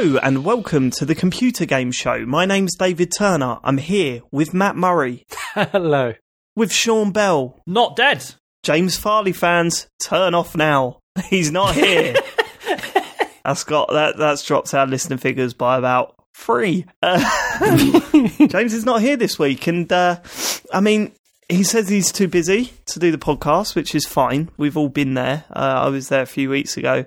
Hello and welcome to the Computer Game Show. My name's David Turner. I'm here with Matt Murray. Hello. With Sean Bell. Not dead. James Farley fans, turn off now. He's not here. That's dropped our listener figures by about 3. James is not here this week, and he says he's too busy to do the podcast, which is fine. We've all been there. I was there a few weeks ago.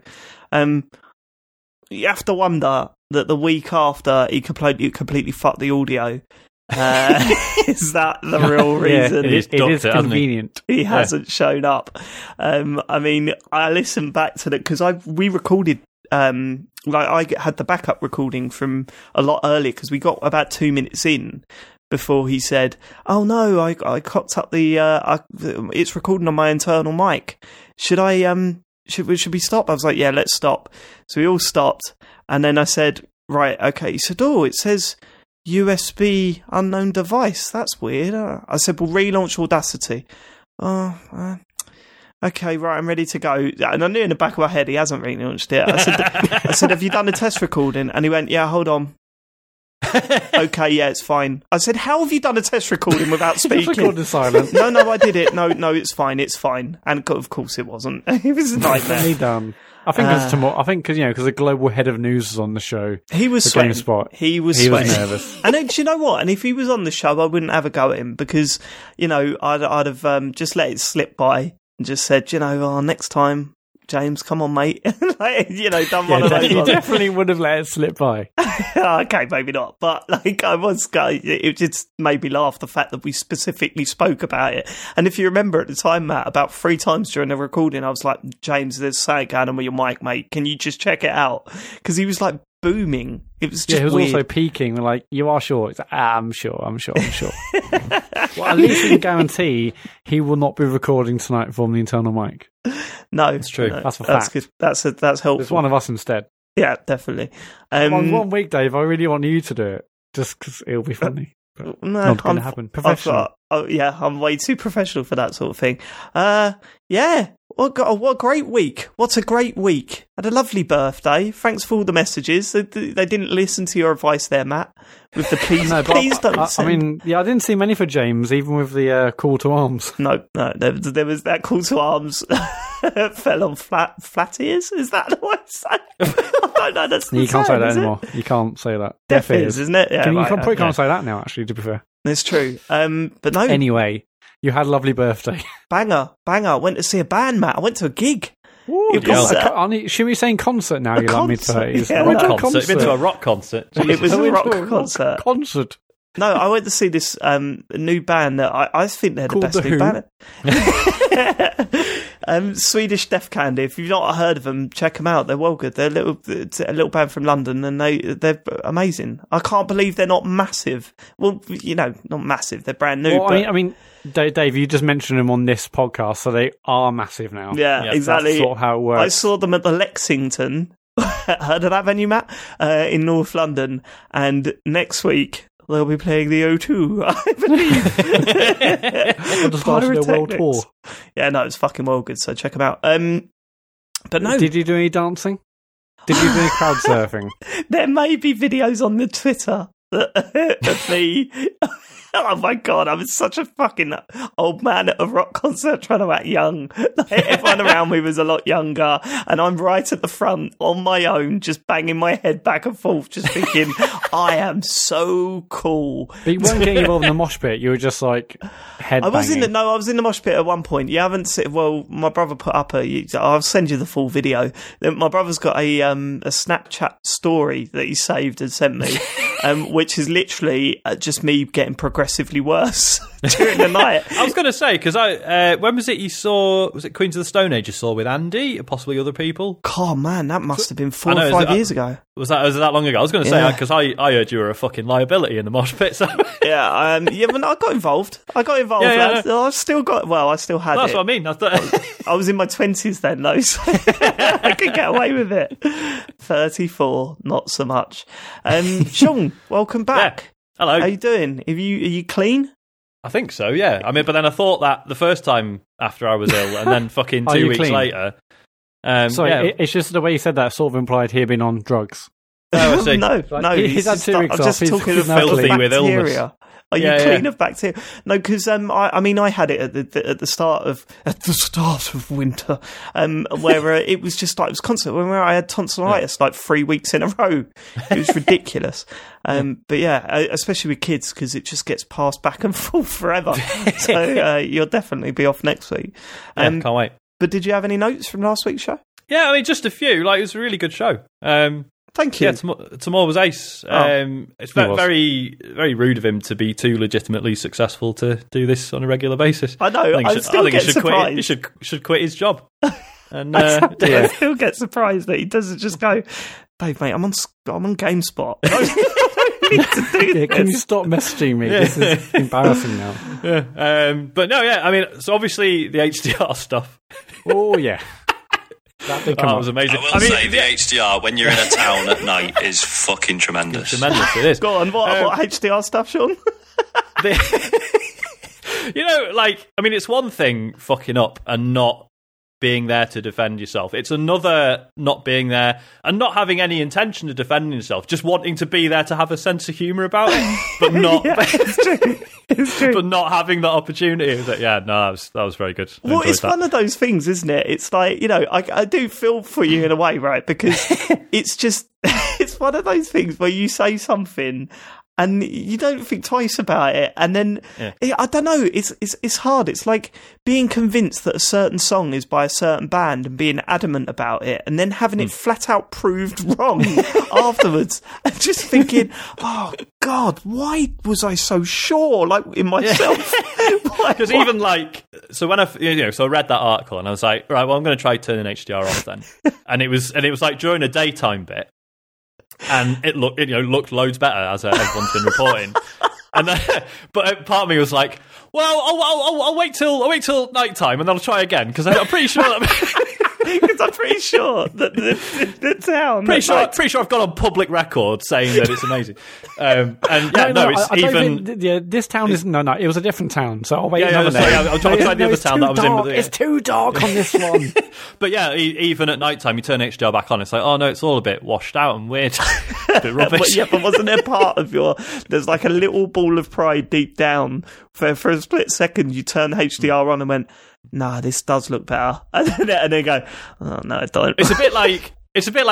You have to wonder that the week after he completely fucked the audio. Is that the real reason? It is convenient. He hasn't shown up. I listened back to that because we recorded. I had the backup recording from a lot earlier because we got about 2 minutes in before he said, "Oh no, I cocked up the. It's recording on my internal mic. Should we stop?" I was like, "Yeah, let's stop." So we all stopped, and then I said, "Right, okay." He said, "Oh, it says USB unknown device. That's weird." I said, "Well, relaunch Audacity." Okay, right, I'm ready to go. And I knew in the back of my head he hasn't relaunched it. I said, "Have you done a test recording?" And he went, "Yeah, hold on." Okay, yeah, it's fine. I said, "How have you done a test recording without speaking?" Recorded silent. No, I did it. No, it's fine. It's fine. And of course, it wasn't. It was a nightmare. I think that's Tamoor. I think because the global head of news was on the show. He was sweating. GameSpot. He was nervous. And then, do you know what? And if he was on the show, I wouldn't have a go at him because I'd have just let it slip by and just said, next time. James, come on, mate. Done one of those. You definitely would have let it slip by. Okay, maybe not. But it just made me laugh, the fact that we specifically spoke about it. And if you remember at the time, Matt, about 3 times during the recording, I was like, "James, there's something going on with your mic, mate. Can you just check it out?" Because he was like booming. It was just weird. Also peaking. Like, "You are sure?" It's like, I'm sure. Well, at least we can guarantee he will not be recording tonight from the internal mic. No, that's true. No, that's a fact. That's helpful. It's one of us instead. Yeah, definitely. One week, Dave. I really want you to do it, just because it'll be funny. But no, not going to happen. Professional. I'm way too professional for that sort of thing. What a great week! What a great week! Had a lovely birthday. Thanks for all the messages. They didn't listen to your advice there, Matt. With the please, please don't. I didn't see many for James, even with the call to arms. No, there was that call to arms fell on flat ears. Is that the way to say? I don't know. You can't say that anymore. You can't say that. Deaf ears, isn't it? Yeah, you probably can't say that now. Actually, to be fair, it's true. But no. Anyway. You had a lovely birthday. Banger. I went to see a band, Matt. I went to a gig. Ooh, should we be saying concert now? You're like mid-30s. Yeah, I went to a concert. Been to a rock concert. It was a rock concert. Concert. No, I went to see this new band that I think they're called the best new band. Swedish Death Candy. If you've not heard of them, check them out. They're well good. They're a little band from London, and they're amazing. I can't believe they're not massive. Well, not massive. They're brand new. Well, but... Dave, you just mentioned them on this podcast, so they are massive now. Yeah, yes, exactly. That's sort of how it works. I saw them at the Lexington. Heard of that venue, Matt? In North London, and next week. They'll be playing the O2, I believe. Pirate World Tour. Yeah, no, it's fucking well good, so check them out. But no. Did you do any dancing? Did you do any crowd surfing? There may be videos on the Twitter of me. Oh my God, I was such a fucking old man at a rock concert trying to act young. Everyone around me was a lot younger, and I'm right at the front on my own, just banging my head back and forth, just thinking, I am so cool. But you weren't getting involved in the mosh pit, you were just like head banging. I was in the mosh pit at one point. You haven't seen, well, my brother put up I'll send you the full video. My brother's got a Snapchat story that he saved and sent me, which is literally just me getting progressively worse during the night. I was going to say, because when was it you saw, was it Queens of the Stone Age you saw with Andy, or possibly other people? God, man, that must have been 4 or 5 years ago. Was that long ago? I was going to say, because I heard you were a fucking liability in the mosh pit. So. But I got involved. Yeah, no. I still had it. That's what I mean. I was in my 20s then, though, so I could get away with it. 34, not so much. Sean, welcome back. Yeah. Hello. How you doing? Are you clean? I think so, yeah. But then I thought that the first time after I was ill, and then fucking 2 weeks later. Sorry, it's just the way you said that sort of implied he had been on drugs. No, no. He's had 2 weeks off. I'm just talking about filthy with illness. Are you clean of bacteria? No, because I mean, I had it at the start of winter, where it was just like it was constant. Where I had tonsillitis like 3 weeks in a row, it was ridiculous. But yeah, especially with kids, because it just gets passed back and forth forever. So you'll definitely be off next week. Yeah, can't wait. But did you have any notes from last week's show? Yeah, I mean, just a few. Like, it was a really good show. Thank you. Yeah, Tamoor was ace. It's very, very rude of him to be too legitimately successful to do this on a regular basis. I know. I think he should quit his job. And I still get surprised that he doesn't just go, Dave, mate, I'm on GameSpot. Can you stop messaging me? Yeah. This is embarrassing now. Yeah. But no, yeah. I mean, so obviously the HDR stuff. Oh yeah. That was amazing. I mean, the HDR when you're in a town at night is fucking tremendous. It's tremendous, it is. Go on, what HDR stuff, Sean? You know, like, I mean, it's one thing fucking up and not being there to defend yourself. It's another not being there and not having any intention of defending yourself, just wanting to be there to have a sense of humour about it, but not it's true. But not having that opportunity. Like, yeah, no, that was very good. Well, it's one of those things, isn't it? It's like, you know, I do feel for you in a way, right? Because it's just, it's one of those things where you say something and you don't think twice about it, and then I don't know. It's hard. It's like being convinced that a certain song is by a certain band and being adamant about it, and then having it flat out proved wrong afterwards, and just thinking, "Oh God, why was I so sure?" Like in myself, because even like so when I read that article and I was like, right, well, I'm going to try turning HDR off then, and it was like during a daytime bit. And it looked loads better as everyone's been reporting. And then, but part of me was like, well, I'll wait till night time and I'll try again because I'm pretty sure that the town. Pretty sure I've gone on public record saying that it's amazing. And yeah, no, it's even. This town isn't. No, it was a different town. So I'll wait another day. I'll try the other town that I was in. But, yeah. It's too dark on this one. But yeah, even at night time, you turn HDR back on. It's like, oh no, it's all a bit washed out and weird. A bit rubbish. but wasn't there part of your. There's like a little ball of pride deep down where for a split second you turn HDR on and went, nah, this does look better. And then go, oh no, it don't. It's a bit like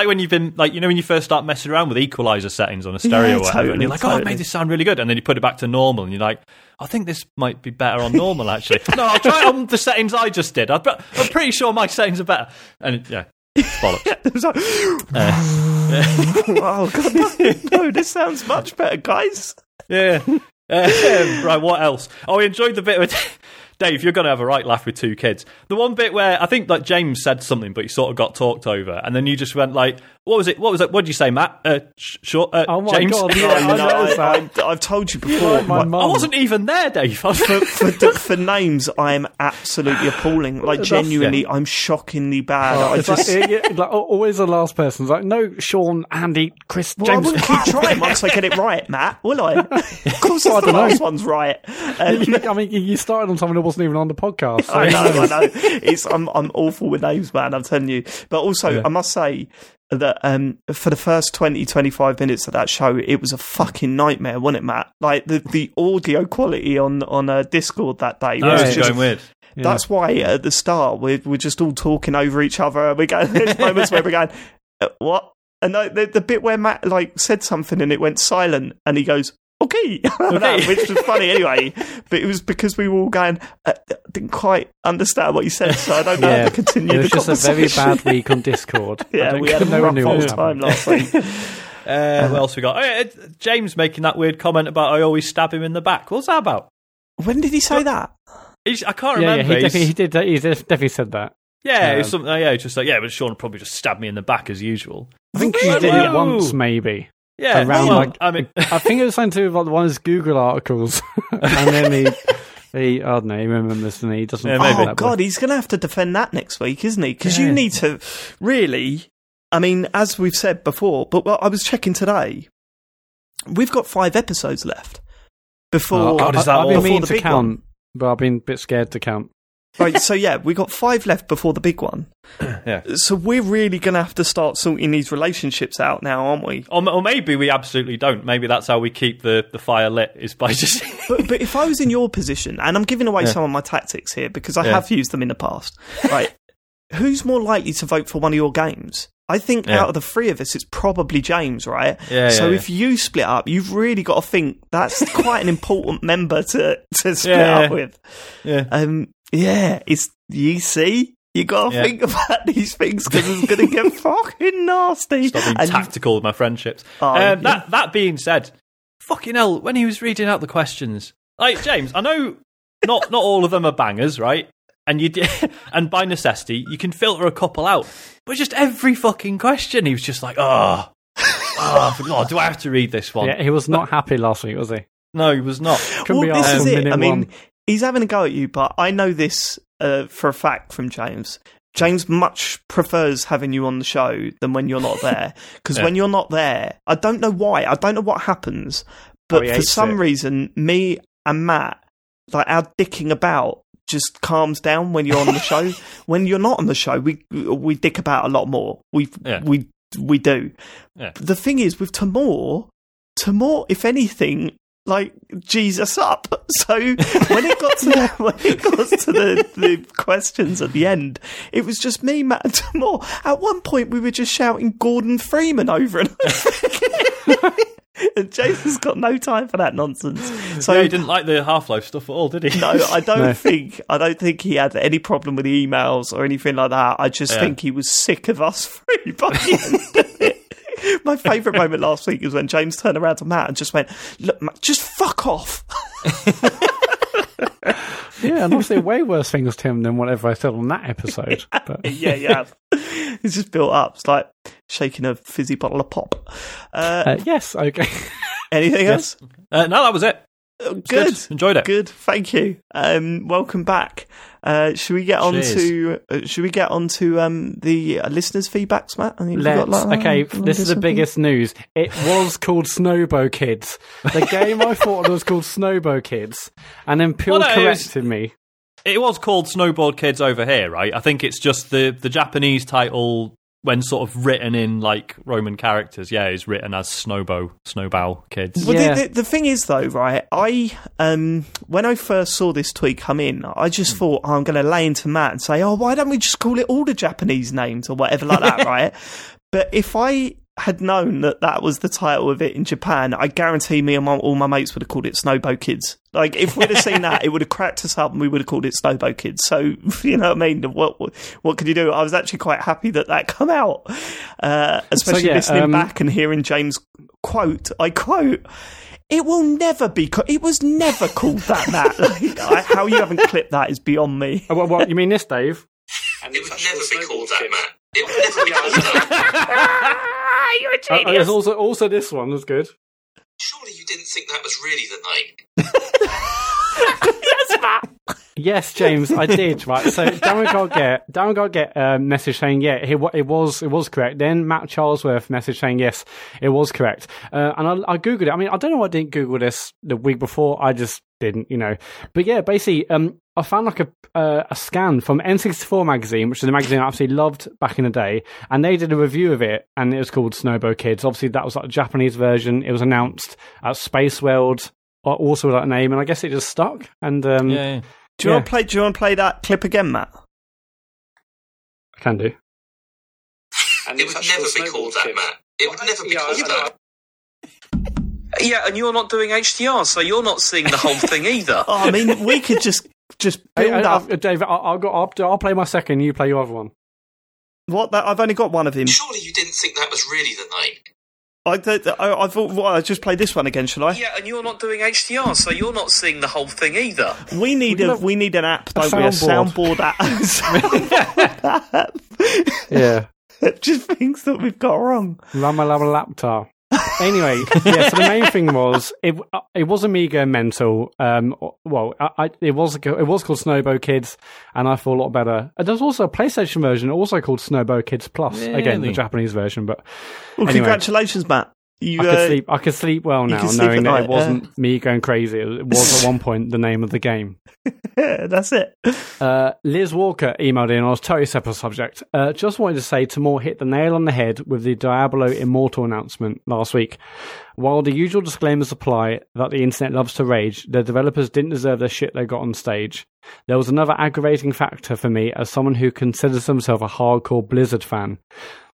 when you've been like, you know, when you first start messing around with equalizer settings on a stereo or whatever, and you're like, oh, I made this sound really good, and then you put it back to normal and you're like, I think this might be better on normal actually. No, I'll try it on the settings I just did. I'm pretty sure my settings are better. And yeah. Bollocks. Like, oh god, no, this sounds much better, guys. Yeah. Right, what else? Oh, we enjoyed the bit with Dave, you're going to have a right laugh with two kids. The one bit where I think like James said something, but he sort of got talked over, and then you just went like, "What was it? What did you say, Matt? Oh my James? God! Yeah, I've told you before. Like, I wasn't even there, Dave. for names, I am absolutely appalling. Like genuinely, I'm shockingly bad. I just like always the last person. It's like, no, Sean, Andy, Chris, James. Well, I wouldn't keep trying once I get it right, Matt. Will I? Of course, I the last one's right. I mean, you started on someone who wasn't even on the podcast. So. I know. I'm awful with names, man. I'm telling you. But also, I must say that for the first 20-25 minutes of that show, it was a fucking nightmare, wasn't it, Matt? Like the audio quality on Discord that day was just going weird. Yeah. That's why at the start we're just all talking over each other. And we go there's moments where we're going what, and the bit where Matt like said something and it went silent, and he goes. Okay. Which was funny anyway, but it was because we were all going, didn't quite understand what you said, so I don't know how to continue the conversation. It was just a very bad week on Discord. Yeah, we had a rough time last week. What else we got? Oh, yeah, James making that weird comment about I always stab him in the back. What's that about? When did he say that? I can't remember. Yeah, he definitely said that. Yeah, it was something. Yeah, just like, but Sean probably just stabbed me in the back as usual. I think he did it once, maybe. Yeah, around I think it was something to do with one of his Google articles, and then he I don't know, he remembers and he doesn't. Yeah, maybe. Oh God, he's going to have to defend that next week, isn't he? Because you need to really. I mean, as we've said before, but I was checking today, we've got 5 episodes left before. Oh God, is that I've been meaning to count, but I've been a bit scared to count. Right, so yeah, we got 5 left before the big one. Yeah. So we're really going to have to start sorting these relationships out now, aren't we? Or maybe we absolutely don't. Maybe that's how we keep the fire lit, is by just... but if I was in your position, and I'm giving away some of my tactics here, because I have used them in the past, right, who's more likely to vote for one of your games? I think out of the three of us, it's probably James, right? Yeah. So if you split up, you've really got to think that's quite an important member to split up with. Yeah. You see, you got to think about these things because it's going to get fucking nasty. Stop being tactical with my friendships. That being said, fucking hell, when he was reading out the questions, like, James, I know not all of them are bangers, right? And and by necessity, you can filter a couple out. But just every fucking question, he was just like, oh, do I have to read this one? Yeah, he was not happy last week, was he? No, he was not. Couldn't be asked for minute one. He's having a go at you, but I know this for a fact from James. James much prefers having you on the show than when you're not there. Because when you're not there, I don't know why. I don't know what happens. But for some reason, me and Matt, like, our dicking about just calms down when you're on the show. When you're not on the show, we dick about a lot more. We do. Yeah. The thing is, with Tamoor, if anything, like, Jesus up. So when it got to the questions at the end, it was just me, Matt, and Tamoor. At one point, we were just shouting Gordon Freeman over and over. And James has got no time for that nonsense. So he didn't like the Half-Life stuff at all, did he? No, I don't think he had any problem with the emails or anything like that. I just think he was sick of us three by the end of it. My favourite moment last week was when James turned around to Matt and just went, "Look, Matt, just fuck off." Yeah, and obviously way worse things to him than whatever I said on that episode. But. Yeah. It's just built up. It's like shaking a fizzy bottle of pop. Yes, okay. Anything else? No, that was it. Good. Enjoyed it. Good, thank you. Welcome back. Should we get on to the listeners' feedbacks, Matt? I think let's. This is the biggest news. It was called Snowboard Kids. The game I thought was called Snowboard Kids, and then Phil corrected me. It was called Snowboard Kids over here, right? I think it's just the Japanese title, when sort of written in like Roman characters, is written as Snowbow Kids. Well, the thing is though, right? I when I first saw this tweet come in, I just thought, I'm going to lay into Matt and say, why don't we just call it all the Japanese names or whatever like that, right? But if I had known that was the title of it in Japan, I guarantee me and all my mates would have called it Snowbow Kids. Like, if we'd have seen that, it would have cracked us up and we would have called it Snowbow Kids. So, you know what I mean? What could you do? I was actually quite happy that come out, especially listening back and hearing James quote, "It will never be... it was never called that, Matt." Like, how you haven't clipped that is beyond me. What, you mean this, Dave? "And it would never be called that, Matt. It would never be called that." You're a genius. There's also this one was good. "Surely you didn't think that was really the name." Yes, Matt. Yes, James, I did. Right, so Darren got a message saying, it was correct. Then Matt Charlesworth message saying, yes, it was correct. And I Googled it. I mean, I don't know why I didn't Google this the week before. I just didn't, you know. But yeah, basically, I found like a scan from N64 magazine, which is a magazine I absolutely loved back in the day, and they did a review of it, and it was called Snowbow Kids. Obviously, that was like a Japanese version. It was announced at Space World, also with that name, and I guess it just stuck. And do you want to play that clip again, Matt? I can do. "And it would never be called that, Matt. It would never be called that." Yeah, and you're not doing HDR, so you're not seeing the whole thing either. I mean, we could just build up. David, I'll play my second, you play your other one. What? I've only got one of him. "Surely you didn't think that was really the name." I thought, I'll just play this one again, shall I? Yeah, and you're not doing HDR, so you're not seeing the whole thing either. We need an app, don't we? A soundboard app. Soundboard app. Yeah. Just things that we've got wrong. Lama laptop. Anyway, so the main thing was it was Amiga Mental. It was called Snowbow Kids, and I feel a lot better. And there's also a PlayStation version also called Snowbow Kids Plus, again the Japanese version. But well, anyway. Congratulations, Matt. I could sleep well now, knowing that it wasn't me going crazy. It was at one point the name of the game. That's it. Liz Walker emailed in. I was totally separate subject. Just wanted to say Tamoor hit the nail on the head with the Diablo Immortal announcement last week. While the usual disclaimers apply that the internet loves to rage, the developers didn't deserve the shit they got on stage. There was another aggravating factor for me as someone who considers himself a hardcore Blizzard fan.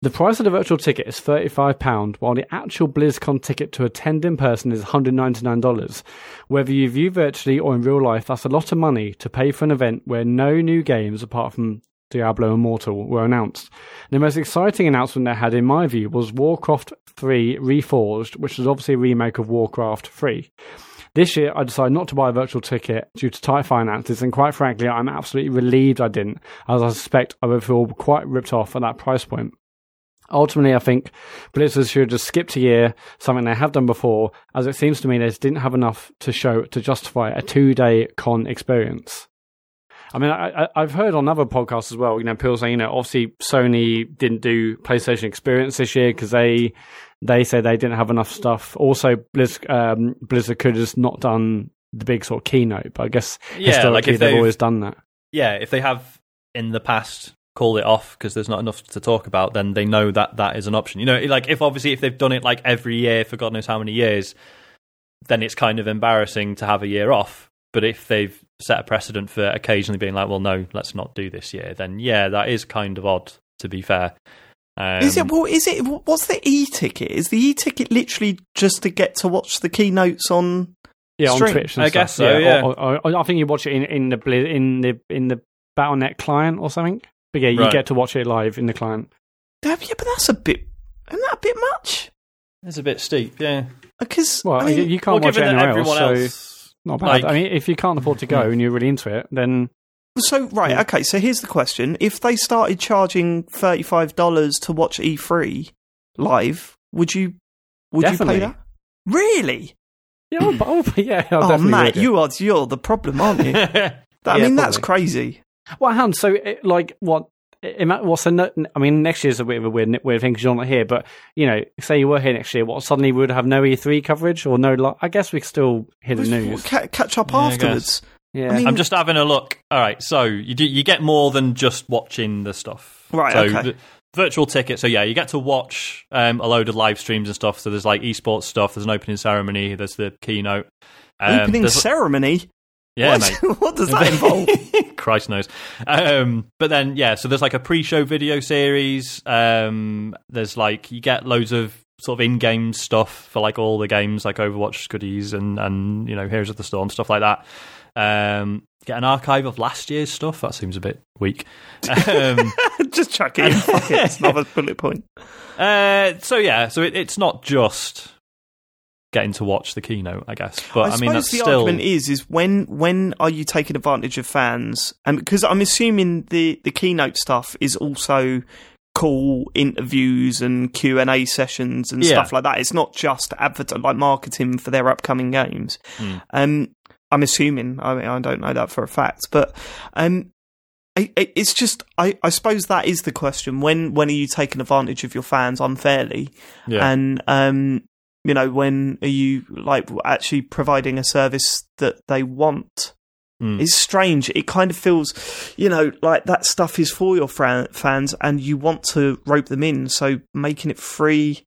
The price of the virtual ticket is £35, while the actual BlizzCon ticket to attend in person is $199. Whether you view virtually or in real life, that's a lot of money to pay for an event where no new games, apart from Diablo Immortal, were announced. The most exciting announcement they had, in my view, was Warcraft 3 Reforged, which is obviously a remake of Warcraft 3. This year, I decided not to buy a virtual ticket due to tight finances, and quite frankly, I'm absolutely relieved I didn't, as I suspect I would feel quite ripped off at that price point. Ultimately, I think Blizzard should have just skipped a year, something they have done before, as it seems to me they just didn't have enough to show to justify a two-day con experience. I mean, I've heard on other podcasts as well, you know, people saying, you know, obviously Sony didn't do PlayStation Experience this year because they say they didn't have enough stuff. Also, Blizzard could have just not done the big sort of keynote, but I guess historically like they've always done that. Yeah, if they have in the past called it off because there's not enough to talk about, then they know that that is an option. You know, like if they've done it like every year for God knows how many years, then it's kind of embarrassing to have a year off. But if they've set a precedent for occasionally being like, well, no, let's not do this year, then yeah, that is kind of odd, to be fair. What's the e-ticket? Is the e-ticket literally just to get to watch the keynotes on stream? On Twitch and stuff. Guess so, yeah. Or I think you watch it in the Battle.net client or something. But yeah, you get to watch it live in the client. Yeah, but that's a bit... Isn't that a bit much? It's a bit steep, yeah. Because... Well, I mean, you can't watch it anywhere else. Not bad. Like, I mean, if you can't afford to go and you're really into it, then... So, okay, so here's the question. If they started charging $35 to watch E3 live, would you pay that? Really? Yeah, Matt, you're the problem, aren't you? Probably. That's crazy. Well, hang on, so, next year's a bit of a weird thing because you're not here, but, you know, say you were here next year, suddenly we would have no E3 coverage or no... I guess we could still hear the news. Catch up afterwards. Yeah. I mean, I'm just having a look. All right, so you get more than just watching the stuff. Right, so okay. Virtual ticket, so yeah, you get to watch a load of live streams and stuff, so there's like esports stuff, there's an opening ceremony, there's the keynote. Opening ceremony? Yeah, mate. What does that involve? Christ knows. But then, yeah, so there's like a pre-show video series. There's like, you get loads of sort of in-game stuff for like all the games, like Overwatch goodies and you know, Heroes of the Storm, stuff like that. Get an archive of last year's stuff. That seems a bit weak. Just chuck it in. Fuck it. It's not a bullet point. It's not just... getting to watch the keynote, I guess. But I mean, that's the still... argument is when are you taking advantage of fans? And because I'm assuming the keynote stuff is also cool interviews and Q&A sessions and stuff like that. It's not just marketing for their upcoming games. I'm assuming. I mean, I don't know that for a fact, but it's just I suppose that is the question. When are you taking advantage of your fans unfairly? Yeah. And you know, when are you like actually providing a service that they want? It's strange. It kind of feels, you know, like that stuff is for your fans and you want to rope them in. So making it free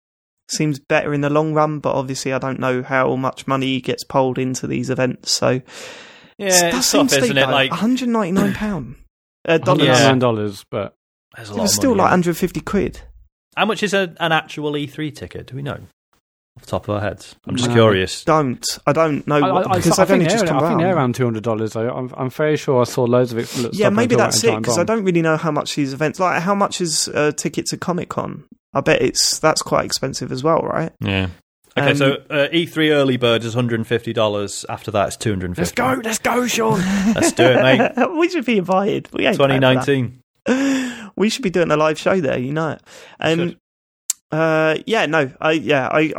seems better in the long run. But obviously, I don't know how much money gets pulled into these events. So yeah, it's tough, isn't it? Like £199, $199, but there's a lot. It was still like £150. How much is an actual E3 ticket? Do we know? Off the top of our heads. I'm just curious. I don't know what, because I've only just come around. I think they're around $200. I'm very sure I saw loads of it. Yeah, maybe that's it, because I don't really know how much these events... Like, how much is a ticket to Comic-Con? I bet that's quite expensive as well, right? Yeah. Okay, so E3 early bird is $150. After that, it's $250. Let's go, Sean! Let's do it, mate. We should be invited. 2019. We should be doing a live show there, you know it. I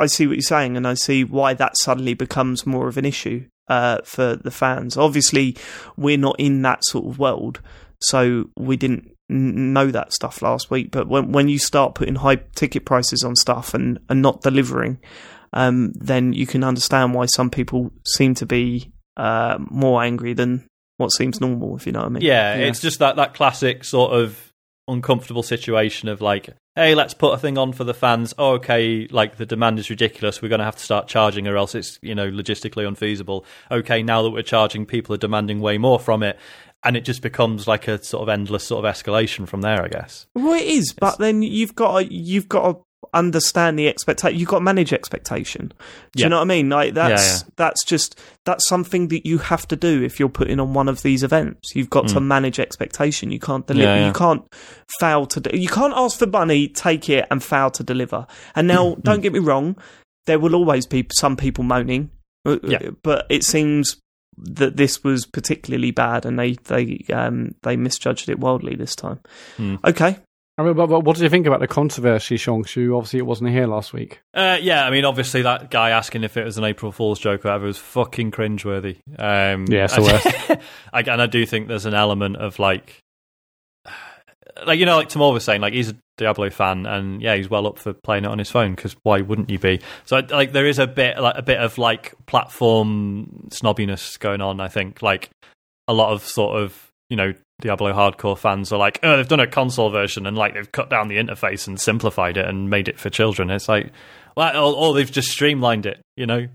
see what you're saying, and I see why that suddenly becomes more of an issue for the fans. Obviously, we're not in that sort of world, so we didn't know that stuff last week, but when you start putting high ticket prices on stuff and not delivering, then you can understand why some people seem to be more angry than what seems normal, if you know what I mean. Yeah, it's just that classic sort of uncomfortable situation of like, hey, let's put a thing on for the fans. Oh, okay, like the demand is ridiculous. We're going to have to start charging or else it's, logistically unfeasible. Okay, now that we're charging, people are demanding way more from it. And it just becomes like a sort of endless sort of escalation from there, I guess. Well, it is, but then you've got to understand the expectation. You've got to manage expectation. Do you know what I mean? Like that's something that you have to do if you're putting on one of these events. You've got to manage expectation. You can't deliver. You can't fail to. You can't ask for money, take it, and fail to deliver. And now, don't get me wrong, there will always be some people moaning, but it seems that this was particularly bad, and they misjudged it wildly this time. Okay. I mean, but what did you think about the controversy, Sean? Obviously it wasn't here last week. I mean, obviously that guy asking if it was an April Fool's joke or whatever was fucking cringeworthy. It's the worst. And I do think there's an element of like Tamoor was saying, like he's a Diablo fan, and he's well up for playing it on his phone because why wouldn't you be? So like there is a bit of platform snobbiness going on. I think like a lot of sort of Diablo hardcore fans are like, oh, they've done a console version and like they've cut down the interface and simplified it and made it for children. It's like, well, or they've just streamlined it, like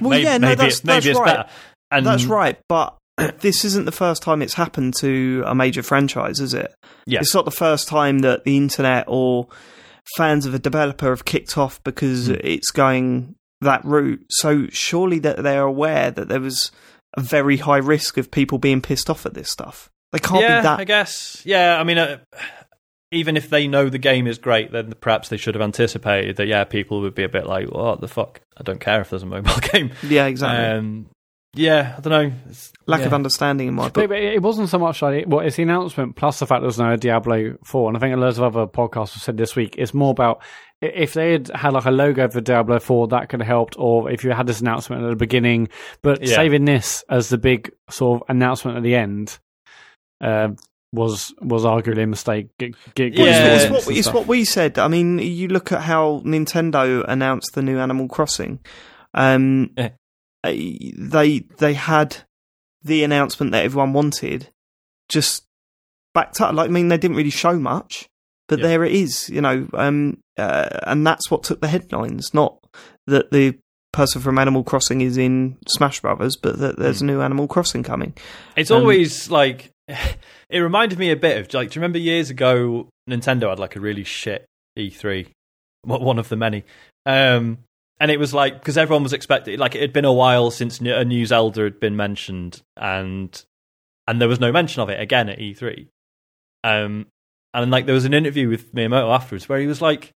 maybe it's better. And that's right, but this isn't the first time it's happened to a major franchise, is it? Yeah. It's not the first time that the internet or fans of a developer have kicked off because it's going that route. So surely that they're aware that there was a very high risk of people being pissed off at this stuff. They can't be that. I guess. Yeah, I mean, even if they know the game is great, then perhaps they should have anticipated that, people would be a bit like, what the fuck? I don't care if there's a mobile game. Yeah, exactly. Yeah, I don't know. It's, lack of understanding in my book. But it wasn't so much like it's the announcement plus the fact there was no Diablo 4, and I think loads of other podcasts have said this week, it's more about if they had like a logo for Diablo 4, that could have helped, or if you had this announcement at the beginning, but saving this as the big sort of announcement at the end was arguably a mistake. It's what we said. I mean, you look at how Nintendo announced the new Animal Crossing. They had the announcement that everyone wanted just backed up. Like, I mean, they didn't really show much, but there it is, and that's what took the headlines. Not that the person from Animal Crossing is in Smash Brothers, but that there's a new Animal Crossing coming. It's always like, it reminded me a bit of, like, do you remember years ago, Nintendo had like a really shit E3, one of the many, and it was like, because everyone was expecting, like it had been a while since a new Zelda had been mentioned, and there was no mention of it again at E3. And like there was an interview with Miyamoto afterwards where he was like,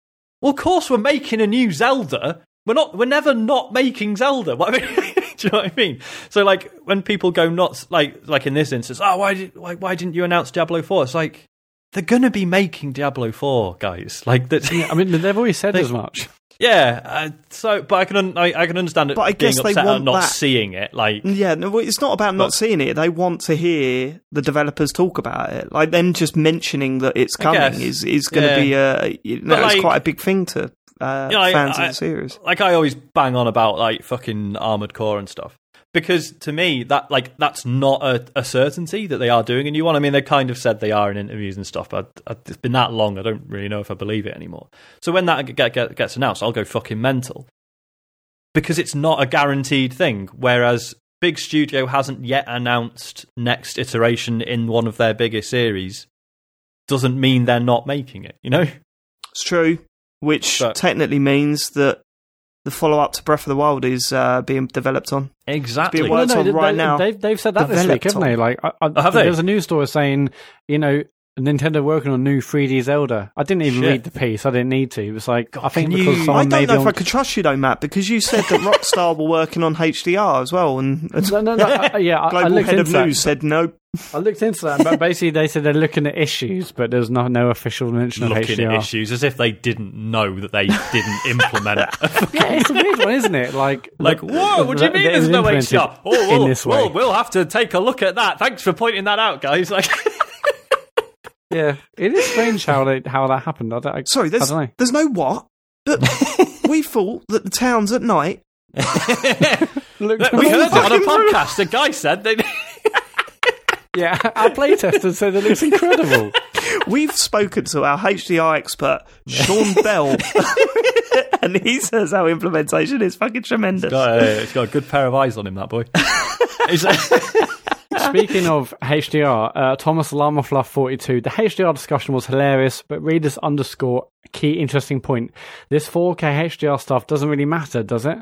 well, of course we're making a new Zelda. We're never not making Zelda. Do you know what I mean? So like when people go nuts, like in this instance, oh, why didn't you announce Diablo 4? It's like, they're going to be making Diablo 4, guys. Like that. I mean, they've always said as much. Yeah, but I can understand it. But I guess being upset they want at not seeing it. Like, yeah, no, it's not about not seeing it. They want to hear the developers talk about it. Like them just mentioning that it's coming is going to be it's quite a big thing to fans of the series. Like I always bang on about like fucking Armored Core and stuff, because to me that like that's not a certainty that they are doing a new one. I mean, they kind of said they are in interviews and stuff, but it's been that long, I don't really know if I believe it anymore. So when that gets announced, I'll go fucking mental, because it's not a guaranteed thing, whereas big studio hasn't yet announced next iteration in one of their biggest series doesn't mean they're not making it, It's true, which technically means that the follow-up to Breath of the Wild is being developed on. Exactly. It's being worked on right now. They've said that this week, haven't they? Like, have they? There was a news story saying, Nintendo working on new 3D Zelda. I didn't even read the piece. I didn't need to. It was like, God, I think because someone maybe... I don't know if I could trust you, though, Matt, because you said that Rockstar were working on HDR as well. And Global Head of News said no. I looked into that, but basically they said they're looking at issues, but there's no official mention of HDR. Looking at issues, as if they didn't know that they didn't implement it. It's a weird one, isn't it? Like whoa, what do you mean there's no HDR? We'll have to take a look at that. Thanks for pointing that out, guys. Like... Yeah, it is strange how that happened. I don't know. There's no what, but we thought that the towns at night. Look, we heard it on a podcast. A guy said they. Yeah, our playtesters said it looks incredible. We've spoken to our HDR expert, Sean Bell, and he says our implementation is fucking tremendous. It's got a good pair of eyes on him, that boy. Speaking of HDR, Thomas Lamafluff 42, the HDR discussion was hilarious, but readers underscore key interesting point. This 4K HDR stuff doesn't really matter, does it?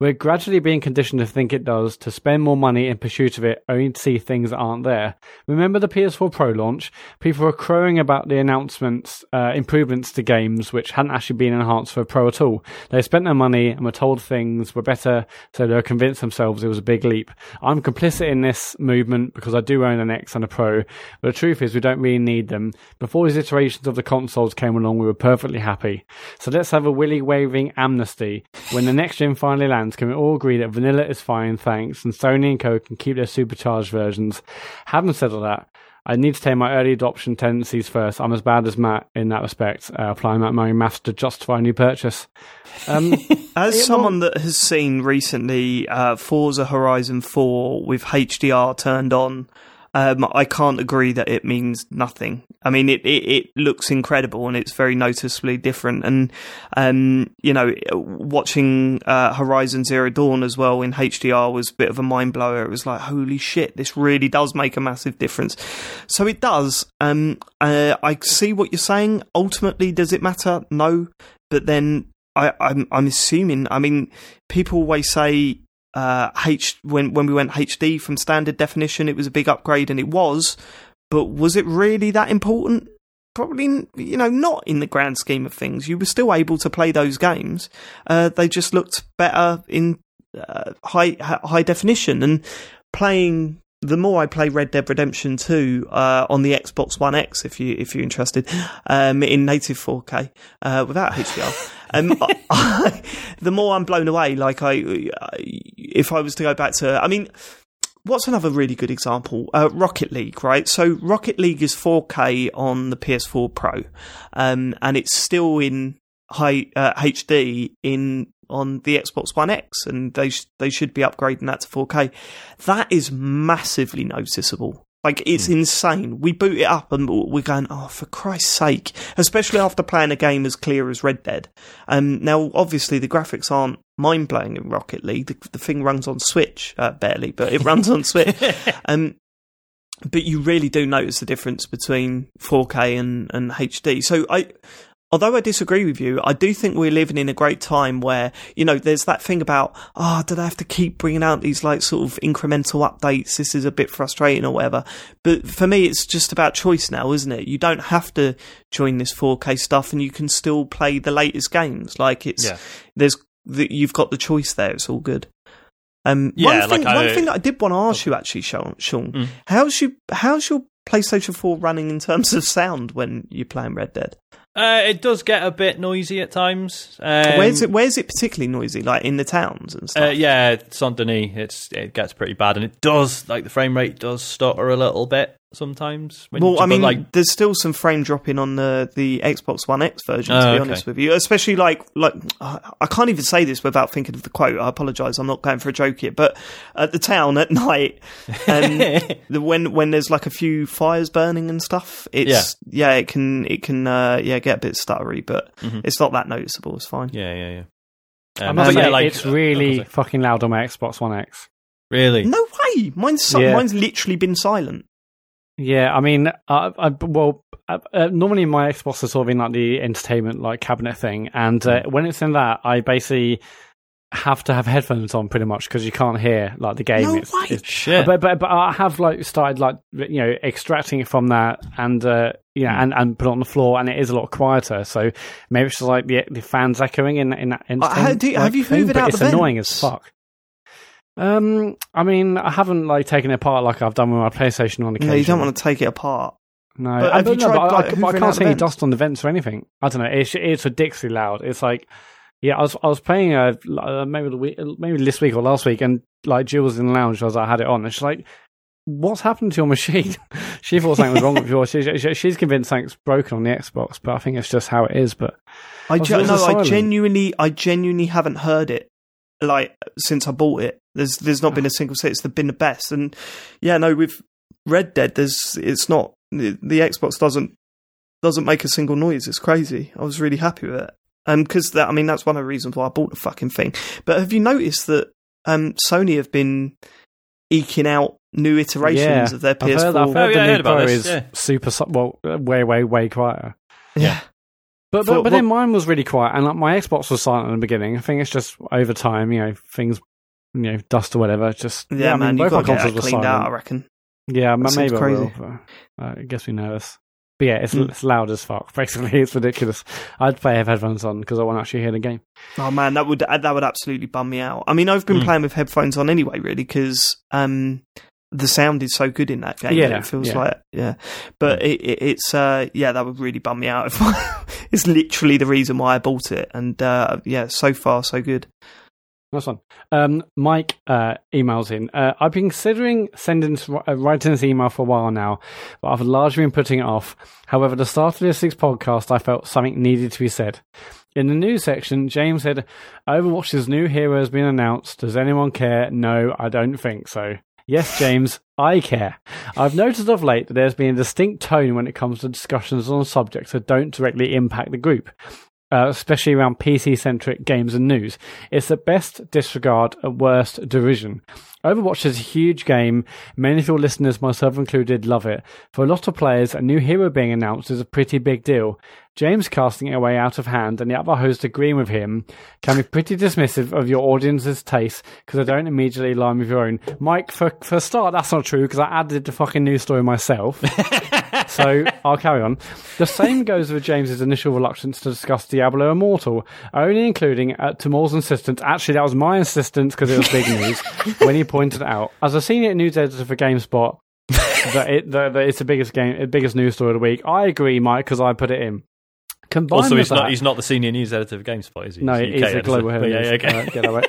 We're gradually being conditioned to think it does, to spend more money in pursuit of it, only to see things that aren't there. Remember the PS4 Pro launch? People were crowing about the announcements, improvements to games, which hadn't actually been enhanced for Pro at all. They spent their money and were told things were better, so they were convinced themselves it was a big leap. I'm complicit in this movement because I do own an X and a Pro, but the truth is we don't really need them. Before these iterations of the consoles came along, we were perfectly happy. So let's have a willy-waving amnesty. When the next gen finally lands, can we all agree that vanilla is fine, thanks, and Sony and Co can keep their supercharged versions? Having said all that, I need to take my early adoption tendencies first. I'm as bad as Matt in that respect, applying Matt Murray maths to justify a new purchase. As someone that has seen recently Forza Horizon 4 with HDR turned on, I can't agree that it means nothing. I mean, it looks incredible and it's very noticeably different. And, you know, watching Horizon Zero Dawn as well in HDR was a bit of a mind blower. It was like, holy shit, this really does make a massive difference. So it does. I see what you're saying. Ultimately, does it matter? No. But then I'm assuming, I mean, people always say, when we went HD from standard definition, it was a big upgrade, and it was, but was it really that important? Probably, you know, not in the grand scheme of things. You were still able to play those games. They just looked better in high definition. And playing, the more I play Red Dead Redemption 2 on the Xbox One X, if you're interested, in native 4K without HDR, the more I'm blown away. Like if I was to go back to, I mean, what's another really good example? Rocket League, right? So Rocket League is 4K on the PS4 Pro, and it's still in high HD on the Xbox One X, and they should be upgrading that to 4K. That is massively noticeable. Like, it's insane. We boot it up and we're going, oh, for Christ's sake, especially after playing a game as clear as Red Dead. Now, obviously, the graphics aren't mind-blowing in Rocket League. The thing runs on Switch, barely, but it runs on Switch. But you really do notice the difference between 4K and HD. So although I disagree with you, I do think we're living in a great time where, you know, there's that thing about, oh, do they have to keep bringing out these, like, sort of incremental updates? This is a bit frustrating or whatever. But for me, it's just about choice now, isn't it? You don't have to join this 4K stuff and you can still play the latest games. Like, you've got the choice there. It's all good. One thing that I did want to ask you, actually, Sean, how's your PlayStation 4 running in terms of sound when you're playing Red Dead? It does get a bit noisy at times. Where's it particularly noisy? Like in the towns and stuff? Yeah, Saint-Denis, it gets pretty bad, and it does, like, the frame rate does stutter a little bit sometimes. There's still some frame dropping on the Xbox One X version, to be honest with you. Especially, like I can't even say this without thinking of the quote. I apologise, I'm not going for a joke here, but at the town at night, when there's, like, a few fires burning and stuff, it's it can get a bit stuttery, but it's not that noticeable. It's fine. Yeah. It's really fucking loud on my Xbox One X. Really? No way. Mine's literally been silent. Yeah, I mean, normally my Xbox is sort of in, like, the entertainment, like, cabinet thing, and when it's in that, I basically have to have headphones on pretty much because you can't hear, like, the game. Shit. But I have, like, started, like, you know, extracting it from that and and put it on the floor, and it is a lot quieter. So maybe it's just, like, the fans echoing in that entertainment. Have you hoovered out the vents? It's annoying as fuck. I mean, I haven't, like, taken it apart like I've done with my PlayStation on occasion. No, you don't want to take it apart. No, I can't see any dust on the vents or anything. I don't know. It's ridiculously loud. It's like, yeah, I was playing maybe this week or last week, and, like, Jill was in the lounge as I had it on, and she's like, what's happened to your machine? She thought something was wrong with yours. She's convinced something's broken on the Xbox, but I think it's just how it is. But I genuinely haven't heard it like since I bought it. There's not been a single say. It's been the best. And yeah, no, with Red Dead, the Xbox doesn't make a single noise. It's crazy. I was really happy with it. Because that's one of the reasons why I bought the fucking thing. But have you noticed that Sony have been eking out new iterations of their PS4? I've heard about this. Super, way quieter. Yeah. But then mine was really quiet, and like my Xbox was silent in the beginning. I think it's just over time, things, dust or whatever. Just you've got to get that cleaned out, I reckon. Yeah, maybe I will. But, it gets me nervous. But yeah, it's loud as fuck. Basically, it's ridiculous. I'd play headphones on because I want to actually hear the game. Oh man, that would absolutely bum me out. I mean, I've been playing with headphones on anyway, really, because the sound is so good in that game. Yeah, that it feels like But it's that would really bum me out. It's literally the reason why I bought it, and so far so good. Nice one. Mike emails in. I've been considering writing this email for a while now, but I've largely been putting it off. However, at the start of this week's podcast, I felt something needed to be said. In the news section, James said, Overwatch's new hero has been announced. Does anyone care? No, I don't think so. Yes, James, I care. I've noticed of late that there's been a distinct tone when it comes to discussions on subjects that don't directly impact the group. Especially around PC-centric games and news. It's at best disregard, at worst derision. Overwatch is a huge game. Many of your listeners, myself included, love it. For a lot of players, a new hero being announced is a pretty big deal. James casting it away out of hand and the other host agreeing with him can be pretty dismissive of your audience's taste because they don't immediately align with your own. Mike, for a start, that's not true because I added the fucking news story myself. So I'll carry on. The same goes with James's initial reluctance to discuss Diablo Immortal, only including at Tamoor's insistence. Actually, that was my insistence because it was big news when he pointed it out. As a senior news editor for GameSpot, that it's the biggest news story of the week. I agree, Mike, because I put it in. Combined also, he's not the senior news editor of GameSpot, is he? No, he's a global head. Yeah, okay. Get away.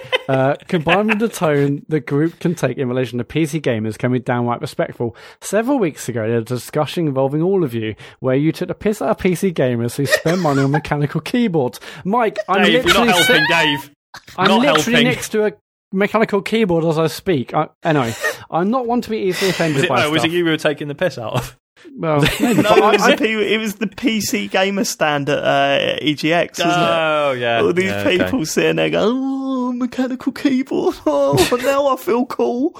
Combined with the tone the group can take in relation to PC gamers can be downright respectful. Several weeks ago, there was a discussion involving all of you where you took a piss out of PC gamers who spend money on mechanical keyboards. Mike, I'm literally next to a mechanical keyboard as I speak. Anyway, I'm not one to be easily offended by stuff. Was it you were taking the piss out of? Well, maybe. It was the PC gamer stand at EGX, wasn't it? Yeah. All these people sitting there going, mechanical keyboard. Oh, but now I feel cool.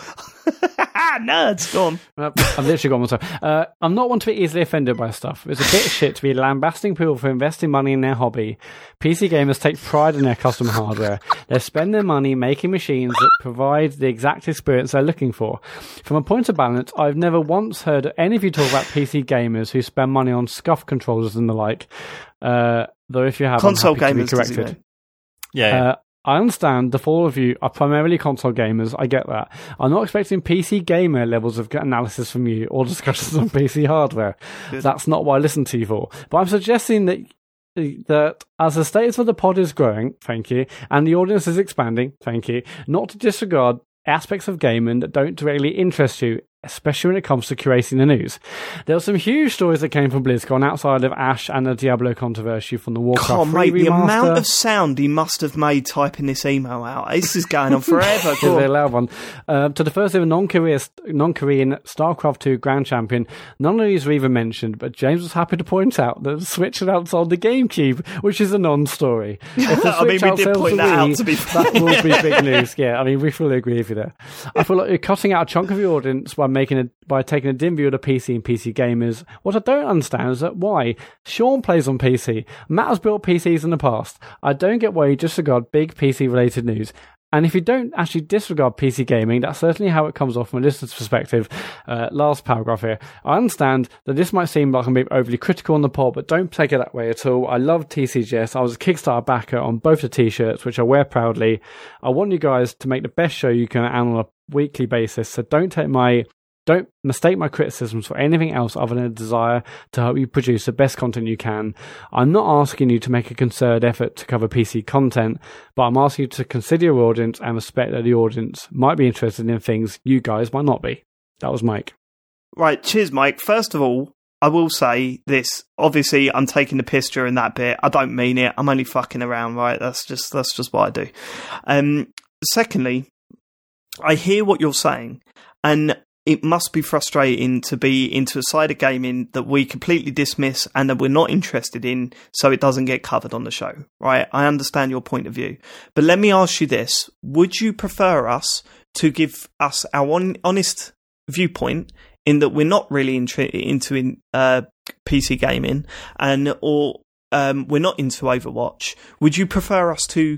No, it's gone. I've literally gone myself. I'm not one to be easily offended by stuff. It's a bit shit to be lambasting people for investing money in their hobby. PC gamers take pride in their custom hardware. They spend their money making machines that provide the exact experience they're looking for. From a point of balance, I've never once heard any of you talk about PC gamers who spend money on SCUF controllers and the like. Though if you have, console gamers to be corrected. I understand the four of you are primarily console gamers. I get that. I'm not expecting PC gamer levels of analysis from you or discussions on PC hardware. That's not what I listen to you for. But I'm suggesting that as the status of the pod is growing, thank you, and the audience is expanding, thank you, not to disregard aspects of gaming that don't directly interest you, especially when it comes to curating the news. There were some huge stories that came from BlizzCon outside of Ash and the Diablo controversy from the Warcraft 3 remaster. The amount of sound he must have made typing this email out. This is going on forever. Cool. It's a loud one. To the first ever non-Korean StarCraft 2 Grand Champion, none of these were even mentioned, but James was happy to point out that the Switch announced on the GameCube, which is a non-story. We did point that out, to be fair. That will be big news. Yeah, we fully agree with you there. I feel like you're cutting out a chunk of your audience by taking a dim view of the PC and PC gamers. What I don't understand is that why Sean plays on PC. Matt has built PCs in the past. I don't get why you disregard big PC related news. And if you don't actually disregard PC gaming, that's certainly how it comes off from a listener's perspective. Last paragraph here. I understand that this might seem like I'm being overly critical on the pod, but don't take it that way at all. I love TCGS. I was a Kickstarter backer on both the t-shirts, which I wear proudly. I want you guys to make the best show you can on a weekly basis, so don't mistake my criticisms for anything else other than a desire to help you produce the best content you can. I'm not asking you to make a concerted effort to cover PC content, but I'm asking you to consider your audience and respect that the audience might be interested in things you guys might not be. That was Mike. Right, cheers, Mike. First of all, I will say this. Obviously, I'm taking the piss during that bit. I don't mean it. I'm only fucking around, right? That's just what I do. Secondly, I hear what you're saying, and it must be frustrating to be into a side of gaming that we completely dismiss and that we're not interested in, so it doesn't get covered on the show, right? I understand your point of view. But let me ask you this. Would you prefer us to give us our honest viewpoint in that we're not really into PC gaming and or we're not into Overwatch? Would you prefer us to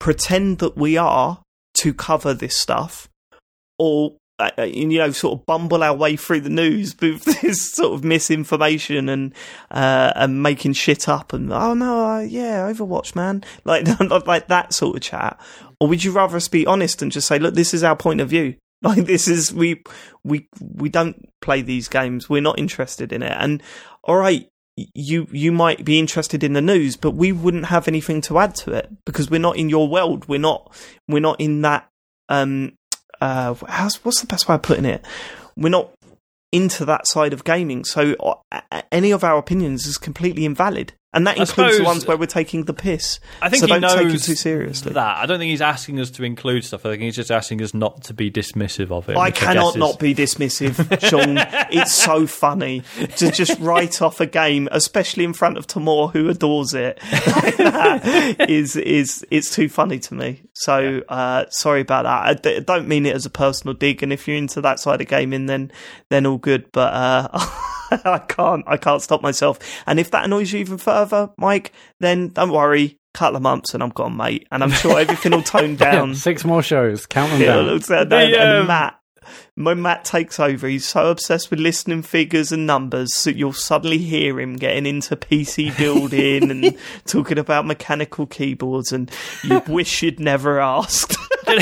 pretend that we are to cover this stuff, or sort of bumble our way through the news with this sort of misinformation and making shit up and Overwatch, man, like that sort of chat? Or would you rather us be honest and just say, look, this is our point of view, like this is we don't play these games, we're not interested in it, and all right, you might be interested in the news, but we wouldn't have anything to add to it because we're not in your world, we're not in that what's the best way of putting it? We're not into that side of gaming, so any of our opinions is completely invalid, and that includes the ones where we're taking the piss. I think so. Don't take it too seriously. That I don't think he's asking us to include stuff. I think he's just asking us not to be dismissive of it. I cannot not be dismissive, Sean. It's so funny to just write off a game, especially in front of Tamoor, who adores it. It's too funny to me. So sorry about that. I don't mean it as a personal dig. And if you're into that side of gaming, then all good. But I can't stop myself. And if that annoys you even further, Mike, then don't worry. Couple of months and I'm gone, mate. And I'm sure everything will tone down. Yeah, 6 more shows. Count them down. And Matt takes over. He's so obsessed with listening figures and numbers, so you'll suddenly hear him getting into PC building and talking about mechanical keyboards, and you wish you'd never asked. Do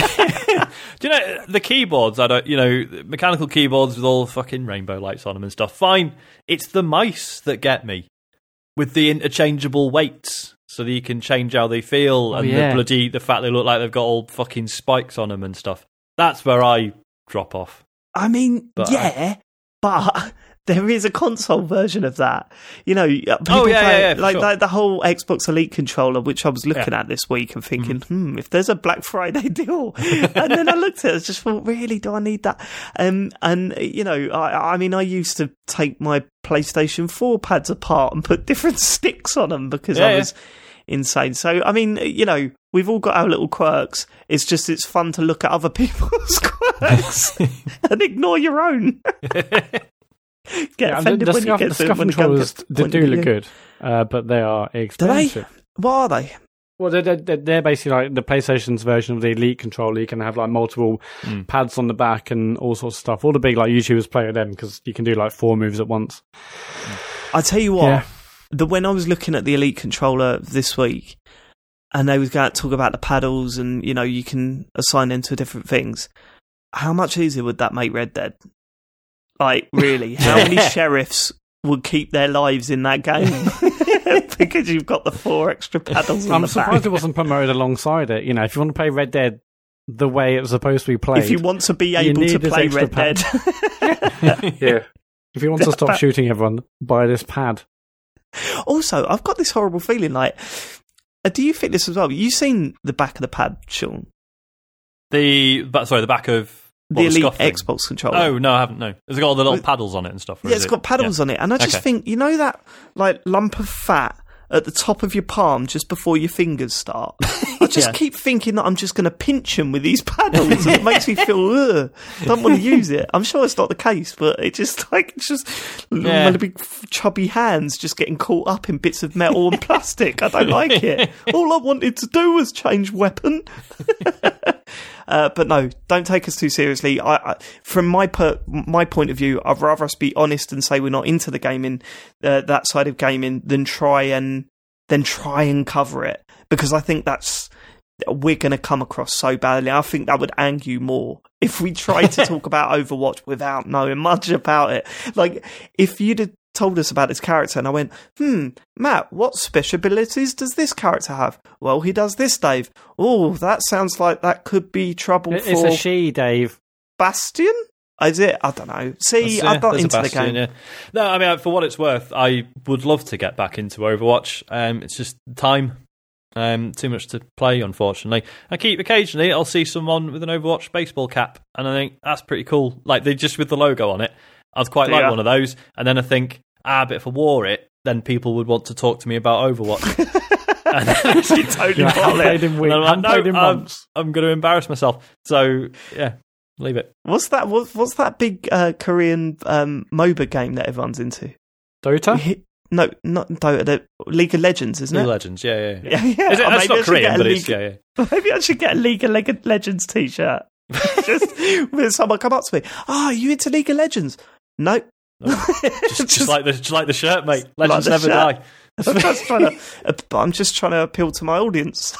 you know the keyboards? Mechanical keyboards with all fucking rainbow lights on them and stuff. Fine, it's the mice that get me with the interchangeable weights, so that you can change how they feel the fact they look like they've got all fucking spikes on them and stuff. That's where I drop off. I mean, but there is a console version of that. The whole Xbox Elite controller, which I was looking at this week and thinking, if there's a Black Friday deal. And then I looked at it and just thought, really, do I need that? I used to take my PlayStation 4 pads apart and put different sticks on them because I was insane. So, I mean, we've all got our little quirks. It's just it's fun to look at other people's quirks and ignore your own. The SCUF controllers do look good, but they are expensive. Do they? What are they? Well, they're basically like the PlayStation's version of the Elite controller. You can have like multiple pads on the back and all sorts of stuff. All the big like YouTubers play with them because you can do like 4 moves at once. I tell you what, when I was looking at the Elite controller this week, and they was going to talk about the paddles and you can assign them to different things. How much easier would that make Red Dead? Like, really, how many sheriffs would keep their lives in that game? Because you've got the 4 extra paddles on the back. I'm surprised it wasn't promoted alongside it. If you want to play Red Dead the way it was supposed to be played... If you want to be able to play Red Dead... Yeah. If you want to stop shooting everyone, buy this pad. Also, I've got this horrible feeling, like... Do you think this as well? You've seen the back of the pad, Sean? The back of... The Elite Xbox controller. Oh, no, I haven't, no. Has it got all the little paddles on it and stuff? Yeah, it's got paddles on it. And I just think, that like lump of fat at the top of your palm just before your fingers start? I just keep thinking that I'm just going to pinch them with these paddles, and it makes me feel, don't want to use it. I'm sure it's not the case, but my big chubby hands just getting caught up in bits of metal and plastic. I don't like it. All I wanted to do was change weapon. But no, don't take us too seriously. I from my point of view, I'd rather us be honest and say we're not into the gaming, that side of gaming, than try and cover it, because I think we're going to come across so badly. I think that would anger you more if we tried to talk about Overwatch without knowing much about it. Like, if you'd have told us about his character and I went, Matt, what special abilities does this character have? Well, he does this, Dave. Oh, that sounds like that could be trouble for... It's a she, Dave. Bastion? Is it? I don't know. See, yeah, I'm not into the game. Yeah. No, I mean, for what it's worth, I would love to get back into Overwatch. It's just time. Too much to play, unfortunately. I keep occasionally, I'll see someone with an Overwatch baseball cap, and I think that's pretty cool. Like, they just with the logo on it. I'd quite like one of those. And then I think, but if I wore it, then people would want to talk to me about Overwatch. And then she totally played in weeks. I'm going to embarrass myself. So yeah, leave it. What's that? What's that big Korean MOBA game that everyone's into? Dota? No, not Dota. League of Legends, isn't it? League of Legends, yeah. That's not Korean, but it's Maybe I should get a League of Legends t-shirt. Just when someone come up to me, are you into League of Legends? No. Just like the shirt, mate. Legends like never die. I'm just trying to appeal to my audience.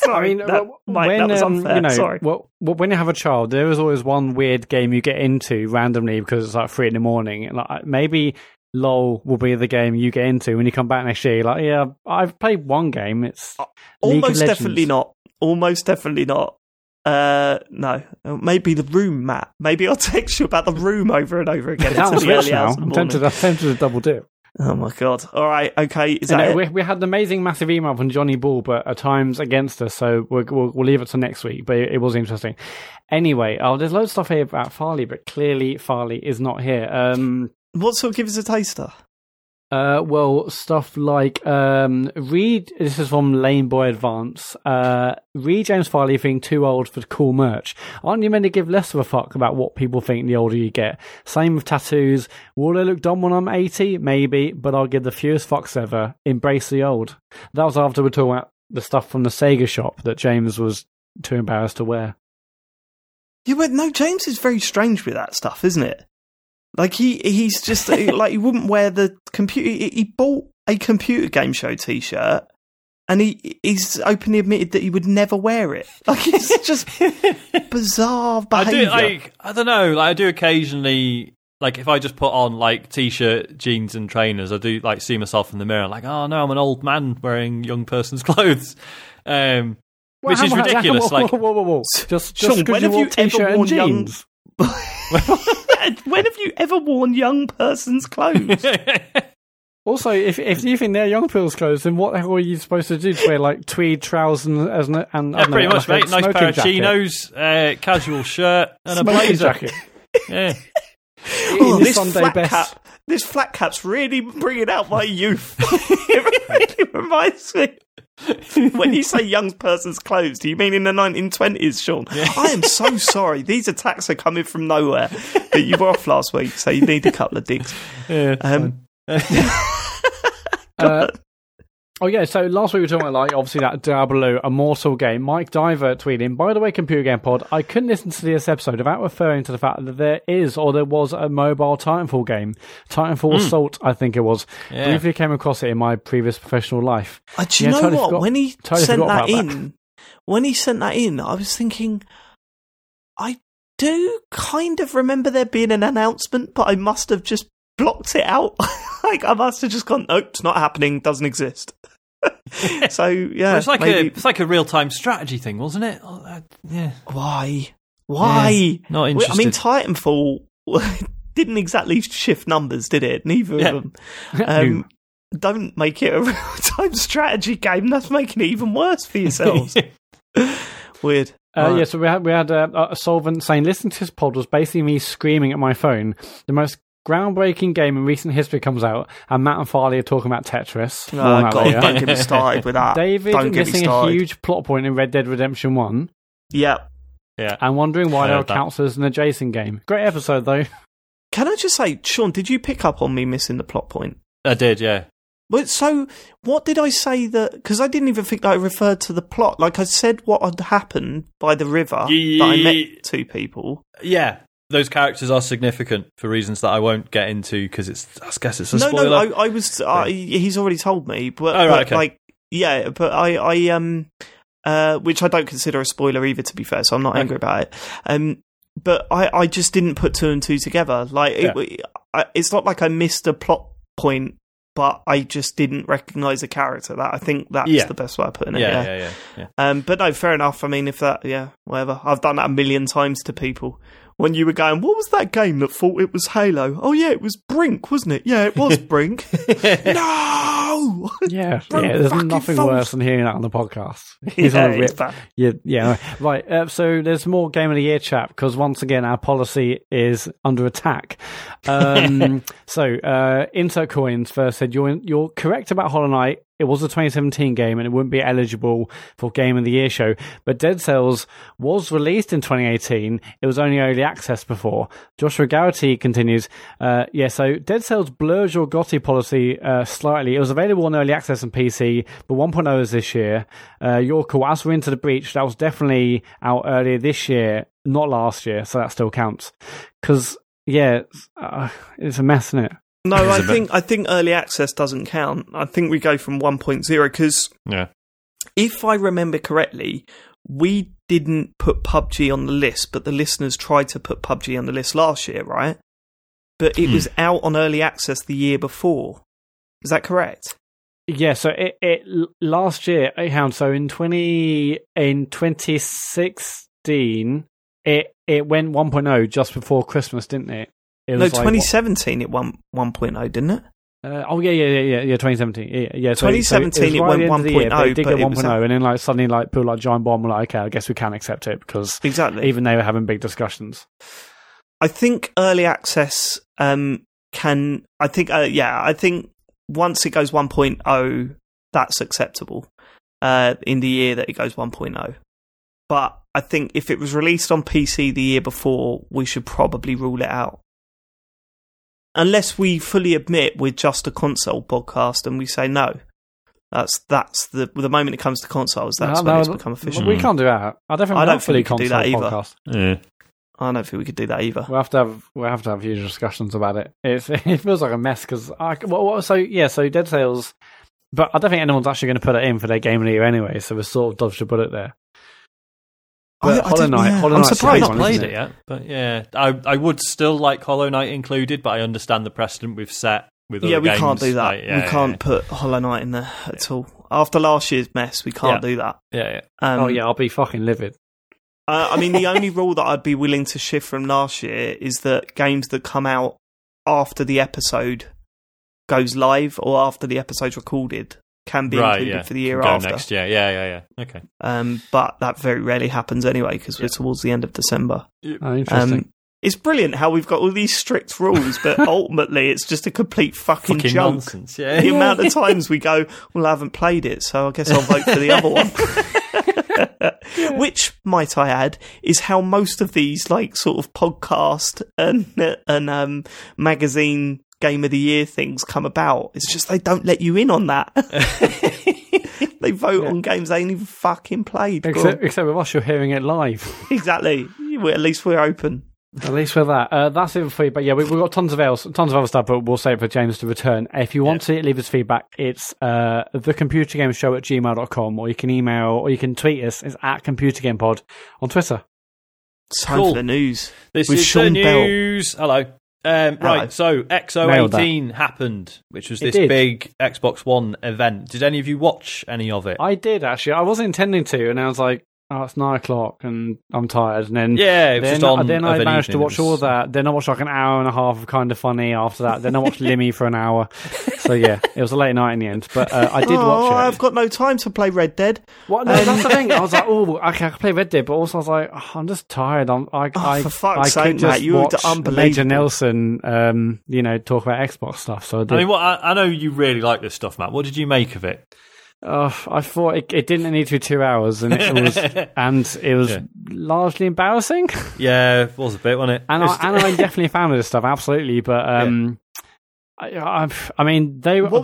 Sorry, I mean, that was unfair. Sorry. When you have a child, there is always one weird game you get into randomly because it's like 3 a.m. and like, maybe LOL will be the game you get into when you come back next year. You're like, yeah, I've played one game. It's almost definitely not. No, maybe The Room, Matt. Maybe I'll text you about The Room over and over again. That was rich now. I'm tempted to double dip. Oh my god! All right, okay. We had an amazing, massive email from Johnny Ball, but at times against us, so we'll leave it to next week. But it was interesting. Anyway, there's loads of stuff here about Farley, but clearly Farley is not here. What sort of give us a taster? Well, stuff like read. This is from Lame Boy Advance. Read James Farley being too old for cool merch. Aren't you meant to give less of a fuck about what people think the older you get? Same with tattoos. Will I look dumb when I'm 80? Maybe, but I'll give the fewest fucks ever. Embrace the old. That was after we talked about the stuff from the Sega shop that James was too embarrassed to wear. James is very strange with that stuff, isn't it? Like, he's just, like, he wouldn't wear the computer... He bought a computer game show t-shirt, and he's openly admitted that he would never wear it. Like, it's just bizarre behaviour. I don't know, like, I do occasionally... Like, if I just put on, like, t-shirt, jeans and trainers, I do, like, see myself in the mirror, like, oh, no, I'm an old man wearing young person's clothes. Which is ridiculous. Whoa. Just because you wore t-shirt and jeans... When have you ever worn young person's clothes? Also, if you think they're young people's clothes, then what the hell are you supposed to do? To wear like tweed trousers and pretty much, mate. Nice pair of chinos, casual shirt, and smoking a blazer. Jacket. Yeah. This flat cap's really bringing out my youth. It really reminds me. When you say young person's clothes, do you mean in the 1920s, Sean? Yeah. I am so sorry. These attacks are coming from nowhere. But you were off last week, so you need a couple of digs. Yeah, so last week we were talking about, like, obviously that Diablo Immortal game. Mike Diver tweeting, by the way, Computer Game Pod, I couldn't listen to this episode without referring to the fact that there was a mobile Titanfall game. Titanfall Assault, I think it was. Yeah. Briefly came across it in my previous professional life. When he sent that in, I was thinking, I do kind of remember there being an announcement, but I must have just blocked it out. Like, I must have just gone, nope, it's not happening, doesn't exist. So yeah, well, it's like a real-time strategy thing, wasn't it? Yeah. Why? Yeah, not interested. I mean, Titanfall didn't exactly shift numbers, did it? Neither of them. Don't make it a real-time strategy game. That's making it even worse for yourselves. Weird. Right. Yeah, so we had a Solvent saying, listening to his pod was basically me screaming at my phone. The most groundbreaking game in recent history comes out, and Matt and Farley are talking about Tetris. Oh god, don't get me started with that. David missing a huge plot point in Red Dead Redemption 1. Yep. Yeah. And wondering why there are counselors in a Jason game. Great episode though. Can I just say, Sean, did you pick up on me missing the plot point? I did, yeah. But so what did I say that? Because I didn't even think that I referred to the plot. Like I said, what had happened by the river that I met two people. Yeah. Those characters are significant for reasons that I won't get into because I guess it's a spoiler. No, I was. He's already told me, but which I don't consider a spoiler either. To be fair, so I'm not angry about it. But I just didn't put two and two together. Like it's not like I missed a plot point, but I just didn't recognise a character. That I think that's the best way of putting it. But no, fair enough. I mean, if that, whatever. I've done that a million times to people. when you were going, what was that game that thought it was Halo? Oh, yeah, it was Brink, wasn't it? Yeah, it was Brink. No! Yeah, Brink, there's nothing worse than hearing that on the podcast. He's on a rip. Right, so there's more Game of the Year chat, because once again, our policy is under attack. So, Insert Coins first said, you're correct about Hollow Knight. It was a 2017 game and it wouldn't be eligible for Game of the Year show. But Dead Cells was released in 2018. It was only early access before. Joshua Garrity continues, so Dead Cells blurs your GOTY policy slightly. It was available on early access on PC, but 1.0 is this year. You're cool. As for Into the Breach, that was definitely out earlier this year, not last year, so that still counts. Because, it's a mess, isn't it? No, I think early access doesn't count. I think we go from 1.0 because if I remember correctly, we didn't put PUBG on the list, but the listeners tried to put PUBG on the list last year, right? But it was out on early access the year before. Is that correct? Yeah, so it last year, so in 2016, it went 1.0 just before Christmas, didn't it? No, 2017 it went 1.0, didn't it? 2017. So 2017 it went 1.0. They did get 1.0, and then suddenly people like Giant Bomb were like, okay, I guess we can accept it, because even they were having big discussions. I think early access I think once it goes 1.0, that's acceptable in the year that it goes 1.0. But I think if it was released on PC the year before, we should probably rule it out. Unless we fully admit we're just a console podcast and we say no. That's the moment it comes to consoles, when it's become official. We can't do that. I don't think we can do that either. Yeah. I don't think we could do that either. We'll have to have huge discussions about it. It feels like a mess because so Dead Cells, but I don't think anyone's actually going to put it in for their Game of the Year anyway, so we sort of dodged a bullet there. But Hollow Knight. I'm surprised I've not played it yet. But I would still like Hollow Knight included, but I understand the precedent we've set with other games. Yeah, we can't do that. We can't put Hollow Knight in there at all. After last year's mess, we can't do that. Yeah, yeah. I'll be fucking livid. The only rule that I'd be willing to shift from last year is that games that come out after the episode goes live or after the episode's recorded can be included for the year after. Next year. Yeah. Okay. But that very rarely happens anyway because we're towards the end of December. Oh, interesting. It's brilliant how we've got all these strict rules, but ultimately it's just a complete fucking joke. Nonsense, yeah. The amount of times we go, well, I haven't played it, so I guess I'll vote for the other one. Which, might I add, is how most of these sort of podcast and magazine Game of the Year things come about. It's just they don't let you in on that. They vote on games they ain't even fucking played. Except with us, you're hearing it live. Exactly. At least we're open. At least with that. That's it for you. But we've got tons of other stuff, but we'll save it for James to return. If you want to leave us feedback, it's thecomputergameshow@gmail.com, or you can email or you can tweet us. It's @computergamepod on Twitter. It's time for the news. This is Sean Bell. Hello. Right, so XO18 happened, which was this big Xbox One event. Did any of you watch any of it? I did, actually. I wasn't intending to, and I was like, oh, it's 9:00 and I'm tired. And then, I managed to watch all of that. Then I watched an hour and a half of Kind of Funny after that. Then I watched Limmy for an hour. So, it was a late night in the end. But I did watch it. I've got no time to play Red Dead. What? No, that's the thing. I was like, okay, I can play Red Dead. But also, I was like, I'm just tired. For fuck's sake, Matt, you were unbelievable. Major Nelson, talk about Xbox stuff. So I did. I know you really like this stuff, Matt. What did you make of it? I thought it didn't need to be 2 hours, and it was largely embarrassing. Yeah, it was a bit, wasn't it? I'm definitely a fan of this stuff, absolutely. But they was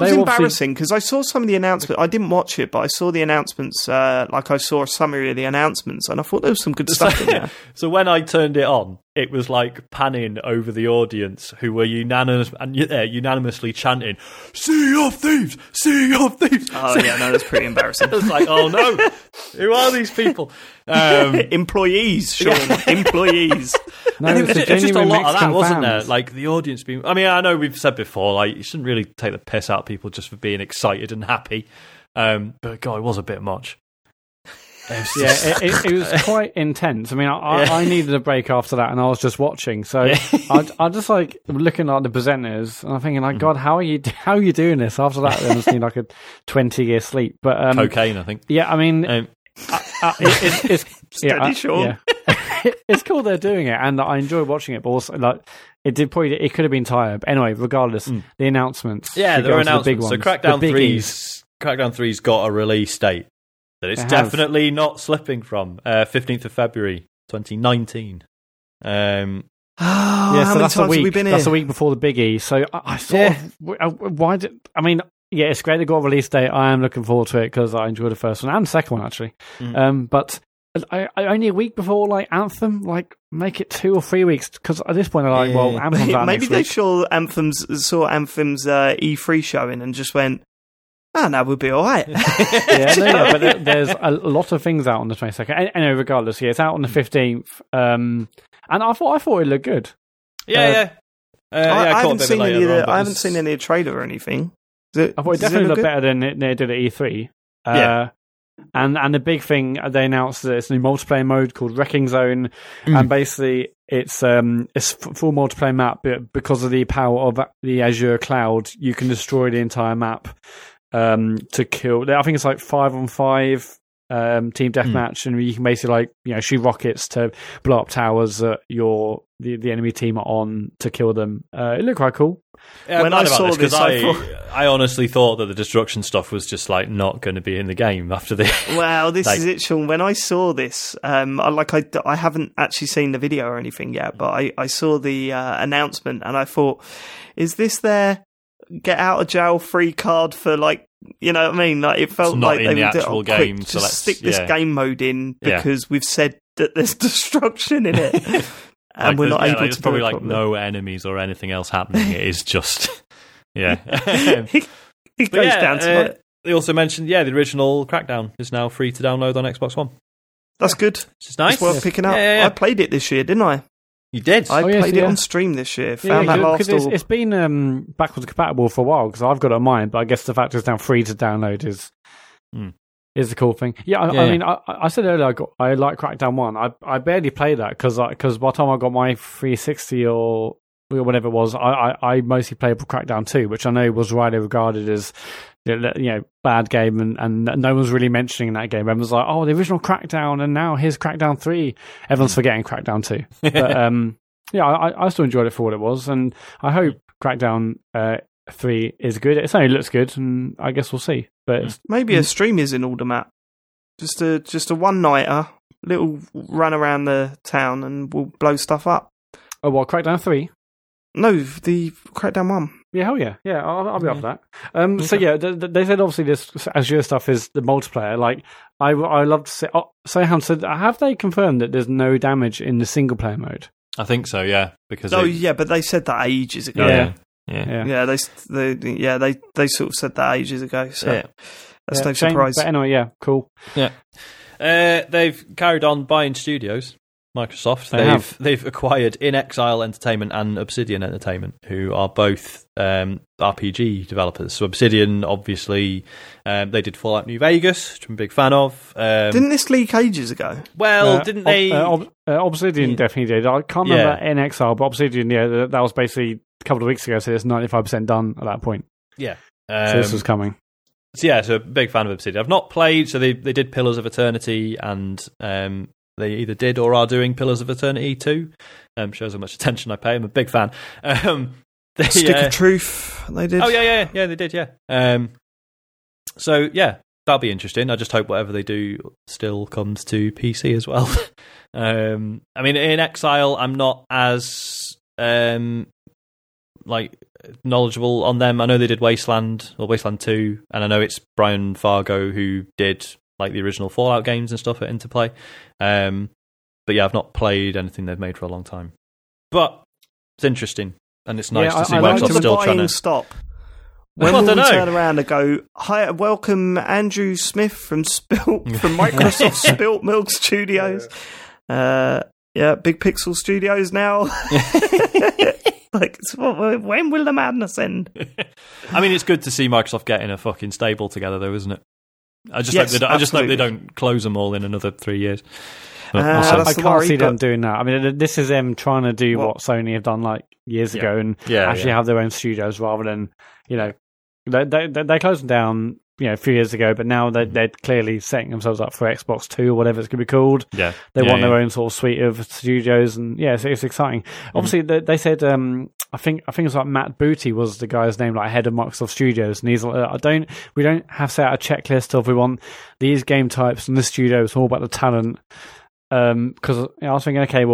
embarrassing because I saw some of the announcements. I didn't watch it, but I saw the announcements. I saw a summary of the announcements, and I thought there was some good stuff in there. So when I turned it on, it was panning over the audience who were unanimously chanting, "Sea of Thieves! Sea of Thieves!" Oh, that's pretty embarrassing. I was like, oh no, who are these people? Employees, Sean. Employees. No, and it was just a lot of that, wasn't there? The audience being... I know we've said before, you shouldn't really take the piss out of people just for being excited and happy. But God, it was a bit much. It was quite intense. I mean, I needed a break after that, and I was just watching. So I just like looking at the presenters, and I'm thinking, like, God, how are you doing this? After that, I just need like a 20-year sleep. But cocaine, I think. Yeah, I mean, it's steady, Sean. Yeah. It's cool they're doing it, and I enjoy watching it. But also, like, it could have been tired. But anyway, regardless, the announcements. Yeah, there were announcements. The big ones, so Crackdown 3's got a release date that it's definitely not slipping from. 15th of February 2019. So that's a week. That's a week before the Big E. So it's great they got a release date. I am looking forward to it because I enjoyed the first one and the second one actually. But I only a week before like Anthem, like make it 2 or 3 weeks because at this point I'm like, well, Anthem's out next week. Maybe they saw Anthem's E3 showing and just went, oh, no, we'll be all right. But there's a lot of things out on the 22nd. Anyway, regardless, it's out on the 15th. And I thought it looked good. I haven't seen any trailer or anything. I thought it definitely looked better than they did at E3. And the big thing, they announced that it's a new multiplayer mode called Wrecking Zone, and basically it's full multiplayer map, but because of the power of the Azure cloud, you can destroy the entire map to kill. I think it's like 5-on-5 team deathmatch, and you can basically shoot rockets to blow up towers that the enemy team are on to kill them. It looked quite cool. Yeah, when I saw this, I honestly thought that the destruction stuff was just like not going to be in the game after this. Well, this is it, Sean. When I saw this, I haven't actually seen the video or anything yet, but I saw the announcement and I thought, is this their get out of jail free card for like, you know what I mean? Like it felt like they were game. So let's stick this game mode in because we've said that there's destruction in it. And like we're not able to do it probably like properly. No enemies or anything else happening. It is just, it goes down to it. They also mentioned, the original Crackdown is now free to download on Xbox One. That's good. It's nice. It's worth picking up. Yeah. I played it this year, didn't I? You did. I played it on stream this year. It's been backwards compatible for a while because I've got it on mine, but I guess the fact it's now free to download is the cool thing. I said earlier I like Crackdown 1. I barely play that because by the time I got my 360 or whatever it was, I mostly played Crackdown 2, which I know was widely regarded as bad game, and no one's really mentioning that game. Everyone's like, oh, the original Crackdown, and now here's Crackdown 3. Everyone's forgetting Crackdown 2. But I still enjoyed it for what it was, and I hope Crackdown 3 is good. It certainly looks good, and I guess we'll see. But maybe a stream is in order, Matt. Just a one-nighter, little run around the town, and we'll blow stuff up. Oh, what, Crackdown 3? No, the Crackdown 1. Yeah, hell yeah. Yeah, I'll be up for that. Okay. So, they said, obviously, this Azure stuff is the multiplayer. Like, I love to say... Oh, Sohan said, have they confirmed that there's no damage in the single-player mode? I think so, yeah. But they said that ages ago. Yeah. They sort of said that ages ago, so that's no surprise. But anyway, cool. Yeah, they've carried on buying studios. Microsoft, they've acquired In Exile Entertainment and Obsidian Entertainment, who are both RPG developers. So Obsidian, obviously, they did Fallout New Vegas, which I'm a big fan of. Didn't this leak ages ago? Well, didn't they? Obsidian definitely did. I can't remember In Exile, but Obsidian, that was basically a couple of weeks ago, so it's 95% done at that point. Yeah. So this was coming. So big fan of Obsidian. I've not played, so they did Pillars of Eternity and... They either did or are doing Pillars of Eternity 2. Shows how much attention I pay. I'm a big fan. Stick of Truth, they did. Oh, yeah, they did, yeah. That'll be interesting. I just hope whatever they do still comes to PC as well. In Exile, I'm not as knowledgeable on them. I know they did Wasteland 2, and I know it's Brian Fargo who did... like the original Fallout games and stuff at Interplay. I've not played anything they've made for a long time. But it's interesting, and it's nice to see Microsoft still trying to... stop. When will we turn around and go, hi, welcome Andrew Smith from Microsoft Spilt Milk Studios. Big Pixel Studios now. When will the madness end? I mean, it's good to see Microsoft getting a fucking stable together though, isn't it? I just hope they don't close them all in another 3 years. I can't see them doing that. I mean, this is them trying to do what Sony have done like years ago and have their own studios rather than, you know, they closed them down, you know, a few years ago, but now they're clearly setting themselves up for Xbox 2 or whatever it's going to be called. Yeah. They want their own sort of suite of studios, and it's exciting. Mm-hmm. Obviously, they said, I think it's like Matt Booty was the guy's name, like head of Microsoft Studios, and he's like, we don't have set out a checklist of we want these game types and this studio. It's all about the talent. Because I was thinking, okay,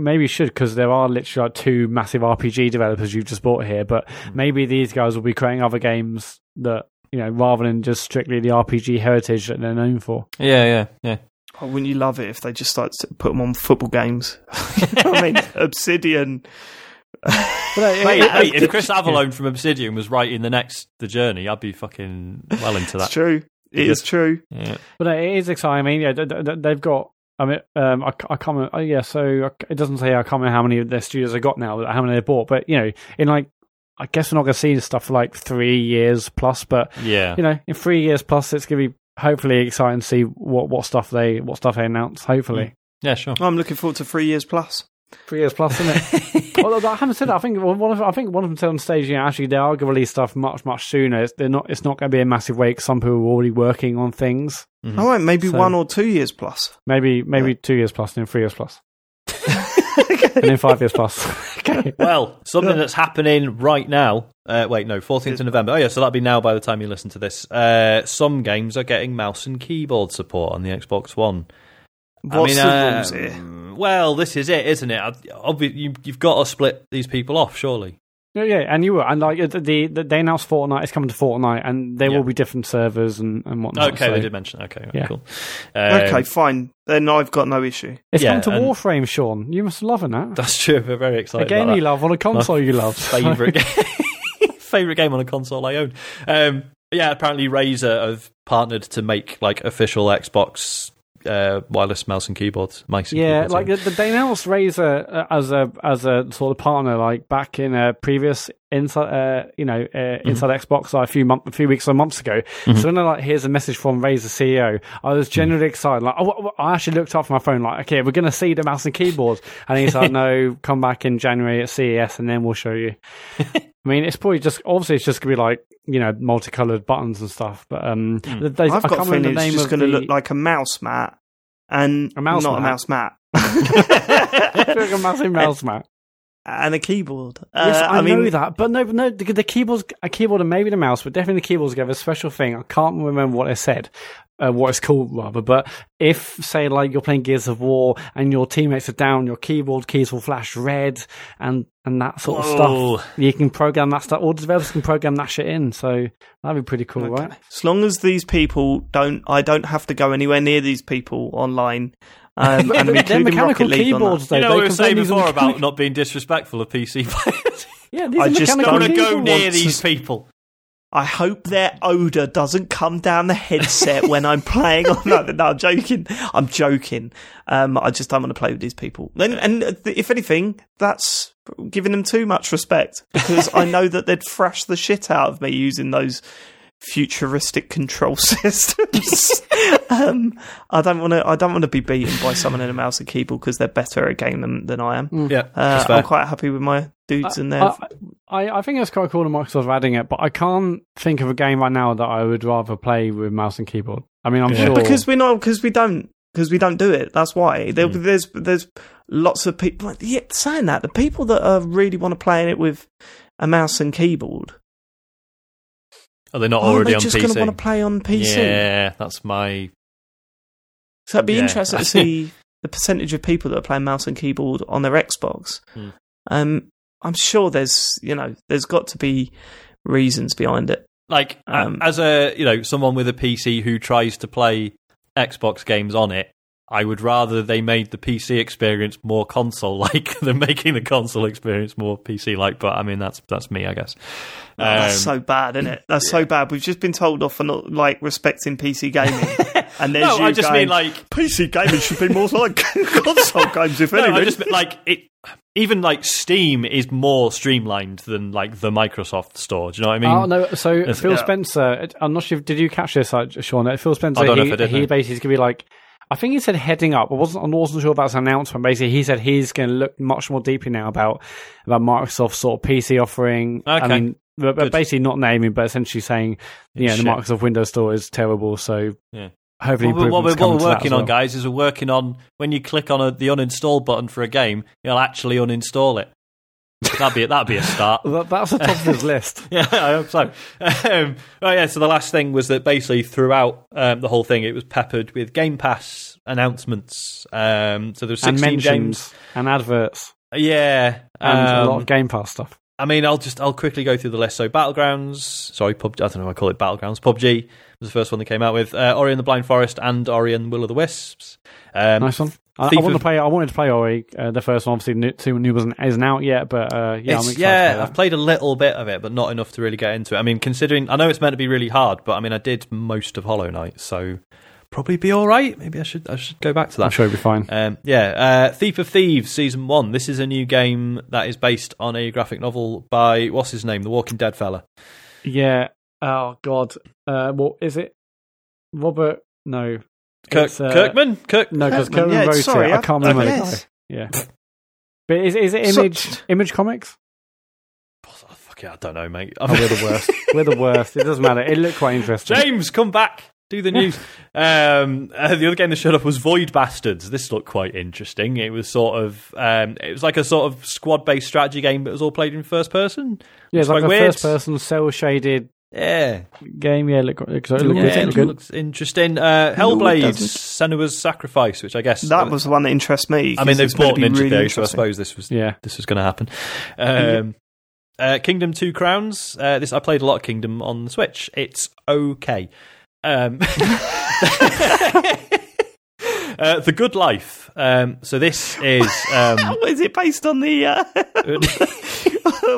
maybe you should, because there are literally like two massive RPG developers you've just bought here, but maybe these guys will be creating other games that, you know, rather than just strictly the RPG heritage that they're known for. Yeah. Oh, wouldn't you love it if they just started to put them on football games? I mean, Obsidian. Mate, if Chris Avalone from Obsidian was writing the Journey, I'd be fucking well into that. It's true. It is true. Yeah. But it is exciting. I mean, they've got. I mean, I can't remember. So it doesn't say I can't remember how many of their studios they got now, how many they bought. But you know, in like, I guess we're not going to see this stuff for like 3 years plus. But you know, in 3 years plus, it's going to be hopefully exciting to see what stuff they announce. Hopefully, yeah, sure. I'm looking forward to 3 years plus. 3 years plus, isn't it? Although I haven't said that. I think one of them said on stage, you know, actually they are going to release stuff much, much sooner. It's not going to be a massive wait, because some people are already working on things. Mm-hmm. All right, maybe 1 or 2 years plus. Maybe 2 years plus, and then 3 years plus. And then 5 years plus. Okay. Well, something that's happening right now. 14th of November. Oh, yeah, so that'll be now by the time you listen to this. Some games are getting mouse and keyboard support on the Xbox One. What's the rules here? Well, this is it, isn't it? You've got to split these people off, surely. Yeah, and you were. And like they announced Fortnite is coming to Fortnite, and they will be different servers and whatnot. Okay, so. They did mention that. Okay, right, cool. Okay, fine. Then I've got no issue. It's come to Warframe, Sean. You must love it now. That's true. We're very excited. A game about you love on a console you love. Favorite game on a console I own. Apparently Razer have partnered to make like official Xbox. Wireless mouse and keyboards. Like they announced Razer as a sort of partner, like back in a previous Inside Xbox, like a few weeks or months ago. Mm-hmm. So when I here's a message from Razer CEO, I was genuinely excited. Like, I actually looked up my phone, like, okay, we're going to see the mouse and keyboards, and he's like, no, come back in January at CES, and then we'll show you. I mean, it's probably just going to be like, you know, multicolored buttons and stuff. But I've got a feeling it's just going to look like a mouse mat and a mouse mat. Like a massive mouse mat and a keyboard. Yes, I know that, but no, the keyboard's a keyboard and maybe the mouse, but definitely the keyboard's going to have a special thing. I can't remember what they said. What it's called, rather, but if, say, like you're playing Gears of War and your teammates are down, your keyboard keys will flash red and that sort of stuff. You can program that stuff. All developers can program that shit in, so that'd be pretty cool, right? As long as these people don't have to go anywhere near these people online. And they're mechanical keyboards, though. You know what we were saying before about not being disrespectful of PC players? Yeah, these are mechanical keyboards. I just don't want to go near these people. I hope their odour doesn't come down the headset when I'm playing. I'm joking. I just don't want to play with these people. And if anything, that's giving them too much respect, because I know that they'd thrash the shit out of me using those futuristic control systems. I don't want to be beaten by someone in a mouse and keyboard because they're better at game than I am. I'm quite happy with my dudes in there. I think that's quite cool that Microsoft's adding it, but I can't think of a game right now that I would rather play with mouse and keyboard. I mean, I'm sure because we don't do it. That's why there's lots of people. Like, saying that, the people that really want to play in it with a mouse and keyboard. Are they not already on PC? They're just going to want to play on PC. Yeah, that's my... So it'd be interesting to see the percentage of people that are playing mouse and keyboard on their Xbox. Mm. I'm sure there's got to be reasons behind it. Like, as a, you know, someone with a PC who tries to play Xbox games on it, I would rather they made the PC experience more console-like than making the console experience more PC-like. But I mean, that's me, I guess. That's so bad, isn't it? That's so bad. We've just been told off for not like respecting PC gaming. And there's I just mean like PC gaming should be more like console games. If anything, I just mean, like it. even like Steam is more streamlined than like the Microsoft store. Do you know what I mean? Oh no! So it's, Phil Spencer, I'm not sure. Did you catch this, Sean? Phil Spencer. I don't know if I did. He basically is going to be like, I think he said heading up. I wasn't sure about his announcement. Basically, he said he's going to look much more deeply now about Microsoft's sort of PC offering. Okay. I mean, but basically not naming, but essentially saying, the Microsoft Windows Store is terrible. So hopefully, what we're working on, guys, is we're working on when you click on the uninstall button for a game, you'll actually uninstall it. That'd be a start. That's the top of his list. Yeah, I hope so. So the last thing was that basically throughout the whole thing, it was peppered with Game Pass announcements. So there were 16 mentions, games and adverts. Yeah, and a lot of Game Pass stuff. I mean, I'll quickly go through the list. So PUBG. I don't know why I call it Battlegrounds. PUBG was the first one they came out with. Ori and the Blind Forest and Ori and Will of the Wisps. Nice one. I wanted to play Ori, the first one. Obviously, isn't out yet, but I'm excited. Yeah, I've played a little bit of it, but not enough to really get into it. I mean, considering I know it's meant to be really hard, but I mean, I did most of Hollow Knight, so probably be all right. Maybe I should go back to that. I'm sure it'll be fine. Thief of Thieves Season 1. This is a new game that is based on a graphic novel by what's his name, the Walking Dead fella. Yeah. Oh God. What is it? Robert? No. Kirkman? No, because Kirkman wrote it. I can't remember. Yes. Yeah. But is it Image Comics? Oh, fuck it, I don't know, mate. We're the worst. It doesn't matter. It looked quite interesting. James, come back. Do the news. The other game that showed up was Void Bastards. This looked quite interesting. It was sort of, like a sort of squad-based strategy game, but it was all played in first person. Yeah, it's like a first-person cell-shaded game. Yeah, it looks interesting. Hellblade: Senua's Sacrifice, which I guess that was the one that interests me. I mean, they've bought Ninja Theory, so I suppose this was going to happen. Kingdom Two Crowns. This I played a lot of Kingdom on the Switch. It's okay. The Good Life. So this is is it based on the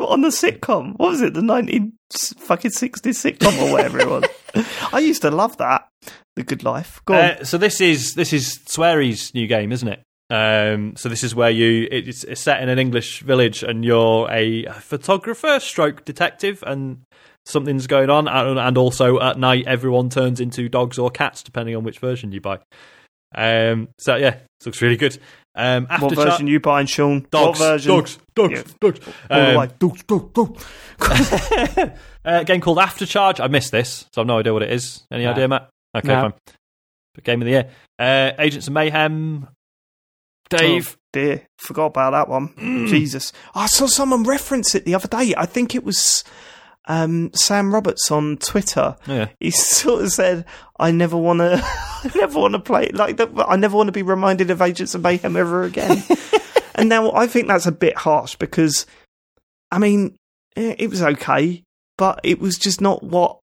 on the sitcom? What was it? The 1960s sitcom or whatever it was. I used to love that. The Good Life. Go on. So this is Sweary's new game, isn't it? So this is where it's set in an English village, and you're a photographer, stroke detective, and something's going on, and also at night everyone turns into dogs or cats depending on which version you buy. So yeah, it looks really good. What version you buying, Sean? Dogs. What version? Dogs. Dogs. A game called Aftercharge. I missed this, so I've no idea what it is. Any idea, Matt? Okay, fine. Game of the year. Agents of Mayhem. Dave. Oh, dear. Forgot about that one. Jesus. I saw someone reference it the other day. I think it was Sam Roberts on Twitter. Yeah. He sort of said, I never want to play it like that. I never want to be reminded of Agents of Mayhem ever again. And now I think that's a bit harsh because, I mean, it was okay, but it was just not what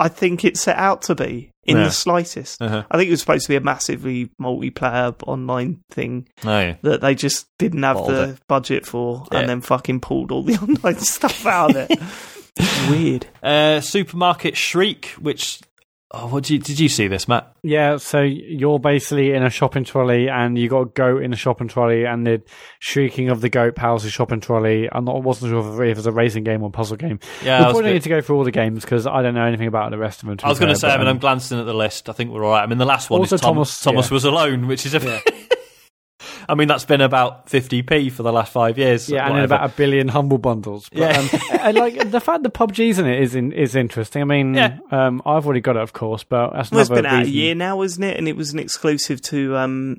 I think it set out to be in the slightest. Uh-huh. I think it was supposed to be a massively multiplayer online thing that they just didn't have the budget for and then fucking pulled all the online stuff out of it. Weird. Supermarket Shriek, which... Oh, did you see this, Matt? Yeah, so you're basically in a shopping trolley and you got a goat in a shopping trolley and the shrieking of the goat powers the shopping trolley. I wasn't sure if it was a racing game or a puzzle game. Yeah, we'll probably need to go through all the games because I don't know anything about the rest of them. I was going to say, I mean, I'm glancing at the list. I think we're all right. I mean, the last one also is Thomas Was Alone, which is a... Yeah. I mean, that's been about 50p for the last 5 years. Yeah, and about 1 billion humble bundles. But, like the fact that PUBG's in it is interesting. I mean, I've already got it, of course, but that's it's been out a year now, isn't it? And it was an exclusive to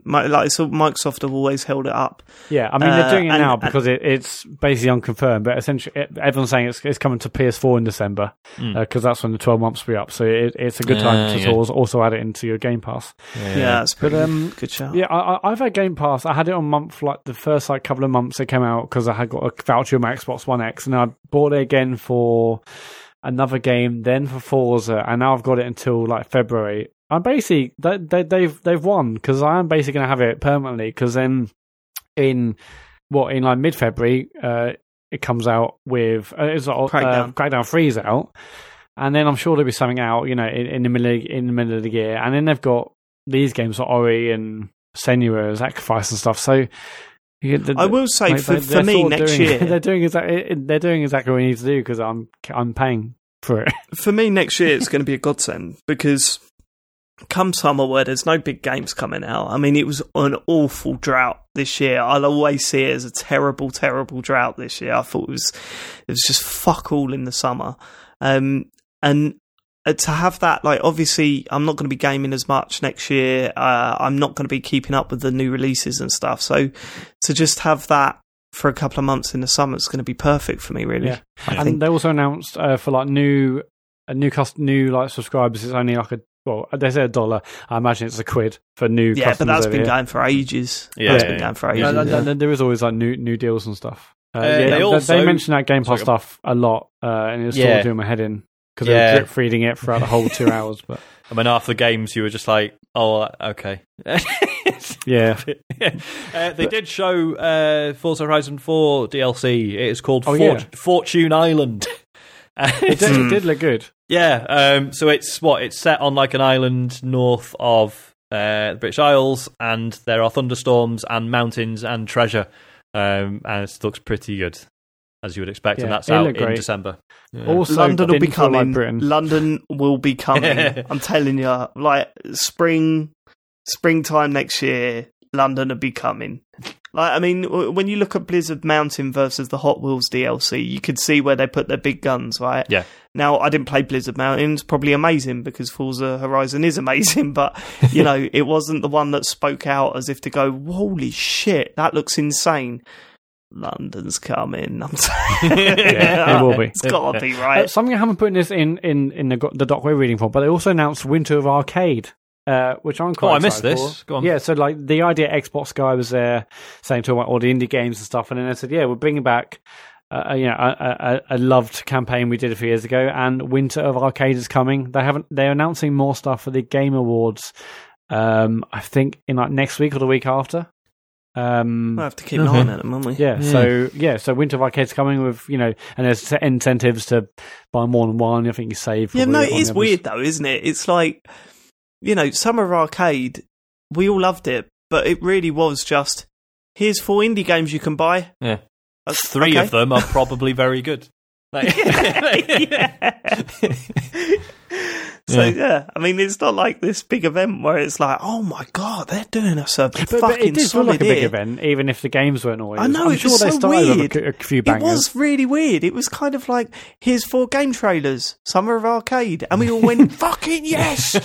Microsoft have always held it up. Yeah, I mean, they're doing it now because it's basically unconfirmed, but essentially everyone's saying it's coming to PS4 in December because that's when the 12 months will be up. So it's a good time to also add it into your Game Pass. Yeah, that's pretty good shout. Yeah, I've had Game Pass. I had it on the first couple of months it came out because I had got a voucher on my Xbox One X, and I bought it again for another game, then for Forza, and now I've got it until February. I'm basically they've won because I am basically going to have it permanently because then in mid-February it comes out with Crackdown 3's out, and then I'm sure there'll be something out in the middle of the year, and then they've got these games like Ori and Senua, Sacrifice and stuff. So I will say, like, for me, next year they're doing exactly what we need to do because I'm paying for it. For me, next year it's going to be a godsend because come summer, where there's no big games coming out. I mean, it was an awful drought this year. I'll always see it as a terrible, terrible drought this year. I thought it was just fuck all in the summer, and to have that, like, obviously I'm not going to be gaming as much next year. I'm not going to be keeping up with the new releases and stuff. So to just have that for a couple of months in the summer, it's going to be perfect for me, really. Yeah. And they also announced for like new like subscribers, it's only like they say $1. I imagine it's £1 for new. Yeah, but that's been going for ages. There is always like new deals and stuff. They mention that Game Pass stuff a lot, and it's sort of doing my head in. Because they were drip feeding it throughout the whole 2 hours. But I mean, half the games you were just like, oh, okay. Yeah. They did show Forza Horizon 4 DLC. It's called Fortune Island. It did look good. Yeah. So it's it's set on like an island north of the British Isles, and there are thunderstorms and mountains and treasure. And it looks pretty good, as you would expect, and that's out in December. Yeah. Also, London will be coming. London will be coming. I'm telling you, like springtime next year, London will be coming. Like, I mean, when you look at Blizzard Mountain versus the Hot Wheels DLC, you could see where they put their big guns, right? Yeah. Now, I didn't play Blizzard Mountain. It's probably amazing because Forza Horizon is amazing, but, you know, it wasn't the one that spoke out as if to go, holy shit, that looks insane. London's coming. It will be. It's got to be, right? Something I haven't put this in the doc we're reading for, but they also announced Winter of Arcade, which I'm quite excited I missed this. For. Go on. Yeah, so like the idea Xbox guy was there saying to him about all the indie games and stuff, and then they said, yeah, we're bringing back a loved campaign we did a few years ago, and Winter of Arcade is coming. They're announcing more stuff for the Game Awards, I think in like next week or the week after. I have to keep an eye on them, won't we? So Winter of Arcade's coming with, you know, and there's incentives to buy more than one. I think you save. Yeah, no, it is weird though, isn't it? It's like, you know, Summer of Arcade, we all loved it, but it really was just, here's 4 indie games you can buy. Yeah, three of them are probably very good. Like, I mean, it's not like this big event where it's like, oh my god, they're doing us a but it did solid like a big event, even if the games weren't always. I know, I'm sure they so started with a few bangers. It was really weird. It was kind of like, here's 4 game trailers, Summer of Arcade, and we all went, fucking yes,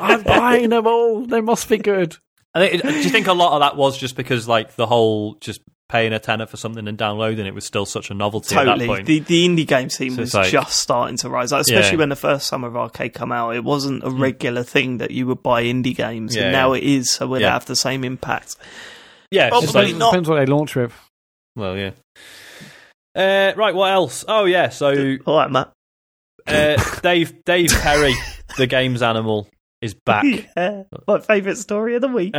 I'm buying them all. They must be good. Do you think a lot of that was just because like the whole just paying a tenner for something and downloading it was still such a novelty at that point? The indie game scene was like, just starting to rise up, especially when the first Summer of Arcade come out. It wasn't a regular thing that you would buy indie games, and now it is, so will it have the same impact? Yeah, probably not. Depends what they launch with. Well, yeah. Right, what else? Oh, yeah, so... All right, Matt. Dave Perry, the games animal, is back. Yeah. My favourite story of the week.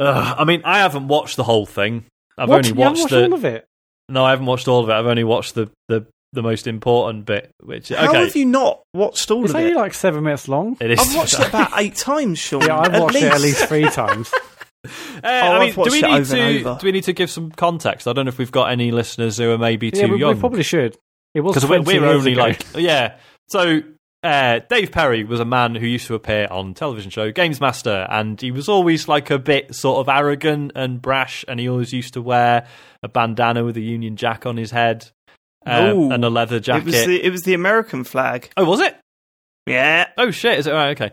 I mean, I haven't watched the whole thing. All of it? No, I haven't watched all of it. I've only watched the most important bit. How have you not watched all of it? It's only like 7 minutes long. It is. I've watched it about 8 times, Sean. Yeah, I've watched it at least 3 times. Do we need to give some context? I don't know if we've got any listeners who are maybe too young. We probably should. It was because we're only ago. Like So. Dave Perry was a man who used to appear on television show Games Master, and he was always like a bit sort of arrogant and brash, and he always used to wear a bandana with a Union Jack on his head and a leather jacket. It was the American flag. Oh, was it? Yeah. Oh shit! Is it right? Okay.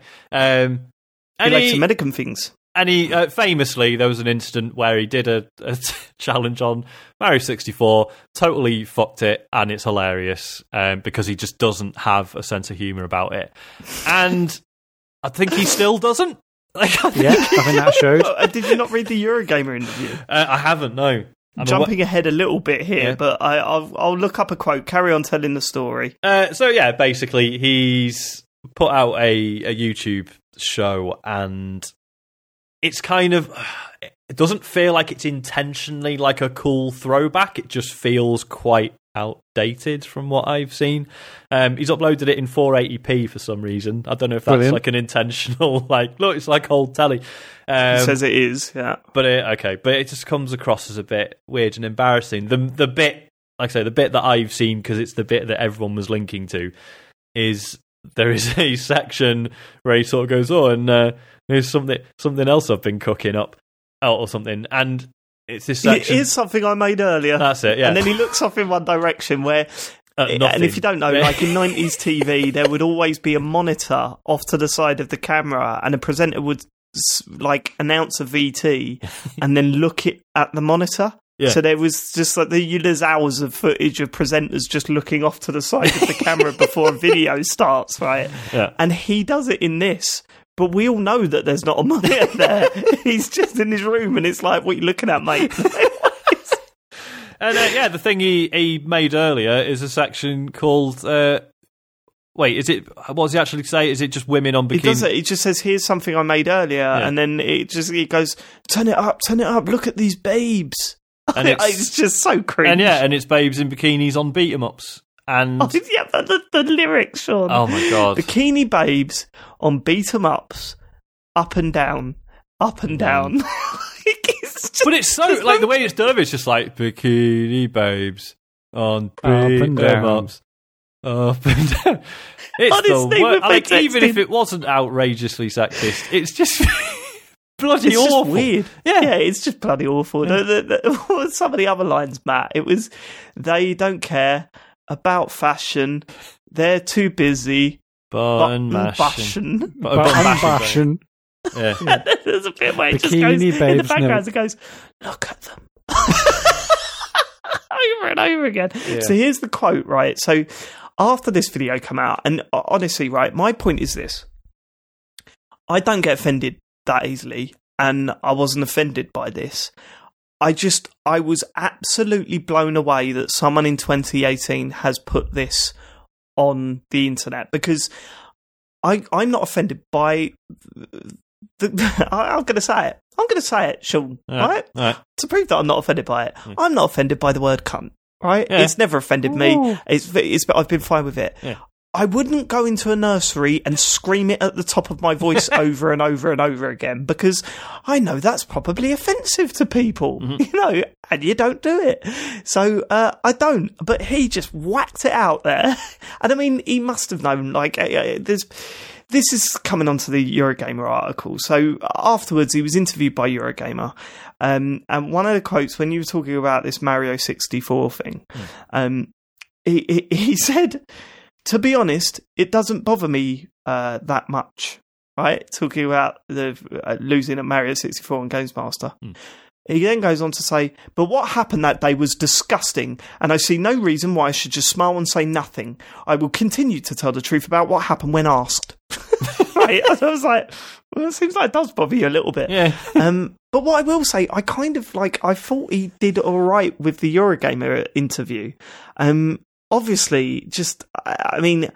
He likes American things. And he famously, there was an incident where he did a challenge on Mario 64, totally fucked it, and it's hilarious because he just doesn't have a sense of humour about it. And I think he still doesn't. I think that showed. Did you not read the Eurogamer interview? I haven't, no. I'm jumping ahead a little bit here, but I'll look up a quote. Carry on telling the story. Basically, he's put out a YouTube show, and... It's kind of, it doesn't feel like it's intentionally like a cool throwback. It just feels quite outdated from what I've seen. He's uploaded it in 480p for some reason. I don't know if that's like an intentional, like, look, it's like old telly. It says it is, yeah. But it just comes across as a bit weird and embarrassing. The bit, like I say, the bit that I've seen, because it's the bit that everyone was linking to, is there is a section where he sort of goes, oh, and there's something else I've been cooking up, or something, and it's this section. It is something I made earlier. That's it, yeah. And then he looks off in one direction where... and if you don't know, like in 90s TV, there would always be a monitor off to the side of the camera, and a presenter would like announce a VT and then look at the monitor. Yeah. So there was just like there's hours of footage of presenters just looking off to the side of the camera before a video starts, right? Yeah. And he does it in this. But we all know that there's not a monitor there. He's just in his room, and it's like, what are you looking at, mate? And the thing he made earlier is a section called... wait, is it? What does he actually say? Is it just women on bikini? He does it. He just says, "Here's something I made earlier," and then it goes, turn it up, look at these babes," and it's just so cringe. And yeah, and it's babes in bikinis on beat 'em ups. And the lyrics, Sean. Oh my god! Bikini babes on beat 'em ups, up and down, up and down. But it's so like the way it's done. It's just like bikini babes on beat 'em ups, up and down. It's the worst. Like, even if it wasn't outrageously sexist, it's just bloody awful. Just weird. Yeah, it's just bloody awful. Yeah. No, some of the other lines, Matt. It was they don't care about fashion, they're too busy. Bun bashing. Yeah. There's a bit where it just goes in the background. It goes, look at them. Over and over again. Yeah. So here's the quote, right? So after this video come out, and honestly, right, my point is this. I don't get offended that easily, and I wasn't offended by this. I was absolutely blown away that someone in 2018 has put this on the internet, because I'm not offended by I'm going to say it. I'm going to say it, Sean, right? Right? To prove that I'm not offended by it. I'm not offended by the word cunt, right? Yeah. It's never offended me. I've been fine with it. Yeah. I wouldn't go into a nursery and scream it at the top of my voice over and over and over again, because I know that's probably offensive to people, you know, and you don't do it. So I don't, but he just whacked it out there. And I mean, he must have known, like, this is coming onto the Eurogamer article. So afterwards, he was interviewed by Eurogamer. And one of the quotes, when you were talking about this Mario 64 thing, he said... To be honest, it doesn't bother me that much, right? Talking about the losing at Mario 64 and Games Master. Mm. He then goes on to say, but what happened that day was disgusting, and I see no reason why I should just smile and say nothing. I will continue to tell the truth about what happened when asked. Right? And I was like, well, it seems like it does bother you a little bit. Yeah. But what I will say, I kind of like, I thought he did all right with the Eurogamer interview. Obviously, just, I mean,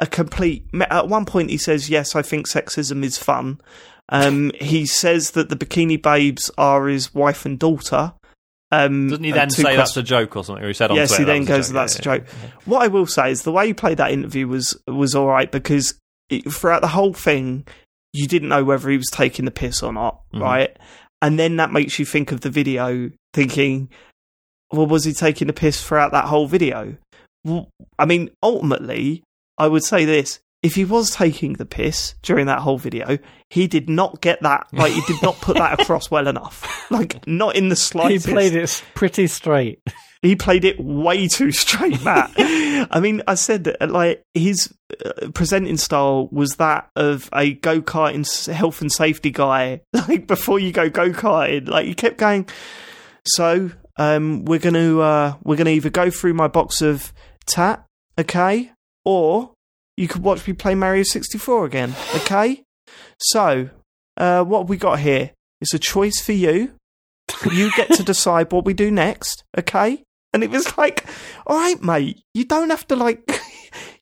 a complete... At one point he says, yes, I think sexism is fun. He says that the bikini babes are his wife and daughter. Doesn't he then say that's a joke or something? Or he said on Twitter, he then goes, that's a joke. Yeah. What I will say is the way he played that interview was all right, because throughout the whole thing, you didn't know whether he was taking the piss or not, right? And then that makes you think of the video, thinking, well, was he taking the piss throughout that whole video? I mean, ultimately, I would say this. If he was taking the piss during that whole video, he did not get that. Like, he did not put that across well enough. Like, not in the slightest. He played it pretty straight. He played it way too straight, Matt. I mean, I said that, like, his presenting style was that of a go-karting health and safety guy. Like, before you go-karting, like, he kept going, so, we're going to either go through my box of tat, okay, or you could watch me play Mario 64 again, okay? So, what have we got here? It's a choice for you. You get to decide what we do next, okay? And it was like, all right, mate, you don't have to, like,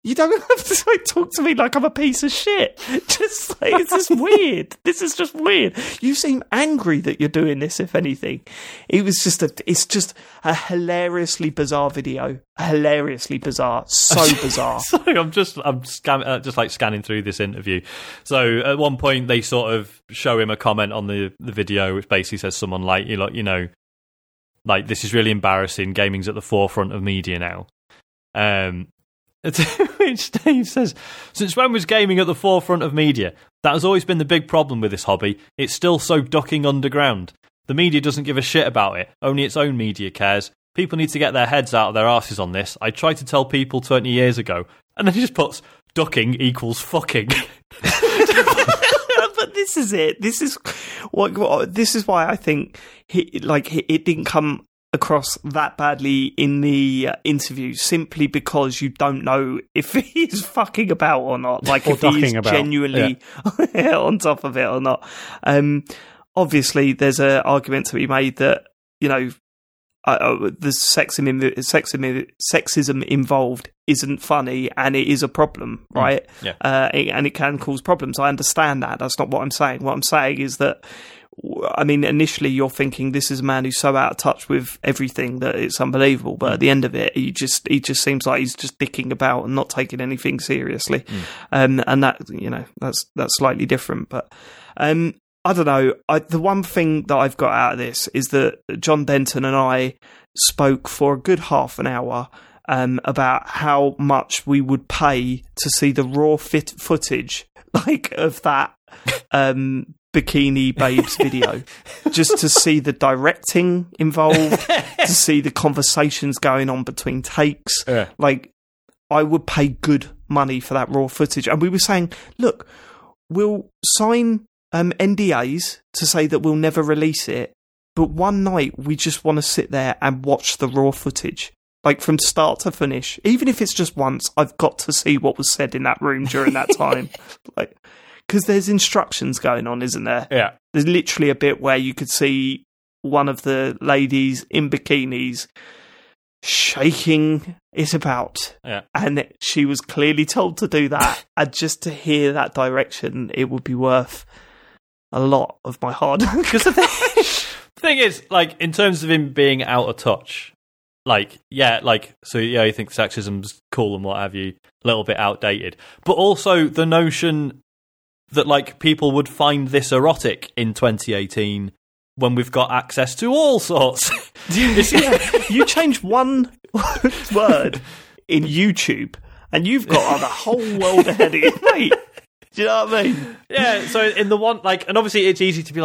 You don't have to like, talk to me like I'm a piece of shit. Just like, it's just weird. This is just weird. You seem angry that you're doing this, if anything. It was just it's just a hilariously bizarre video. Hilariously bizarre. So bizarre. Sorry, I'm just like scanning through this interview. So at one point they sort of show him a comment on the video, which basically says someone like, you know, this is really embarrassing. Gaming's at the forefront of media now. To which Dave says, since when was gaming at the forefront of media? That has always been the big problem with this hobby. It's still so ducking underground. The media doesn't give a shit about it. Only its own media cares. People need to get their heads out of their asses on this. I tried to tell people 20 years ago. And then he just puts, ducking equals fucking. But this is it. This is why I think it didn't come across that badly in the interview, simply because you don't know if he's fucking about or not, like or if he's genuinely on top of it or not. Obviously, there's an argument to be made that, you know, the sexism involved isn't funny, and it is a problem, right? Yeah. And it can cause problems. I understand that. That's not what I'm saying. What I'm saying is that, I mean, initially you're thinking this is a man who's so out of touch with everything that it's unbelievable. But at the end of it, he just seems like he's just dicking about and not taking anything seriously. And that, you know, that's slightly different. But I don't know. The one thing that I've got out of this is that John Denton and I spoke for a good half an hour about how much we would pay to see the raw footage of that Bikini Babes video, just to see the directing involved, to see the conversations going on between takes. Yeah. I would pay good money for that raw footage. And we were saying, look, we'll sign NDAs to say that we'll never release it, but one night we just want to sit there and watch the raw footage. From start to finish, even if it's just once, I've got to see what was said in that room during that time. Because there's instructions going on, isn't there? Yeah. There's literally a bit where you could see one of the ladies in bikinis shaking it about. Yeah. And she was clearly told to do that. And just to hear that direction, it would be worth a lot of my hard work. Because the thing is, in terms of him being out of touch, you think sexism's cool and what have you, a little bit outdated. But also the notion that, people would find this erotic in 2018 when we've got access to all sorts. You change one word in YouTube and you've got the whole world ahead of you, mate. Do you know what I mean? Yeah, so in the one, and obviously it's easy to be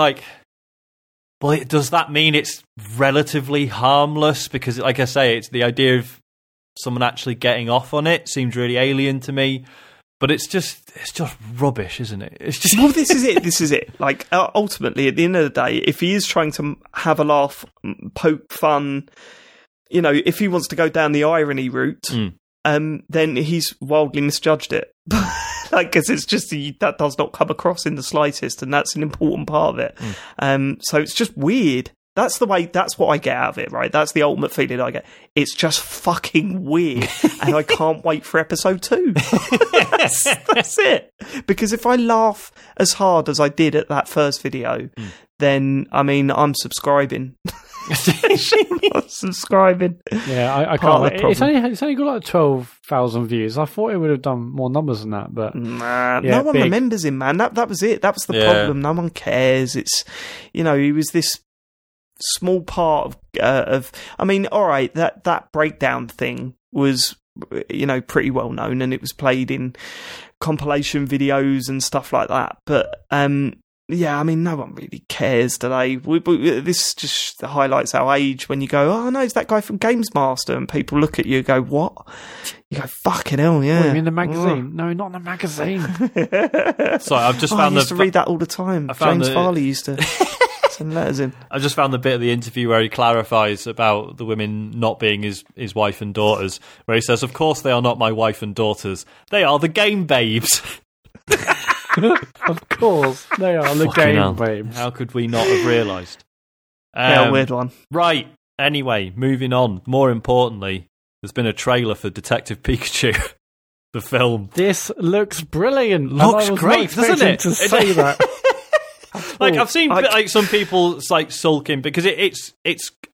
well, does that mean it's relatively harmless? Because, like I say, it's the idea of someone actually getting off on it seems really alien to me. But it's just rubbish, isn't it? It's just well, this is it. This is it. Ultimately, at the end of the day, if he is trying to have a laugh, poke fun, you know, if he wants to go down the irony route, then he's wildly misjudged it. Because it's just that does not come across in the slightest, and that's an important part of it. So it's just weird. That's what I get out of it, right? That's the ultimate feeling I get. It's just fucking weird, and I can't wait for episode 2. That's it. Because if I laugh as hard as I did at that first video, then, I mean, I'm subscribing. Yeah, I can't. It's only got 12,000 views. I thought it would have done more numbers than that, but no one remembers him, man. That was it. That was the problem. No one cares. It's, you know, he was this small part of. I mean, all right, that breakdown thing was, you know, pretty well known, and it was played in compilation videos and stuff like that. But yeah, I mean, no one really cares today. This just highlights our age when you go, oh, no, it's that guy from Games Master, and people look at you and go, what? You go, fucking hell, yeah. What, you mean the magazine? No, not the magazine. Sorry, I've just found I used to read that all the time. James Farley used to send letters in. I just found the bit of the interview where he clarifies about the women not being his wife and daughters, where he says, of course they are not my wife and daughters. They are the game babes. Of course, they are the game babes. How could we not have realised? Yeah, weird one. Right, anyway, moving on. More importantly, there's been a trailer for Detective Pikachu. the film. This looks brilliant. Looks great, doesn't it? To say that. Like, I've seen like some people like sulking because it's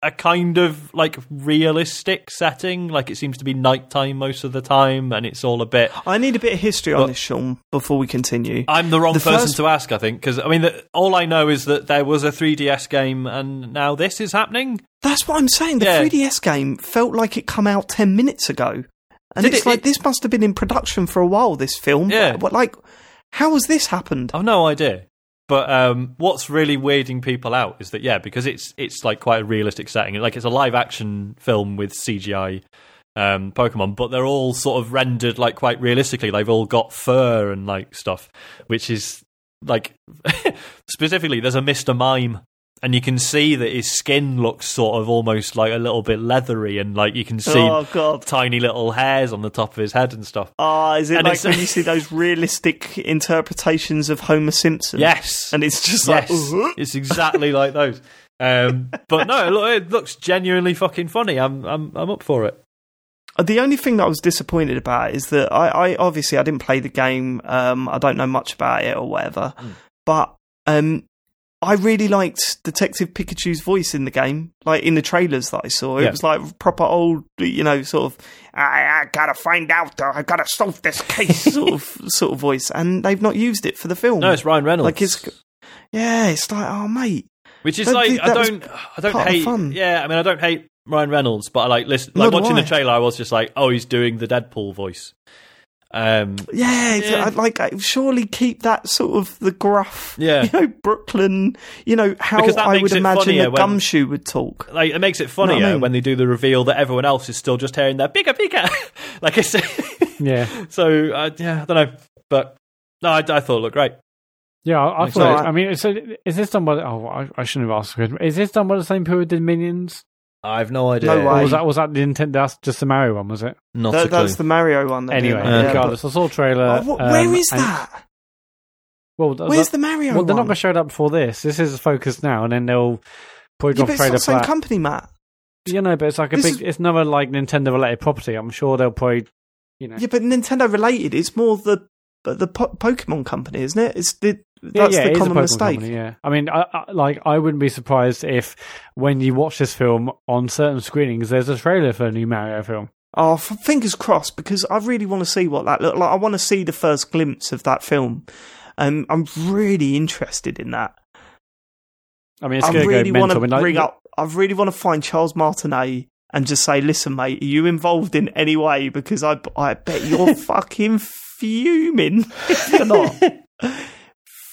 a kind of like realistic setting. Like, it seems to be nighttime most of the time, and it's all a bit. I need a bit of history on this, Sean, before we continue. I'm the wrong person to ask, I think, because I mean, all I know is that there was a 3DS game, and now this is happening. That's what I'm saying. The 3DS game felt like it come out 10 minutes ago, and this must have been in production for a while. This film, yeah. But like, how has this happened? I've no idea. But what's really weirding people out is that, yeah, because it's like quite a realistic setting. Like, it's a live action film with CGI Pokemon, but they're all sort of rendered like quite realistically. They've all got fur and like stuff, which is like specifically there's a Mr. Mime, and you can see that his skin looks sort of almost like a little bit leathery, and like you can see tiny little hairs on the top of his head and stuff. Is it like when you see those realistic interpretations of Homer Simpson? Yes. And it's just like... Yes. It's exactly like those. But no, it looks genuinely fucking funny. I'm up for it. The only thing that I was disappointed about is that I obviously I didn't play the game. I don't know much about it or whatever. But... I really liked Detective Pikachu's voice in the game, like in the trailers that I saw. It was like proper old, you know, sort of, I gotta find out, I gotta solve this case sort of voice. And they've not used it for the film. No, it's Ryan Reynolds. Like it's like, oh mate. Which is like, I don't hate. Yeah, I mean, I don't hate Ryan Reynolds, but I like listen. Like watching the trailer, I was just like, oh, he's doing the Deadpool voice. I'd surely keep that sort of the gruff, you know, Brooklyn, you know, how I would imagine a Gumshoe would talk. Like, it makes it funnier when they do the reveal that everyone else is still just hearing their Pika Pika. Like I said. Yeah. So, I don't know. But, no, I thought it looked great. Yeah, I thought, I mean, so is this done by, I shouldn't have asked. Is this done by the same people who did Minions? I have no idea. No way. Was that the Nintendo? That's just the Mario one, was it? That's the Mario one. Anyway, regardless, I saw a trailer. Where is that? Where's the Mario one? They're not going to show it up before this. This is the focus now, and then they'll probably drop a trailer. But it's not the same company, Matt. You know, but it's like it's another like Nintendo-related property. I'm sure they'll probably, you know. Yeah, but Nintendo-related. It's more the Pokemon company, isn't it? That's the common mistake. Company, yeah, I mean, I wouldn't be surprised if when you watch this film on certain screenings, there's a trailer for a new Mario film. Oh, fingers crossed, because I really want to see what that looked like. I want to see the first glimpse of that film. I'm really interested in that. I mean, it's going to really go mental. I really want to find Charles Martinet and just say, "Listen, mate, are you involved in any way? Because I bet you're fucking fuming if you're not."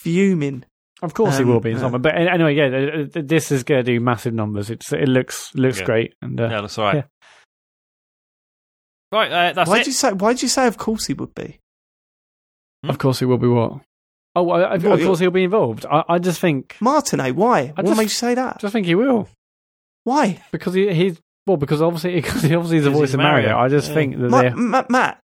Fuming. Of course it will be in summer. But anyway, this is going to do massive numbers. It looks great. And, looks all right. Yeah. Right, that's it. Why did you say of course he would be? Of course he will be what? Oh, of course he'll be involved. I just think... Martinet, why? What made you say that? I just think he will. Why? Because he obviously is the voice of Mario. I just think that Matt.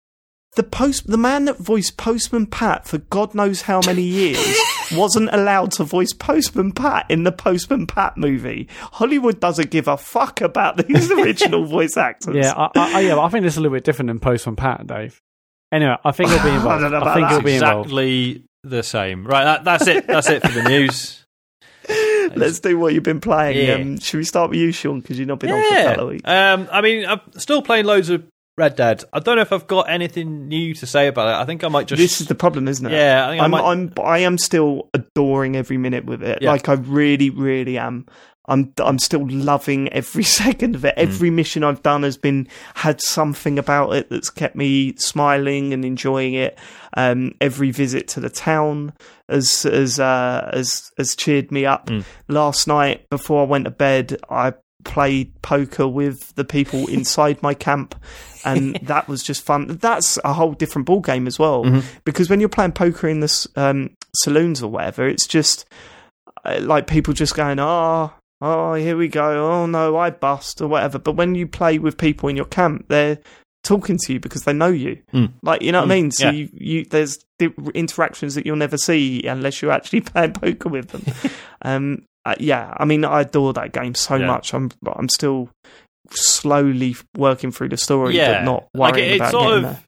The man that voiced Postman Pat for God knows how many years wasn't allowed to voice Postman Pat in the Postman Pat movie. Hollywood doesn't give a fuck about these original voice actors. Yeah, I think it's a little bit different than Postman Pat, Dave. Anyway, I think it'll be involved. Exactly the same. Right, that's it. That's it for the news. Let's do what you've been playing. Yeah. Should we start with you, Sean? Because you've not been on for a couple of weeks. I mean, I'm still playing loads of Red Dead. I don't know if I've got anything new to say about it. I think I might just... This is the problem, isn't it? Yeah. I am still adoring every minute with it. Yeah. Like, I really, really am. I'm still loving every second of it. Every mission I've done has had something about it that's kept me smiling and enjoying it. Every visit to the town has cheered me up. Last night, before I went to bed, I played poker with the people inside my camp, and that was just fun. That's a whole different ball game as well, because when you're playing poker in the saloons or whatever, it's just like people just going, oh here we go, oh no, I bust or whatever. But when you play with people in your camp, they're talking to you because they know you, like, you know what I mean? So you there's interactions that you'll never see unless you're actually playing poker with them. I mean, I adore that game so much. I'm still slowly working through the story, but not worrying about it. It's sort of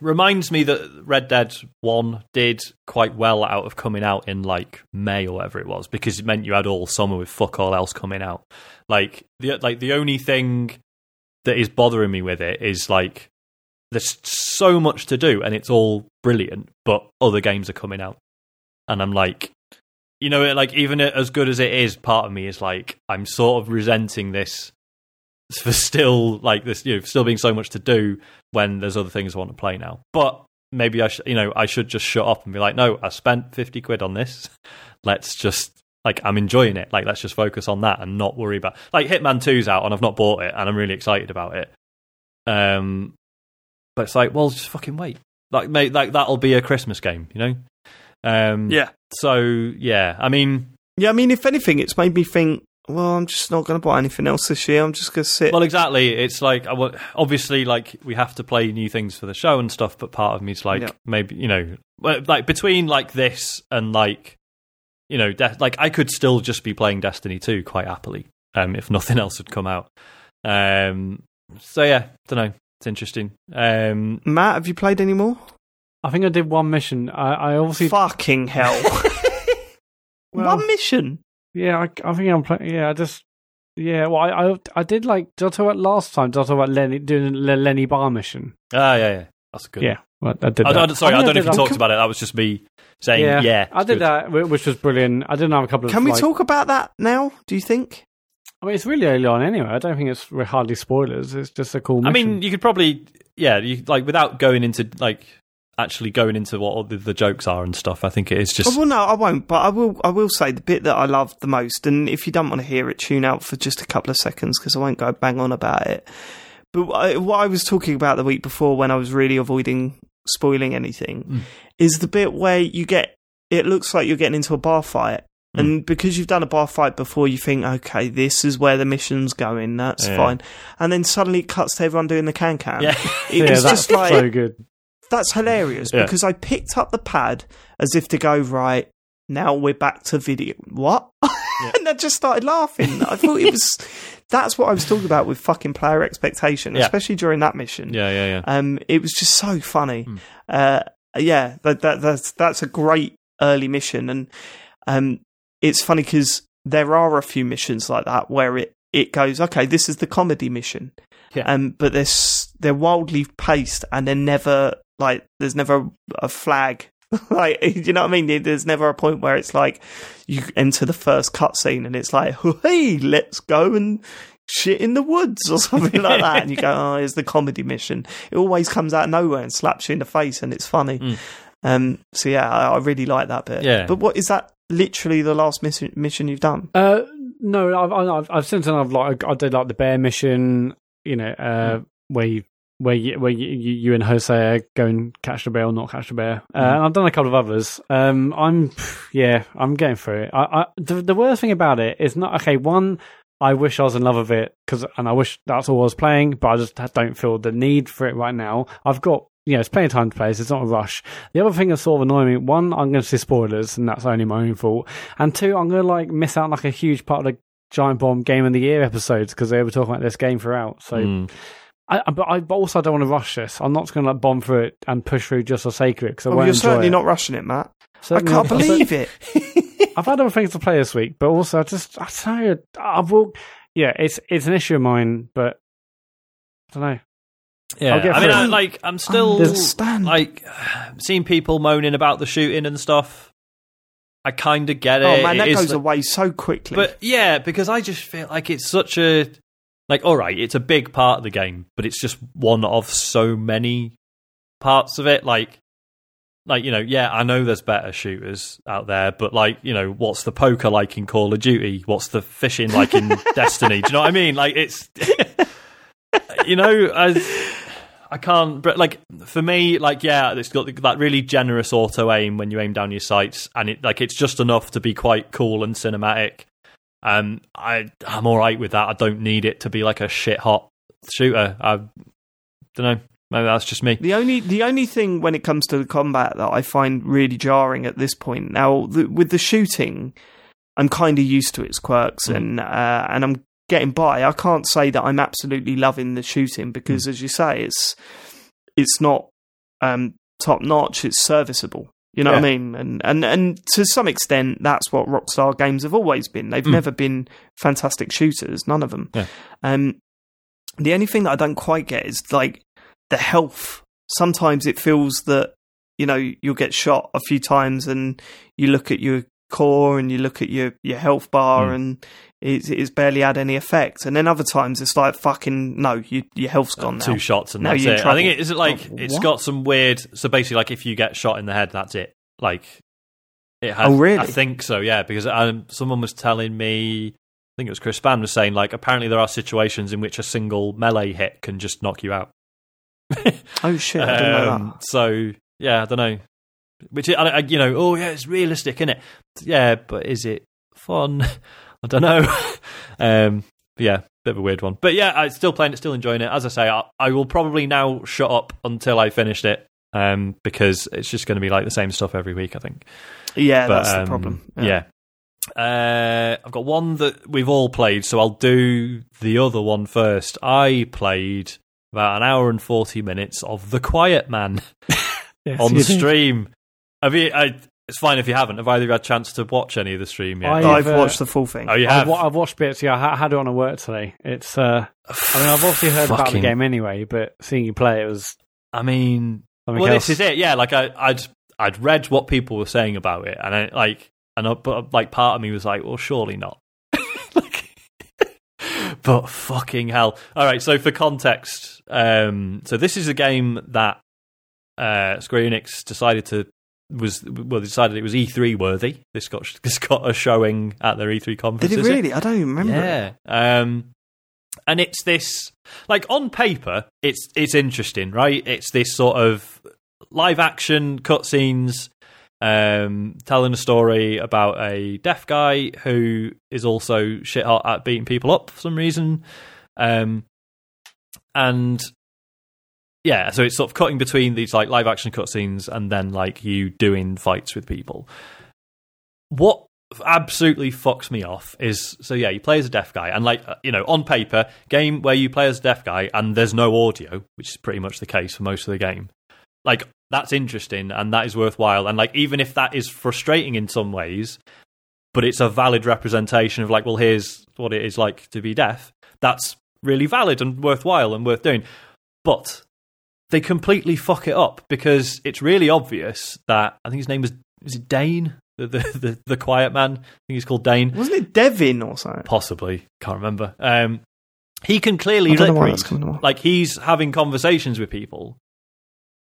reminds me that Red Dead 1 did quite well out of coming out in like May or whatever it was, because it meant you had all summer with fuck all else coming out. Like the only thing that is bothering me with it is like there's so much to do and it's all brilliant, but other games are coming out, and I'm like, you know, like even as good as it is, part of me is like, I'm sort of resenting this for still like this, you know, still being so much to do when there's other things I want to play now. But maybe I should just shut up and be like, no, I spent 50 quid on this. Let's just like, I'm enjoying it. Like, let's just focus on that and not worry about like Hitman 2's out and I've not bought it and I'm really excited about it. But it's like, well, just fucking wait. Like, mate, like that'll be a Christmas game, you know? Yeah. So yeah, I mean, if anything, it's made me think, well, I'm just not going to buy anything else this year. I'm just going to sit. Well, exactly. It's like, obviously, like, we have to play new things for the show and stuff, but part of me is like, yeah, maybe, you know, like, between, like, this and, like, you know, like, I could still just be playing Destiny 2 quite happily, if nothing else had come out. So, yeah, don't know. It's interesting. Matt, have you played any more? I think I did one mission. I obviously... Fucking hell. Well, one mission? Yeah, I think I'm playing. Yeah, I just. Yeah, well, I did like. Did I talk about last time? Did I talk about Lenny doing the Lenny Bar mission? Ah, yeah. That's good. Yeah, well, I did. I don't know if you talked about it. That was just me saying, yeah I did good. That, which was brilliant. I didn't have a couple of. Can we talk about that now? Do you think? I mean, it's really early on anyway. I don't think we're hardly spoilers. It's just a cool mission. I mean, you could probably, like without going into like. Actually going into what all the jokes are and stuff. I think it is just... Oh, well, no, I won't, but I will say the bit that I loved the most, and if you don't want to hear it, tune out for just a couple of seconds because I won't go bang on about it. But what I was talking about the week before when I was really avoiding spoiling anything is the bit where you get... It looks like you're getting into a bar fight, and because you've done a bar fight before, you think, okay, this is where the mission's going, that's fine. And then suddenly it cuts to everyone doing the can-can. Yeah, that's just like, so good. That's hilarious because I picked up the pad as if to go, right, now we're back to video. What? Yeah. And I just started laughing. I thought it was... That's what I was talking about with fucking player expectation, especially during that mission. Yeah. It was just so funny. That's a great early mission. And it's funny because there are a few missions like that where it goes, okay, this is the comedy mission. Yeah. But they're wildly paced and they're never... Like, there's never a flag. Like, you know what I mean? There's never a point where it's like you enter the first cutscene and it's like, hey, let's go and shit in the woods or something like that. And you go, oh, here's the comedy mission. It always comes out of nowhere and slaps you in the face and it's funny. So, yeah, I really like that bit. Yeah. But what is that literally the last mission you've done? No, I've since then, I did like the bear mission, you know, where you and Jose go and catch the bear or not catch the bear. And I've done a couple of others. I'm getting through it. The worst thing about it is not, okay, one, I wish I was in love with it, and I wish that's all I was playing, but I just don't feel the need for it right now. I've got, it's plenty of time to play, so it's not a rush. The other thing that's sort of annoying me, one, I'm going to see spoilers, and that's only my own fault. And two, I'm going to like miss out like a huge part of the Giant Bomb Game of the Year episodes because they were talking about this game throughout. So... But also I don't want to rush this. I'm not going to like bomb through it and push through just for sake of it. You're certainly not rushing it, Matt. Certainly I can't believe it. I've had other things to play this week, but also it's an issue of mine, but I don't know. Yeah, I'm still like seeing people moaning about the shooting and stuff. I kind of get it. Oh man, that goes away so quickly. But yeah, because I just feel like it's such a... Like, all right, it's a big part of the game, but it's just one of so many parts of it. Like you know, yeah, I know there's better shooters out there, but like, you know, what's the poker like in Call of Duty? What's the fishing like in Destiny? Do you know what I mean? Like, it's, you know, I can't. But like, for me, like, yeah, it's got that really generous auto aim when you aim down your sights, and it like it's just enough to be quite cool and cinematic. I'm all right with that. I don't need it to be like a shit hot shooter. I don't know. Maybe that's just me. The only thing when it comes to the combat that I find really jarring at this point now with the shooting, I'm kind of used to its quirks and I'm getting by. I can't say that I'm absolutely loving the shooting because, as you say, it's it's not top notch, it's serviceable. You know what I mean? And to some extent, that's what Rockstar games have always been. They've never been fantastic shooters, none of them. Yeah. The only thing that I don't quite get is like the health. Sometimes it feels that, you know, you'll get shot a few times and you look at your core and you look at your health bar and it's barely had any effect. And then other times it's like, fucking, no, your health's gone now. Two shots and that's it. I think it is like, it's got some weird, so basically like if you get shot in the head, that's it. Like it has, I think so. Yeah. Because someone was telling me, I think it was Chris Spann was saying like, apparently there are situations in which a single melee hit can just knock you out. Oh shit. I didn't know that. So yeah, I don't know. Which, you know, oh yeah, it's realistic, isn't it? Yeah, but is it fun? I don't know. Yeah, bit of a weird one. But yeah, I'm still playing it, still enjoying it. As I say, I will probably now shut up until I finished it because it's just going to be like the same stuff every week, I think. Yeah, but, that's the problem. Yeah. I've got one that we've all played, so I'll do the other one first. I played about an hour and 40 minutes of The Quiet Man on the stream. Have you, it's fine if you haven't. Have either of you had a chance to watch any of the stream yet? I've watched the full thing. Oh, you have? I've watched bits. Yeah, I had it on at work today. It's. I mean, I've obviously heard about the game anyway, but seeing you play it was. I mean, well, else. This is it. Yeah, like I'd read what people were saying about it, and but part of me was like, well, surely not. But fucking hell! All right. So for context, so this is a game that Square Enix decided it was E3 worthy. This got a showing at their E3 conference. Did it really? I don't even remember. Yeah. And it's this, like, on paper, it's interesting, right? It's this sort of live action cutscenes telling a story about a deaf guy who is also shit hot at beating people up for some reason, and. Yeah, so it's sort of cutting between these like live action cutscenes and then like you doing fights with people. What absolutely fucks me off is, so yeah, you play as a deaf guy and like, you know, on paper, game where you play as a deaf guy and there's no audio, which is pretty much the case for most of the game. Like that's interesting and that is worthwhile. And like, even if that is frustrating in some ways, but it's a valid representation of like, well, here's what it is like to be deaf. That's really valid and worthwhile and worth doing. But they completely fuck it up because it's really obvious that I think his name was it Dane, the quiet man. I think he's called Dane. Wasn't it Devin or something? Possibly, can't remember. He can clearly like he's having conversations with people,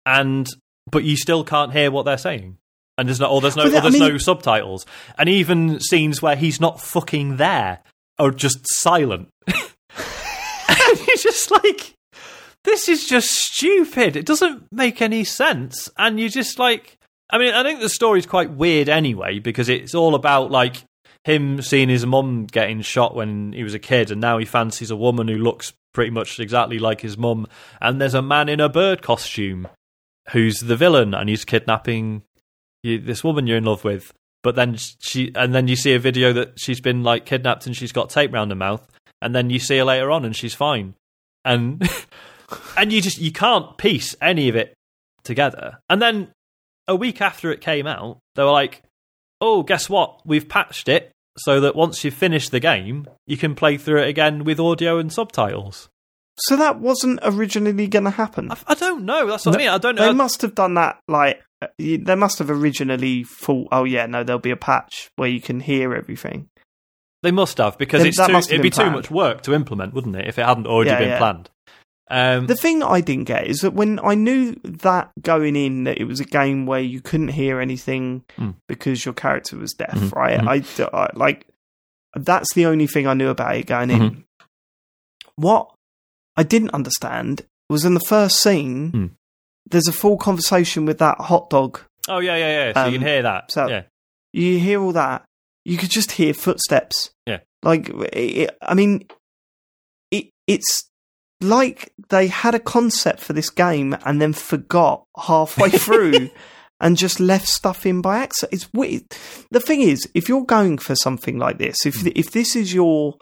but you still can't hear what they're saying, and there's no subtitles, and even scenes where he's not fucking there are just silent, and you're just like. This is just stupid. It doesn't make any sense. And you just like, I mean, I think the story's quite weird anyway, because it's all about like him seeing his mum getting shot when he was a kid. And now he fancies a woman who looks pretty much exactly like his mum. And there's a man in a bird costume who's the villain and he's kidnapping this woman you're in love with. But then and then you see a video that she's been like kidnapped and she's got tape round her mouth. And then you see her later on and she's fine. And and you can't piece any of it together. And then a week after it came out, they were like, oh, guess what? We've patched it so that once you've finished the game, you can play through it again with audio and subtitles. So that wasn't originally going to happen? I don't know. That's what I mean. I don't know. They must have done that, like, they must have originally thought, oh, yeah, no, there'll be a patch where you can hear everything. They must have, because it'd be too much work to implement, wouldn't it, if it hadn't already been planned? The thing I didn't get is that when I knew that going in that it was a game where you couldn't hear anything because your character was deaf, right? Mm-hmm. I like that's the only thing I knew about it going in. What I didn't understand was in the first scene, there's a full conversation with that hot dog. Oh yeah. So you can hear that. So you hear all that. You could just hear footsteps. Yeah, like it's. Like they had a concept for this game and then forgot halfway through and just left stuff in by accident. It's weird. The thing is, if you're going for something like this, if this is your,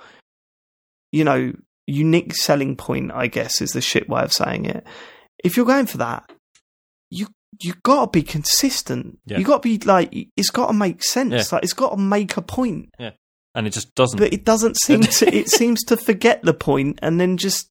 you know, unique selling point, I guess is the shit way of saying it. if you're going for that, you got to be consistent. Yeah. You got to be like, it's got to make sense. Yeah. Like, it's got to make a point. Yeah. And it just doesn't. But it doesn't seem to, it seems to forget the point, and then just,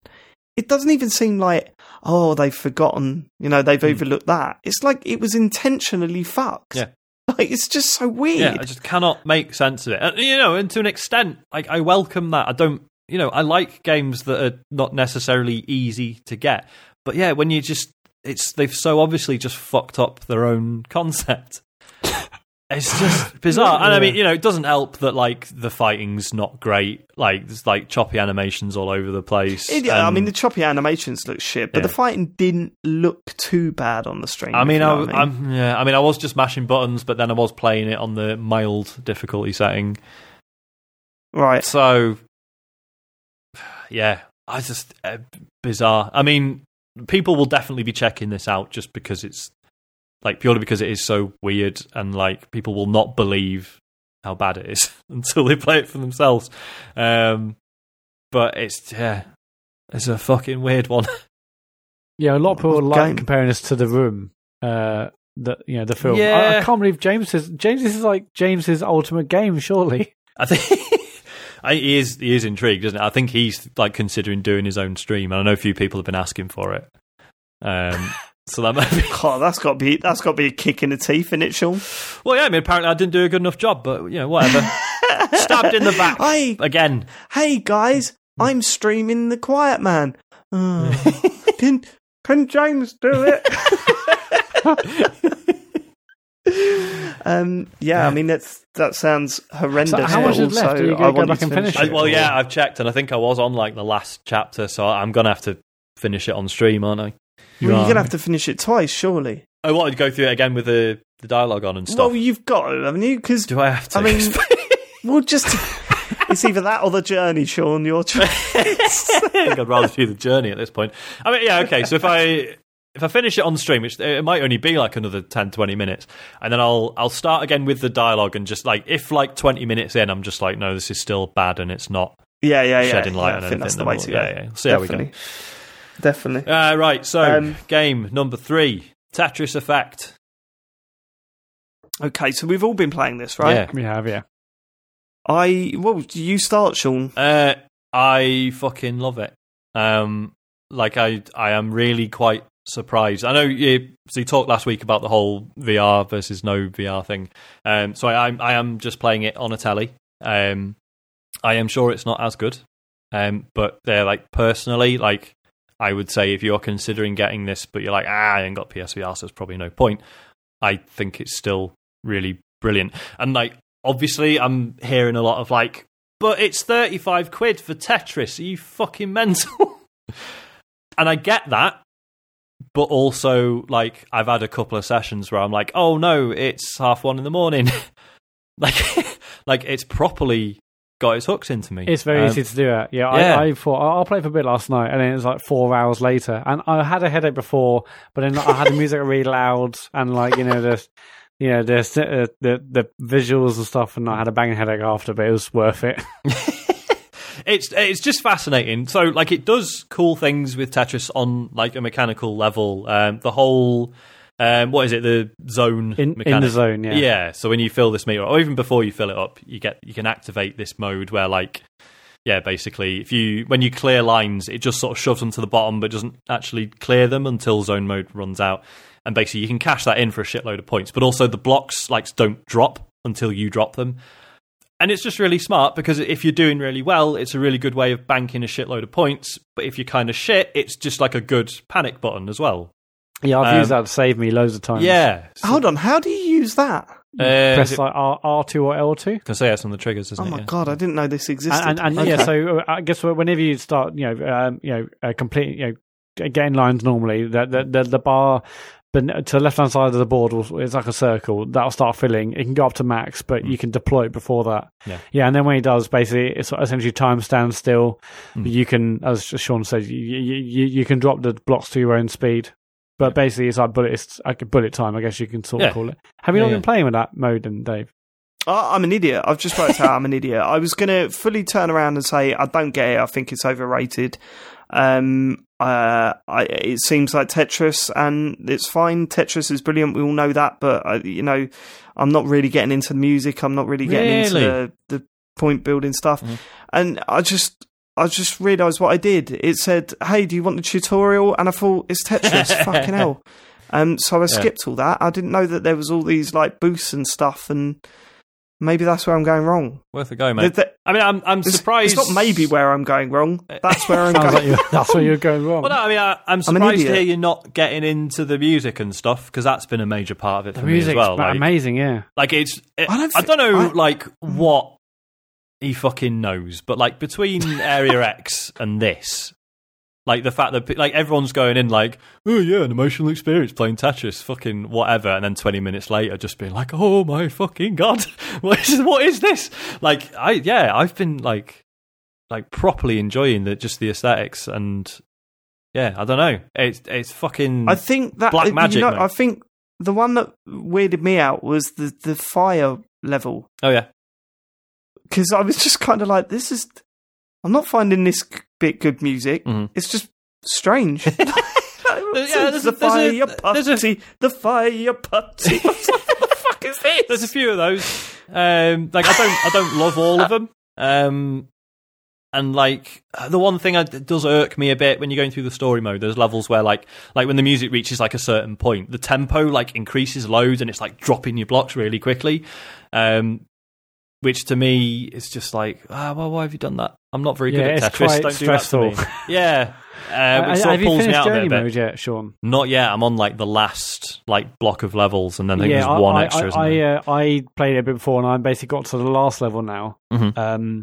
it doesn't even seem like, oh, they've forgotten, you know, they've overlooked that. It's like it was intentionally fucked. Yeah. Like, it's just so weird. Yeah, I just cannot make sense of it. And, you know, and to an extent, like, I welcome that. I don't, you know, I like games that are not necessarily easy to get. But yeah, when you just, it's, they've so obviously just fucked up their own concept. It's just bizarre. And I mean, you know, it doesn't help that, like, the fighting's not great. Like, there's, like, choppy animations all over the place. I mean, the choppy animations look shit, but the fighting didn't look too bad on the stream. I mean, I was just mashing buttons, but then I was playing it on the mild difficulty setting. Right. So, yeah, I just, bizarre. I mean, people will definitely be checking this out just because it's, like, purely because it is so weird, and, like, people will not believe how bad it is until they play it for themselves. But it's, yeah, it's a fucking weird one. Yeah, a lot of people like comparing us to The Room, that, you know, the film. Yeah. I can't believe James, this is like James's ultimate game, surely. I think he is intrigued, isn't he? I think he's, like, considering doing his own stream, and I know a few people have been asking for it. So that might be... Oh, that's got to be a kick in the teeth, isn't it, Sean? Well, yeah, I mean, apparently I didn't do a good enough job, but, you know, whatever. Stabbed in the back again. Hey, guys, I'm streaming The Quiet Man. Can James do it? Yeah, I mean, that sounds horrendous. So how much is left? Are you going to go back and finish it? Well, yeah, I've checked, and I think I was on, like, the last chapter, so I'm going to have to finish it on stream, aren't I? You're going to have to finish it twice, surely. I wanted to go through it again with the dialogue on and stuff. Well, you've got to, haven't you? Because do I have to? I mean, well, just... It's either that or The Journey, Sean, your choice. I think I'd rather do The Journey at this point. I mean, yeah, okay, so if I finish it on stream, which it might only be like another 10, 20 minutes, and then I'll start again with the dialogue, and just, like, if, like, 20 minutes in, I'm just like, no, this is still bad, and it's not shedding light on anything. I think that's the way to go. Yeah, yeah. See how we go. Definitely. Right, so game number 3, Tetris Effect. Okay, so we've all been playing this, right? Yeah, we have, yeah. Well, you start, Sean. I fucking love it. Like, I am really quite surprised. I know you talked last week about the whole VR versus no VR thing. So I am just playing it on a telly. I am sure it's not as good. But they're, like, personally, like, I would say if you're considering getting this, but you're like, I ain't got PSVR, so it's probably no point. I think it's still really brilliant. And, like, obviously I'm hearing a lot of, like, but it's 35 quid for Tetris. Are you fucking mental? And I get that. But also, like, I've had a couple of sessions where I'm like, oh no, it's 1:30 in the morning. like it's properly got its hooks into me. It's very easy to do it. Yeah, yeah. I thought, I'll play for a bit last night, and then it was like 4 hours later. And I had a headache before, but then I had the music really loud, and, like, you know, the visuals and stuff, and I had a banging headache after, but it was worth it. It's just fascinating. So, like, it does cool things with Tetris on, like, a mechanical level. The whole... what is it? The zone mechanic. In the zone, yeah. Yeah. So when you fill this meter, or even before you fill it up, you can activate this mode where, like, yeah, basically, when you clear lines, it just sort of shoves them to the bottom, but doesn't actually clear them until zone mode runs out. And basically, you can cash that in for a shitload of points. But also, the blocks, like, don't drop until you drop them. And it's just really smart, because if you're doing really well, it's a really good way of banking a shitload of points. But if you're kind of shit, it's just like a good panic button as well. Yeah, I've used that to save me loads of times. Yeah. So, hold on, how do you use that? Press like R2 or L2. Because that's on the triggers, isn't it? Oh my God, I didn't know this existed. And okay. Yeah, so I guess whenever you start, completing, getting lines normally, the bar to the left-hand side of the board, it's like a circle. That'll start filling. It can go up to max, but you can deploy it before that. Yeah. Yeah, and then when he does, basically, it's essentially time stands still. But you can, as Sean said, you can drop the blocks to your own speed. But basically, it's like bullet time, I guess you can sort of call it. Have you not been playing with that mode, then, Dave? I'm an idiot. I've just worked out I'm an idiot. I was going to fully turn around and say, I don't get it. I think it's overrated. It seems like Tetris, and it's fine. Tetris is brilliant. We all know that, but I'm not really getting into music. I'm not really getting into the point building stuff. Mm-hmm. And I just realised what I did. It said, "Hey, do you want the tutorial?" And I thought, it's Tetris. Fucking hell. So I skipped all that. I didn't know that there was all these like boosts and stuff, and maybe that's where I'm going wrong. Worth a go, mate. I'm surprised. It's not maybe where I'm going wrong. That's where I'm going. That's where you're going wrong. Well, no, I'm surprised to hear you're not getting into the music and stuff, because that's been a major part of it for me as well. The music's amazing, yeah. Like I don't know what he fucking knows, but like between Area X and this, like the fact that like everyone's going in like, oh yeah, an emotional experience playing Tetris, fucking whatever, and then 20 minutes later just being like, oh my fucking god, what is this? Like I've been like properly enjoying the aesthetics, and yeah, I don't know, it's fucking, I think that black magic. I think the one that weirded me out was the fire level. Oh yeah. Because I was just kind of like, I'm not finding this bit good music. Mm-hmm. It's just strange. The fire putty. What the fuck is this? There's a few of those. I don't love all of them. And like the one thing that does irk me a bit when you're going through the story mode, there's levels where like when the music reaches like a certain point, the tempo like increases loads, and it's like dropping your blocks really quickly. Which to me is just like, well, why have you done that? I'm not very good at Tetris. Don't stressful. Do that to me. Yeah, which sort of pulls me out a bit. Have you finished journey mode yet, Sean? Not yet. I'm on like the last like block of levels, and then there's one extra. I played it a bit before, and I basically got to the last level now. Mm-hmm.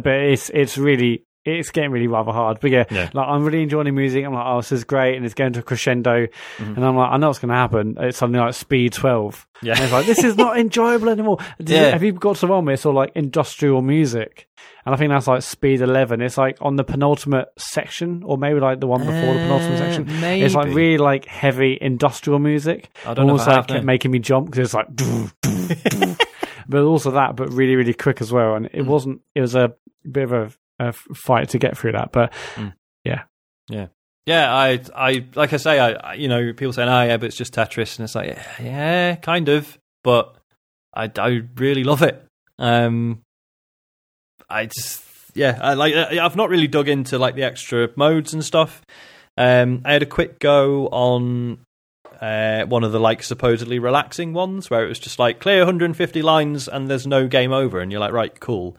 But it's getting really rather hard. But yeah, like I'm really enjoying the music. I'm like, oh, this is great, and it's going to a crescendo. Mm-hmm. And I'm like, I know what's going to happen. It's something like speed 12. Yeah, and it's like this is not enjoyable anymore. Have you got to one where it's all like industrial music? And I think that's like speed 11. It's like on the penultimate section, or maybe like the one before the penultimate section. Maybe. It's like really like heavy industrial music. I don't know. Also, that kept making me jump because it's like, but also that, but really really quick as well. And it wasn't. It was a bit of a fight to get through that, but yeah. I like I say, I people saying, "Oh yeah, but it's just Tetris," and it's like, yeah, kind of, but I really love it. I've not really dug into like the extra modes and stuff. I had a quick go on one of the like supposedly relaxing ones where it was just like clear 150 lines and there's no game over, and you're like, right, cool.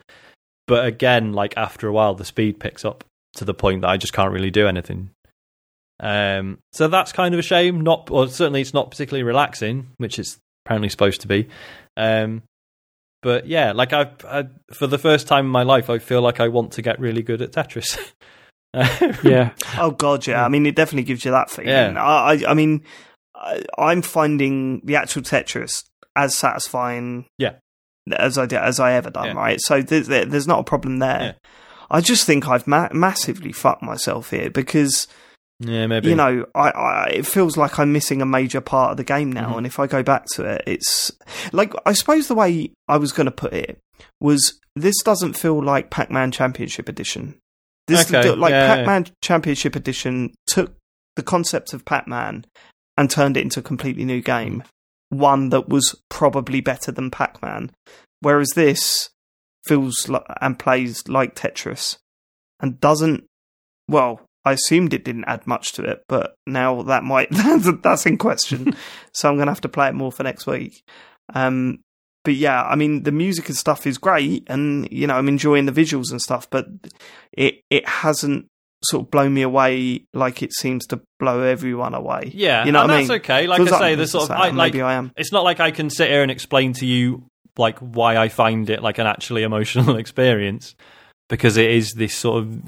But again, like after a while, the speed picks up to the point that I just can't really do anything. So that's kind of a shame. Certainly it's not particularly relaxing, which it's apparently supposed to be. But yeah, like I for the first time in my life, I feel like I want to get really good at Tetris. Yeah. Oh god, yeah. I mean, it definitely gives you that feeling. Yeah. I'm finding the actual Tetris as satisfying. Yeah. As I ever done, right? So there's not a problem there. Yeah. I just think I've massively fucked myself here because, maybe it feels like I'm missing a major part of the game now. Mm-hmm. And if I go back to it, it's like I suppose the way I was going to put it was this doesn't feel like Pac-Man Championship Edition. Pac-Man Championship Edition took the concept of Pac-Man and turned it into a completely new game. Mm-hmm. One that was probably better than Pac-Man, whereas this feels like, and plays like Tetris, and doesn't. Well, I assumed it didn't add much to it, but now that might that's in question. So I'm going to have to play it more for next week. But yeah, I mean the music and stuff is great, and I'm enjoying the visuals and stuff, but it hasn't sort of blow me away like it seems to blow everyone away. Yeah, what I mean? That's okay. Like I say, the sort of maybe I am. It's not like I can sit here and explain to you like why I find it like an actually emotional experience, because it is this sort of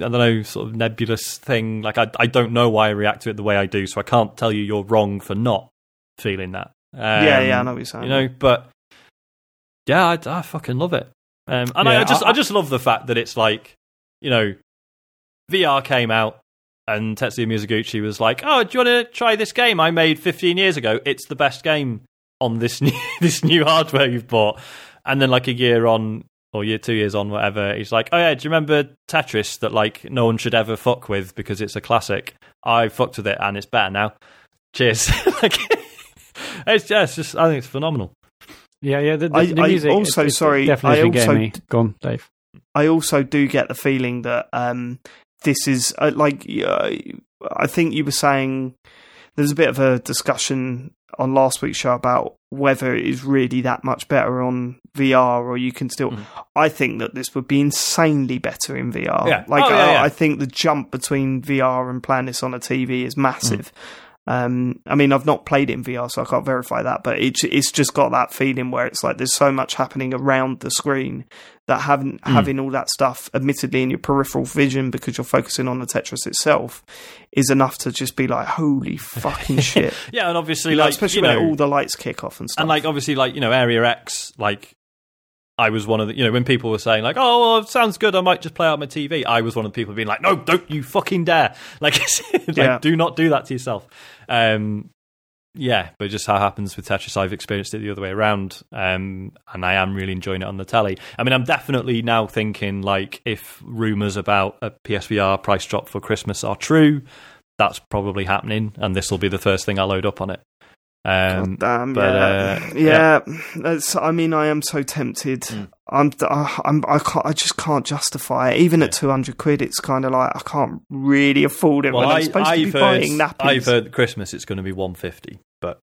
nebulous thing. Like I don't know why I react to it the way I do, so I can't tell you you're wrong for not feeling that. I know what you're saying. But yeah, I fucking love it. I just love the fact that it's like VR came out and Tetsuya Mizuguchi was like, oh, do you want to try this game I made 15 years ago? It's the best game on this new hardware you've bought. And then like a year on, or year 2 years on, whatever, he's like, oh yeah, do you remember Tetris that like no one should ever fuck with because it's a classic? I fucked with it and it's better now. Cheers. Like, it's just I think it's phenomenal. Yeah. Go on, Dave. I also do get the feeling that this is I think you were saying there's a bit of a discussion on last week's show about whether it is really that much better on VR or you can still. I think that this would be insanely better in VR. Yeah. I think the jump between VR and playing this on a TV is massive. I mean, I've not played it in VR, so I can't verify that, but it's just got that feeling where it's like there's so much happening around the screen that having all that stuff admittedly in your peripheral vision because you're focusing on the Tetris itself is enough to just be like, holy fucking shit. Yeah, and obviously, especially when all the lights kick off and stuff. And Area X, I was one of the, when people were saying oh, well, sounds good, I might just play out my TV. I was one of the people being like, no, don't you fucking dare. Do not do that to yourself. Yeah, but just how it happens with Tetris, I've experienced it the other way around. And I am really enjoying it on the telly. I mean, I'm definitely now thinking if rumours about a PSVR price drop for Christmas are true, that's probably happening. And this will be the first thing I load up on it. I am so tempted. I just can't justify it. Even at 200 quid, it's kind of like I can't really afford it. Well, when I'm supposed to be buying nappies. I've heard Christmas it's going to be 150, but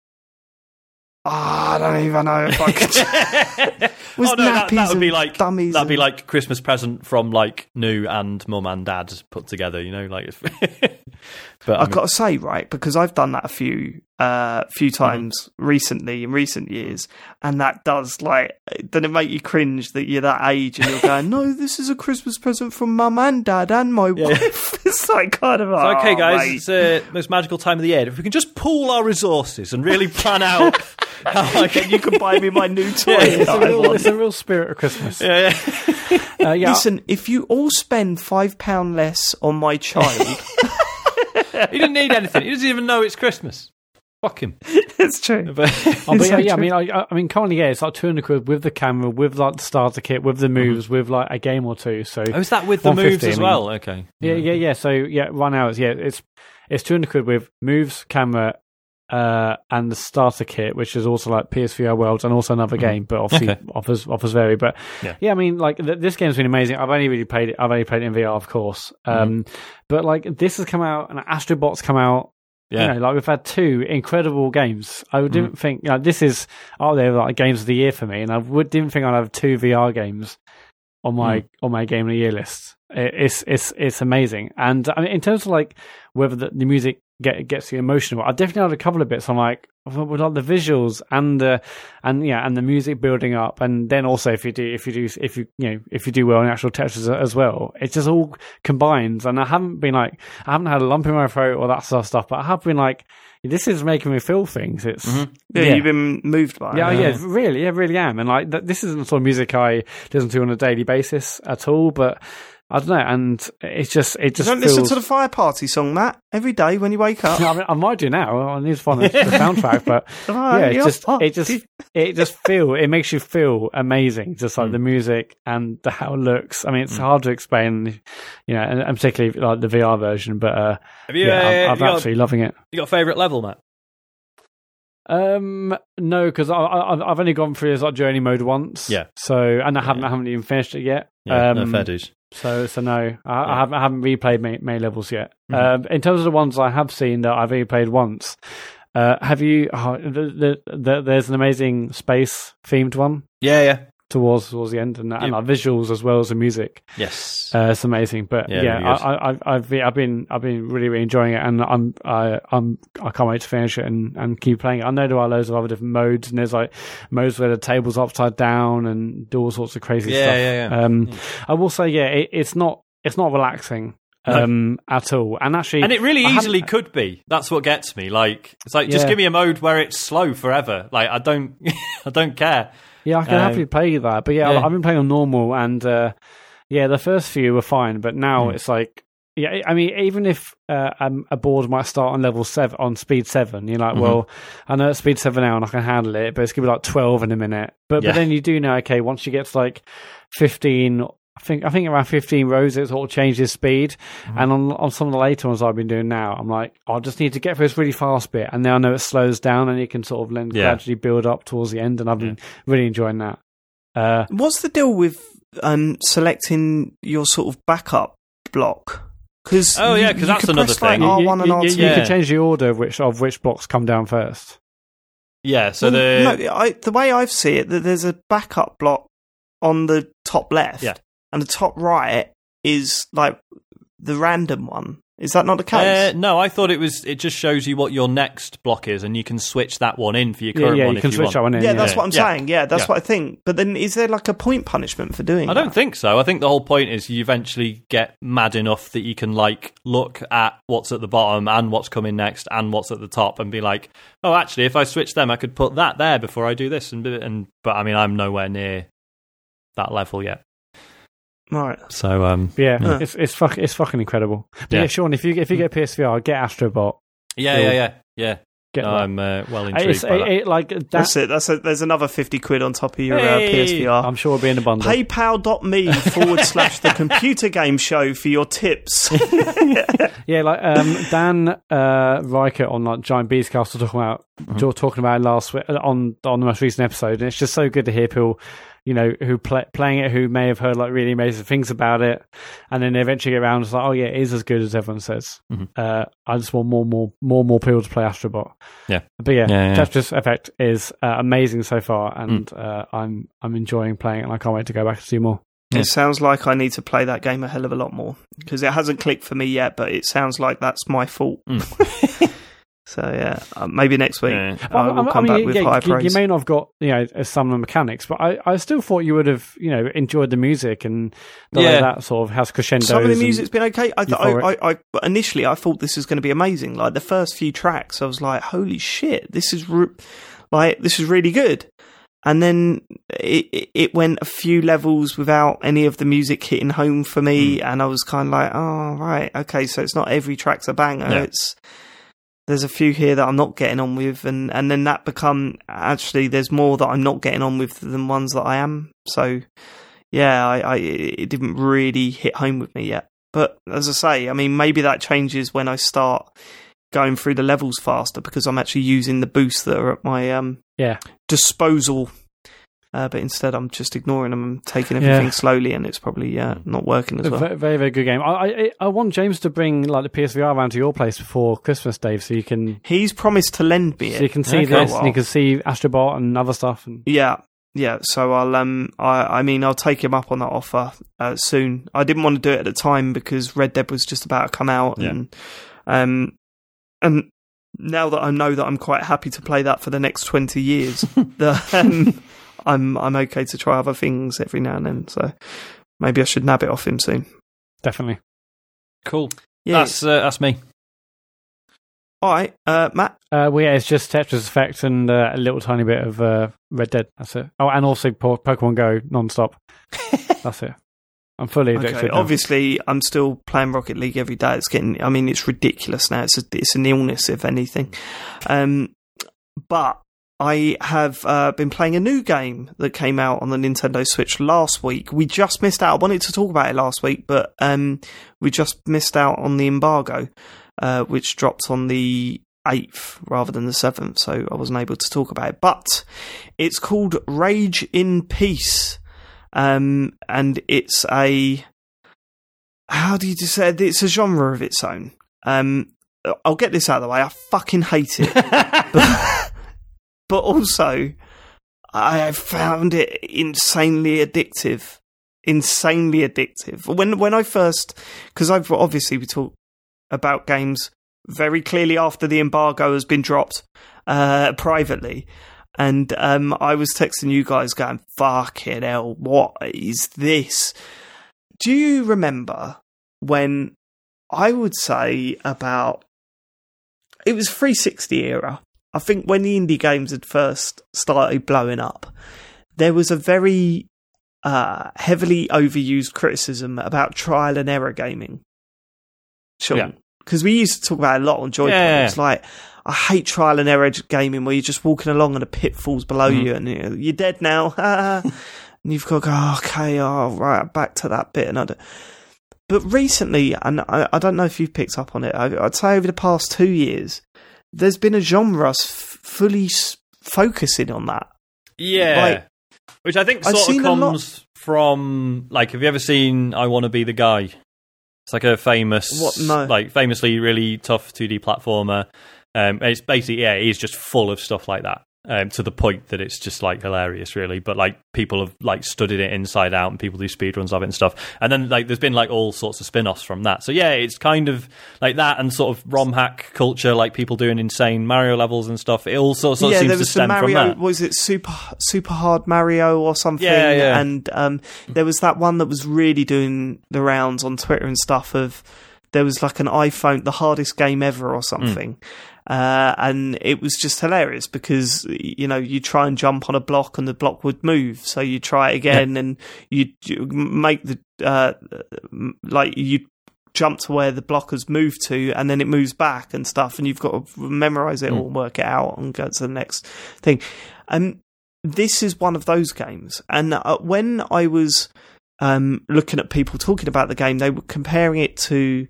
I don't even know if I could. That would be like dummies. That'd be like Christmas present from new and mum and dad put together. But I've got to say, right, because I've done that a few times recently in recent years, and that does doesn't it make you cringe that you're that age and you're going, no, this is a Christmas present from mum and dad and my wife. It's okay, guys, mate. It's the most magical time of the year. If we can just pool our resources and really plan out how you can buy me my new toy. Yeah, it's a real spirit of Christmas. Yeah. Listen, if you all spend £5 less on my child, he didn't need anything. He doesn't even know it's Christmas. Fuck him. It's true. But true. I mean, currently, it's 200 quid with the camera, with the starter kit, with the moves, with a game or two. So is that with the moves as well? Okay. Yeah. So right now it's 200 quid with moves, camera, and the starter kit, which is also PSVR Worlds and also another game, but obviously offers vary. But this game's been amazing. I've only played it in VR, of course. But this has come out, and Astro Bot's come out. Yeah, we've had two incredible games. I didn't think this is out there games of the year for me, and didn't think I'd have two VR games on my game of the year list. It's amazing, and I mean in terms of whether the music gets you emotional. I definitely had a couple of bits. I'm the visuals and the music building up, and then also if you do well in actual Tetris as well, it just all combines. And I haven't had a lump in my throat or that sort of stuff, but I have been this is making me feel things. It's you've been moved by it. Really am. And this isn't the sort of music I listen to on a daily basis at all, but. I don't know, and it just. You don't listen to the Fire Party song, Matt, every day when you wake up. I might do now. I need to find the soundtrack, but it makes you feel amazing. Just the music and how it looks. I mean, it's hard to explain, and particularly the VR version. But I'm absolutely loving it. You got a favourite level, Matt? No, because I've only gone through this journey mode once. Yeah. So I haven't even finished it yet. Yeah, no fair dues. So no, I haven't replayed many levels yet. In terms of the ones I have seen that I've replayed once, have you? Oh, there's an amazing space themed one. Yeah. Towards the end, and visuals as well as the music. Yes, it's amazing. But I've been really enjoying it, and I can't wait to finish it and keep playing it. I know there are loads of other different modes, and there's modes where the table's upside down and do all sorts of crazy stuff. Yeah. I will say, it's not relaxing. At all, and actually, and it really easily could be. That's what gets me. Just give me a mode where it's slow forever. I don't care. Yeah, I can happily play that. But I've been playing on normal, and the first few were fine, but now it's Yeah, I mean, even if a board might start on level 7, on speed 7, you're like, mm-hmm. well, I know it's speed 7 now and I can handle it, but it's going to be like 12 in a minute. But then you do know, okay, once you get to like 15, I think around 15 rows, it sort of changes speed. Mm-hmm. And on some of the later ones I've been doing now, I'm like, I just need to get through this really fast bit. And then I know it slows down and you can sort of then gradually build up towards the end. And I've been really enjoying that. What's the deal with selecting your sort of backup block? Because that's another thing. Like R1 and R2. You can change the order of which blocks come down first. Yeah, so the way I see it, that there's a backup block on the top left, and the top right is like the random one. Is that not the case? No, I thought it was. It just shows you what your next block is, and you can switch that one in for your current one if you want. Yeah, you can switch that one in. Yeah, that's what I'm saying. Yeah, that's what I think. But then is there like a point punishment for doing that? I don't think so. I think the whole point is you eventually get mad enough that you can like look at what's at the bottom and what's coming next and what's at the top and be like, oh, actually, if I switch them, I could put that there before I do this. But I mean, I'm nowhere near that level yet. Right. So it's fucking incredible. But yeah, Sean, if you get PSVR, get Astrobot. Yeah. I'm well intrigued by that. That's it. There's another 50 quid on top of your PSVR. I'm sure it'll be in a bundle. PayPal.me/theComputerGameShow for your tips. Yeah, like Dan Riker on like Giant Beastcast talking about last week on the most recent episode, and it's just so good to hear people, you know, who playing it, who may have heard like really amazing things about it, and then they eventually get around. It's like, oh yeah, it is as good as everyone says. Mm-hmm. I just want more people to play Astro Bot. Yeah, but Tetris Effect is amazing so far, and I'm enjoying playing it, and I can't wait to go back and see more. It sounds like I need to play that game a hell of a lot more because it hasn't clicked for me yet. But it sounds like that's my fault. Mm. So maybe next week I will come back with high praise. You may not have got some of the mechanics, but I still thought you would have enjoyed the music and that sort of has crescendos. Some of the music's been okay. Initially I thought this was going to be amazing. Like the first few tracks, I was like, holy shit, this is really good. And then it went a few levels without any of the music hitting home for me, and I was kind of like, oh right, okay, so it's not every track's a banger. Yeah. There's a few here that I'm not getting on with, and then that become actually there's more that I'm not getting on with than ones that I am. So yeah, it didn't really hit home with me yet. But as I say, I mean, maybe that changes when I start going through the levels faster because I'm actually using the boosts that are at my disposal. But instead, I'm just ignoring them and taking everything slowly, and it's probably not working as well. Very, very good game. I want James to bring like the PSVR around to your place before Christmas, Dave, so you can. He's promised to lend me it. So you can see this, and you can see Astrobot and other stuff. And... Yeah. So I'll I'll take him up on that offer soon. I didn't want to do it at the time because Red Dead was just about to come out, and now that I know that I'm quite happy to play that for the next 20 years, I'm okay to try other things every now and then, so maybe I should nab it off him soon. Definitely. Cool. Yeah. That's me. All right, Matt? It's just Tetris Effect and a little tiny bit of Red Dead. That's it. Oh, and also Pokemon Go non-stop. That's it. I'm fully addicted. Okay. Obviously, I'm still playing Rocket League every day. It's getting... I mean, it's ridiculous now. It's an illness, if anything. But... I have been playing a new game that came out on the Nintendo Switch last week. We just missed out. I wanted to talk about it last week, but we just missed out on the embargo, which dropped on the 8th rather than the 7th, so I wasn't able to talk about it. But it's called Rage in Peace, and it's a... How do you just say it? It's a genre of its own. I'll get this out of the way. I fucking hate it. But also, I have found it insanely addictive. Insanely addictive. When I first... Because obviously we talk about games very clearly after the embargo has been dropped privately. And I was texting you guys going, fucking hell, what is this? Do you remember when I would say about... It was 360 era. I think when the indie games had first started blowing up, there was a very heavily overused criticism about trial and error gaming. children. Because we used to talk about it a lot on Joy-Con. Yeah. It's like, I hate trial and error gaming where you're just walking along and a pit falls below you and you're dead now. And you've got to go, right, back to that bit. But recently, and I don't know if you've picked up on it, I'd say over the past 2 years, there's been a genre fully focusing on that. Yeah. Like, which I think sort of comes from, like, have you ever seen I Wanna Be the Guy? It's like a famously really tough 2D platformer. It's basically, it is just full of stuff like that, to the point that it's just, like, hilarious, really. But, like, people have, like, studied it inside out, and people do speedruns of it and stuff. And then, like, there's been, like, all sorts of spin-offs from that. So, yeah, it's kind of like that and sort of ROM hack culture, like people doing insane Mario levels and stuff. It all sort of seems to stem from that. Was it Super Hard Mario or something? Yeah, yeah. And there was that one that was really doing the rounds on Twitter and stuff of... There was like an iPhone, the hardest game ever or something. And it was just hilarious because, you know, you try and jump on a block and the block would move. So you try it again and you make the, you jump to where the block has moved to and then it moves back and stuff. And you've got to memorize it all, work it out and go to the next thing. And this is one of those games. And when I was... looking at people talking about the game, they were comparing it to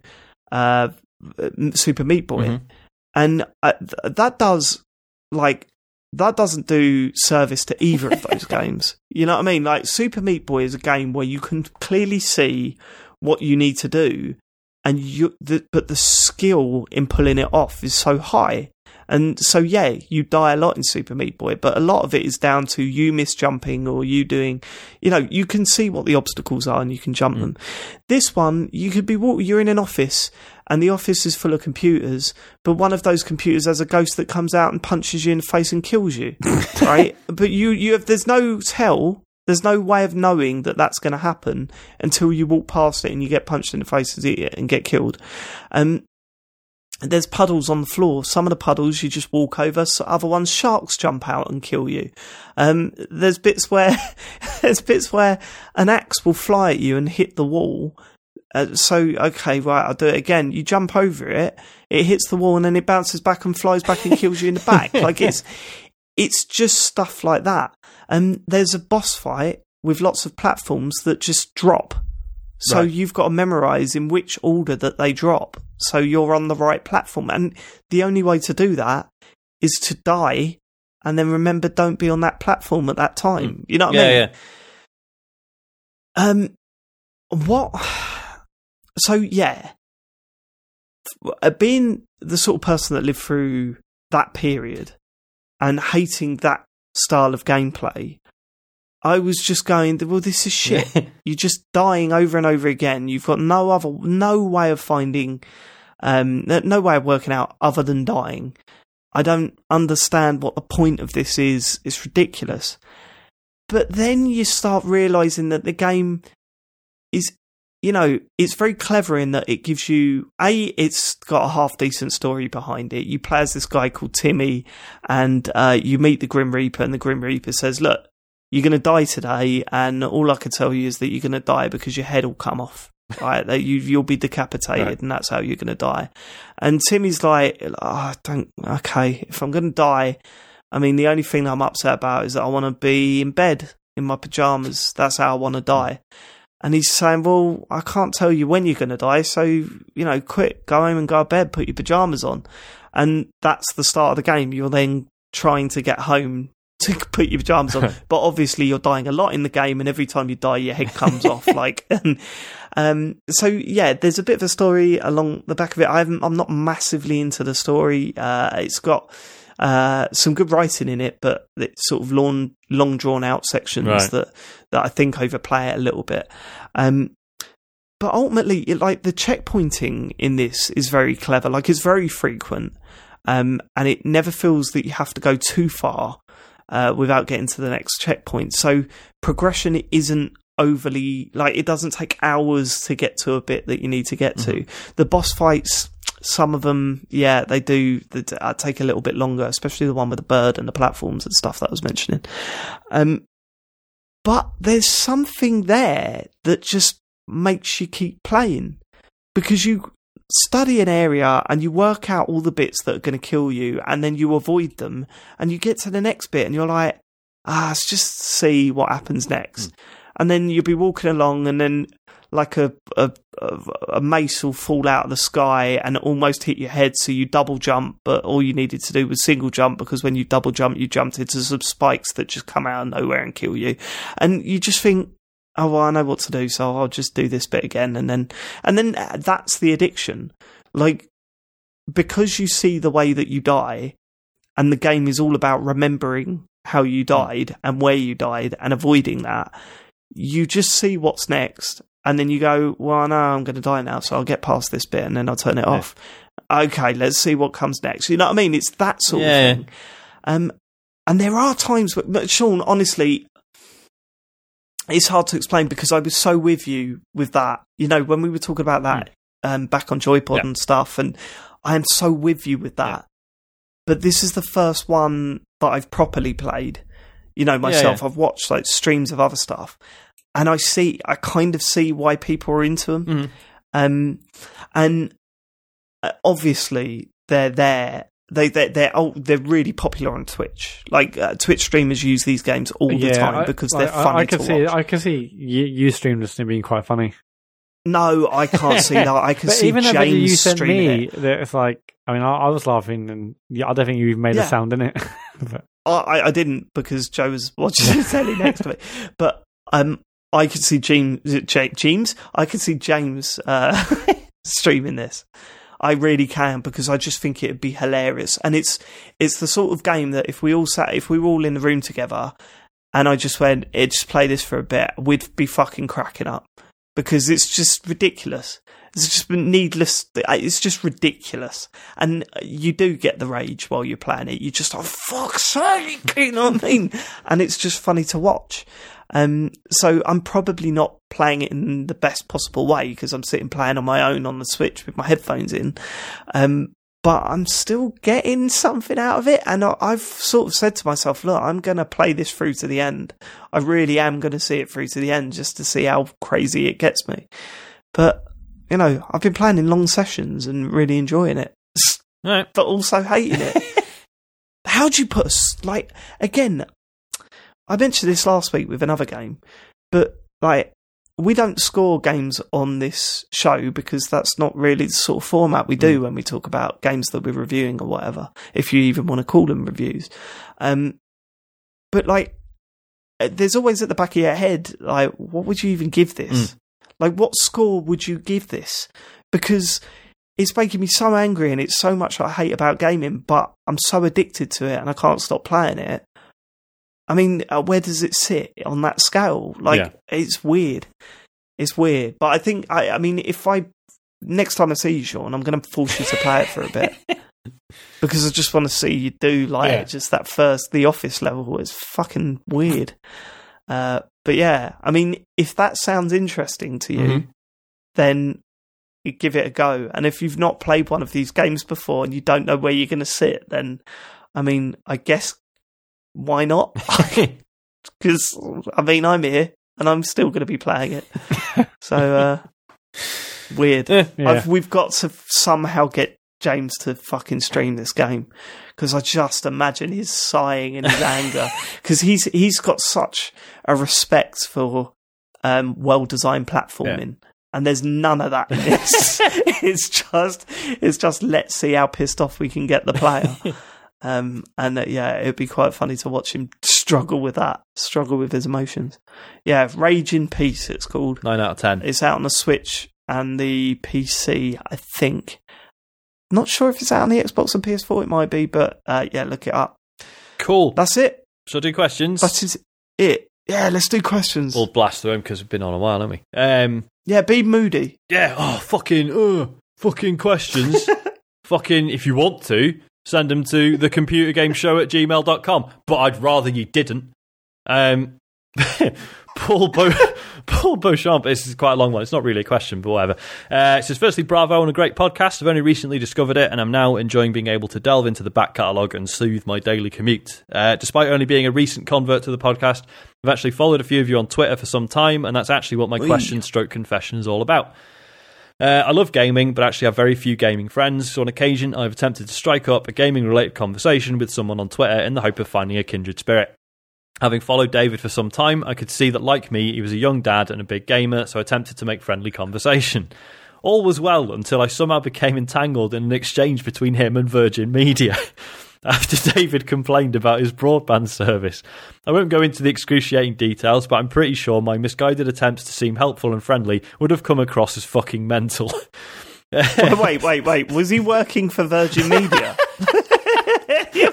Super Meat Boy, and that doesn't do service to either of those games. You know what I mean? Like, Super Meat Boy is a game where you can clearly see what you need to do, and but the skill in pulling it off is so high. And so, yeah, you die a lot in Super Meat Boy, but a lot of it is down to you misjumping or you doing, you know, you can see what the obstacles are and you can jump them. This one, you could be you're in an office and the office is full of computers, but one of those computers has a ghost that comes out and punches you in the face and kills you, right? But you have, there's no tell, there's no way of knowing that that's going to happen until you walk past it and you get punched in the face and get killed. There's puddles on the floor. Some of the puddles you just walk over. So other ones, sharks jump out and kill you. There's bits where an axe will fly at you and hit the wall. I'll do it again. You jump over it. It hits the wall and then it bounces back and flies back and kills you in the back. Like, it's just stuff like that. And there's a boss fight with lots of platforms that just drop. So you've got to memorize in which order that they drop. So you're on the right platform. And the only way to do that is to die and then remember, don't be on that platform at that time. You know what I mean? Yeah. Being the sort of person that lived through that period and hating that style of gameplay, I was just going, well, this is shit. You're just dying over and over again. You've got no way of finding, no way of working out other than dying. I don't understand what the point of this is. It's ridiculous. But then you start realizing that the game is, you know, it's very clever in that it gives you, it's got a half-decent story behind it. You play as this guy called Timmy and you meet the Grim Reaper and the Grim Reaper says, look, you're going to die today, and all I can tell you is that you're going to die because your head will come off. Right? That you'll be decapitated, and that's how you're going to die. And Timmy's like, if I'm going to die, I mean, the only thing I'm upset about is that I want to be in bed in my pajamas. That's how I want to die. And he's saying, well, I can't tell you when you're going to die, so, you know, quit, go home and go to bed, put your pajamas on. And that's the start of the game. You're then trying to get home to put your pajamas on, but obviously you're dying a lot in the game and every time you die your head comes off, like, there's a bit of a story along the back of it. I'm not massively into the story. It's got some good writing in it, but it's sort of long drawn out sections that I think overplay it a little bit. But ultimately, the checkpointing in this is very clever. Like, it's very frequent, and it never feels that you have to go too far without getting to the next checkpoint. So progression isn't overly, like, it doesn't take hours to get to a bit that you need to get to. The boss fights, some of them, they do, they take a little bit longer, especially the one with the bird and the platforms and stuff that I was mentioning. But there's something there that just makes you keep playing because you study an area and you work out all the bits that are going to kill you, and then you avoid them, and you get to the next bit and you're like, let's just see what happens next. And then you'll be walking along, and then like a mace will fall out of the sky and almost hit your head, so you double jump, but all you needed to do was single jump, because when you double jump, you jumped into some spikes that just come out of nowhere and kill you. And you just think, oh, well, I know what to do, so I'll just do this bit again. And then that's the addiction. Like, because you see the way that you die, and the game is all about remembering how you died and where you died and avoiding that, you just see what's next. And then you go, well, no, I'm going to die now, so I'll get past this bit and then I'll turn it off. Okay, let's see what comes next. You know what I mean? It's that sort of thing. And there are times where, Sean, honestly, it's hard to explain, because I was so with you with that. You know, when we were talking about that back on Joypod and stuff, and I am so with you with that. But this is the first one that I've properly played. You know, myself, I've watched like streams of other stuff. And I kind of see why people are into them. And obviously they're there. They're really popular on Twitch. Like Twitch streamers use these games all the time because they're funny to watch. I can see you stream this thing being quite funny. No, I can't see that. I can see even James you sent streaming me, it. It's like, I mean, I was laughing, and I don't think you even made a sound in it. But I didn't, because Joe was watching the telly next to me. But I could see James. I could see James streaming this. I really can, because I just think it'd be hilarious. And it's the sort of game that if we were all in the room together, and I just went, just play this for a bit, we'd be fucking cracking up, because it's just ridiculous. It's just needless. It's just ridiculous, and you do get the rage while you're playing it. You just, oh fuck's sake, you know what I mean? And it's just funny to watch. So I'm probably not playing it in the best possible way, because I'm sitting playing on my own on the Switch with my headphones in. But I'm still getting something out of it. And I've sort of said to myself, look, I'm going to play this through to the end. I really am going to see it through to the end, just to see how crazy it gets me. But, you know, I've been playing in long sessions and really enjoying it, but also hating it. How do you put again, I mentioned this last week with another game, but like, we don't score games on this show, because that's not really the sort of format we do when we talk about games that we're reviewing or whatever, if you even want to call them reviews. But like, there's always at the back of your head, like, what would you even give this? Like, what score would you give this? Because it's making me so angry, and it's so much I hate about gaming, but I'm so addicted to it and I can't stop playing it. I mean, where does it sit on that scale? Like, it's weird. It's weird. But I think, I mean, if next time I see you, Sean, I'm going to force you to play it for a bit. Because I just want to see you do, like, just that first, the office level is fucking weird. But yeah, I mean, if that sounds interesting to you, then you give it a go. And if you've not played one of these games before and you don't know where you're going to sit, then, I mean, I guess, why not? Because I mean, I'm here and I'm still going to be playing it, so weird. We've got to somehow get James to fucking stream this game, because I just imagine his sighing and his anger, because he's got such a respect for well-designed platforming, and there's none of that in this. it's just let's see how pissed off we can get the player. It'd be quite funny to watch him struggle with his emotions. Yeah, Rage in Peace, it's called. 9 out of 10. It's out on the Switch and the PC, I think. Not sure if it's out on the Xbox and PS4, it might be, but look it up. Cool. That's it. Shall I do questions? That is it. Yeah, let's do questions. We'll blast through them, because we've been on a while, haven't we? Be moody. Yeah, fucking questions. Fucking, if you want to, send them to thecomputergameshow@gmail.com. But I'd rather you didn't. Paul Beauchamp, this is quite a long one. It's not really a question, but whatever. It says, firstly, bravo on a great podcast. I've only recently discovered it, and I'm now enjoying being able to delve into the back catalogue and soothe my daily commute. Despite only being a recent convert to the podcast, I've actually followed a few of you on Twitter for some time, and that's actually what my question / confession is all about. I love gaming, but actually have very few gaming friends, so on occasion I've attempted to strike up a gaming-related conversation with someone on Twitter in the hope of finding a kindred spirit. Having followed David for some time, I could see that, like me, he was a young dad and a big gamer, so I attempted to make friendly conversation. All was well until I somehow became entangled in an exchange between him and Virgin Media. After David complained about his broadband service. I won't go into the excruciating details, but I'm pretty sure my misguided attempts to seem helpful and friendly would have come across as fucking mental. Wait. Was he working for Virgin Media?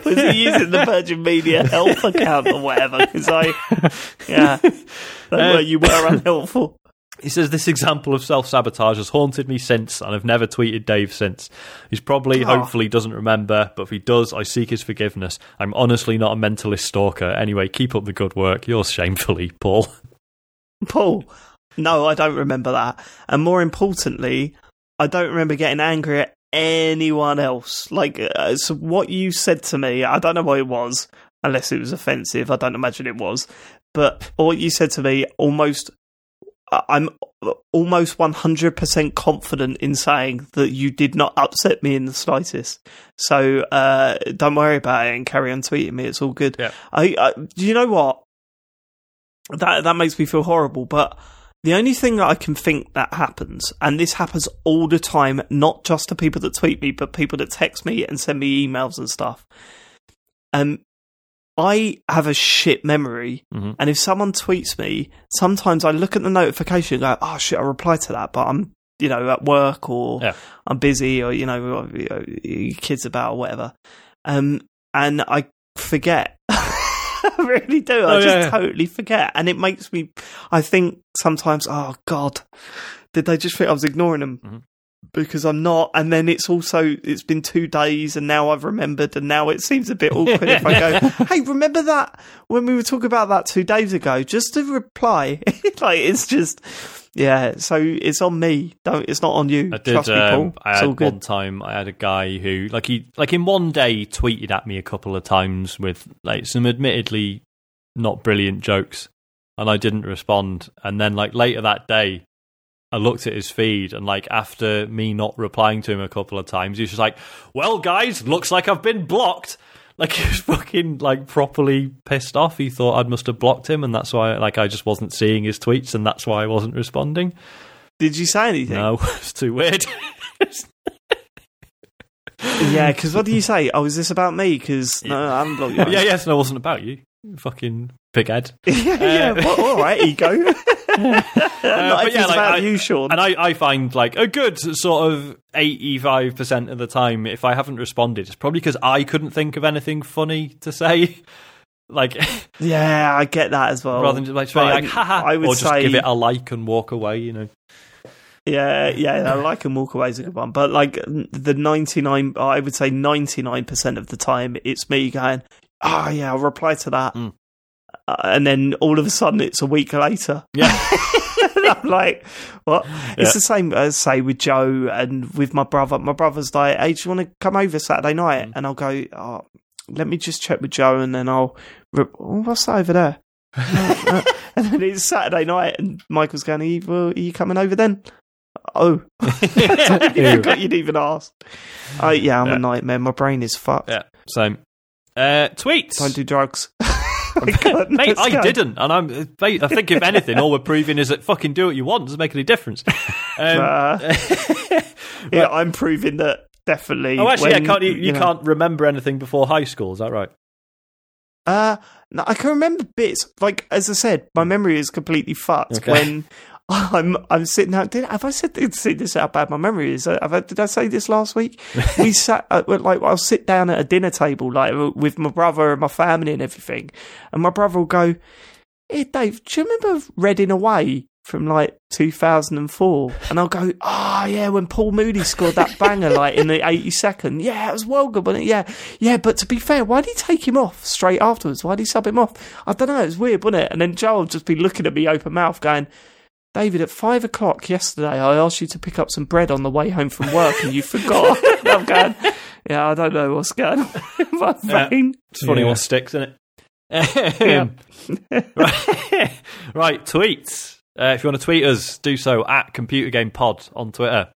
Was he using the Virgin Media help account or whatever? Because you were unhelpful. He says, this example of self-sabotage has haunted me since, and I've never tweeted Dave since. He's probably, hopefully, doesn't remember, but if he does, I seek his forgiveness. I'm honestly not a mentalist stalker. Anyway, keep up the good work. Yours shamefully, Paul. Paul? No, I don't remember that. And more importantly, I don't remember getting angry at anyone else. Like, so what you said to me, I don't know what it was, unless it was offensive. I don't imagine it was. But what you said to me I'm almost 100% confident in saying that you did not upset me in the slightest. So don't worry about it and carry on tweeting me. It's all good. Yeah. Do you know what? That makes me feel horrible. But the only thing that I can think that happens, and this happens all the time, not just to people that tweet me, but people that text me and send me emails and stuff. I have a shit memory, and if someone tweets me, sometimes I look at the notification and go, oh shit, I'll reply to that, but I'm, at work or I'm busy or, kids about or whatever. And I forget. I really do. Totally forget. And it makes me, I think sometimes, oh God, did they just think I was ignoring them? Mm-hmm. Because I'm not, and then it's been 2 days and now I've remembered and now it seems a bit awkward if I go, hey, remember that when we were talking about that 2 days ago, just to reply. So it's on me. It's not on you. Trust me, Paul. I had one time I had a guy who he in one day tweeted at me a couple of times with some admittedly not brilliant jokes and I didn't respond, and then later that day I looked at his feed and after me not replying to him a couple of times, he was just well guys, looks like I've been blocked. He was fucking properly pissed off. He thought I must have blocked him and that's why I just wasn't seeing his tweets and that's why I wasn't responding. Did you say anything? No, it's too weird. Yeah, because what do you say? Oh, is this about me? Because no, I haven't blocked you. No, it wasn't about you. Fucking big head. Well, all right, ego. You, Sean. And I find a good sort of 85% of the time, if I haven't responded, it's probably because I couldn't think of anything funny to say. Yeah, I get that as well. Rather than just haha, I would just give it a like and walk away, Yeah, a like and walk away is a good one. But the 99, I would say 99% of the time, it's me going, oh yeah, I'll reply to that. Mm. And then all of a sudden, it's a week later. Yeah. I'm what? Yeah. It's the same, say, with Joe and with my brother. My brother's like, hey, do you want to come over Saturday night? And I'll go, oh, let me just check with Joe and then I'll... what's that over there? And then it's Saturday night and Michael's going, are you coming over then? Oh. I forgot you'd even asked. I'm a nightmare. My brain is fucked. Yeah, same. Tweets. Don't do drugs. God, mate, I didn't, and I think if anything, all we're proving is that fucking do what you want doesn't make any difference. I'm proving that definitely. Oh, actually, you can't remember anything before high school. Is that right? No, I can remember bits. As I said, my memory is completely fucked. Okay. When I'm sitting out, have I said this? How bad my memory is? Did I say this last week? We sat I'll sit down at a dinner table with my brother and my family and everything, and my brother will go, "Hey Dave, do you remember Reading Away from 2004?" And I'll go, "Oh yeah, when Paul Moody scored that banger in the 82nd. Yeah, it was well good, wasn't it? Yeah. But to be fair, why did he take him off straight afterwards? Why did he sub him off? I don't know. It was weird, wasn't it?" And then Joel would just be looking at me open mouth, going, David, at 5:00 yesterday, I asked you to pick up some bread on the way home from work and you forgot. I'm going, I don't know what's going on in my brain. It's funny what sticks, isn't it? Right, tweets. If you want to tweet us, do so at Computer Game Pod on Twitter.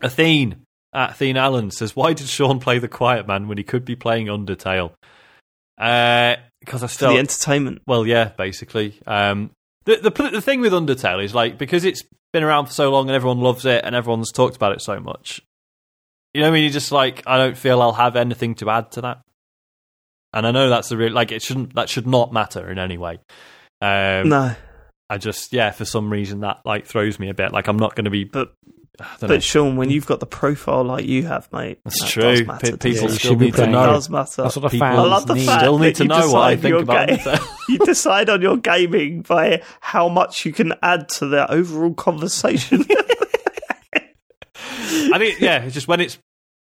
Athene at Athene Allen says, why did Sean play The Quiet Man when he could be playing Undertale? Because I still... For the entertainment. Well, yeah, basically. The thing with Undertale is, like, because it's been around for so long and everyone loves it and everyone's talked about it so much, you know what I mean? You're just like, I don't feel I'll have anything to add to that. And I know that's the real... Like, it shouldn't... That should not matter in any way. No. I just... Yeah, for some reason that, like, throws me a bit. Like, I'm not going to be... But Sean, when you've got the profile like you have, mate, that's true. People still need to know. It does matter. That's what the fans I love the need. Fact still need to know what I think about it. You decide on your gaming by how much you can add to the overall conversation. I mean, yeah, it's just when it's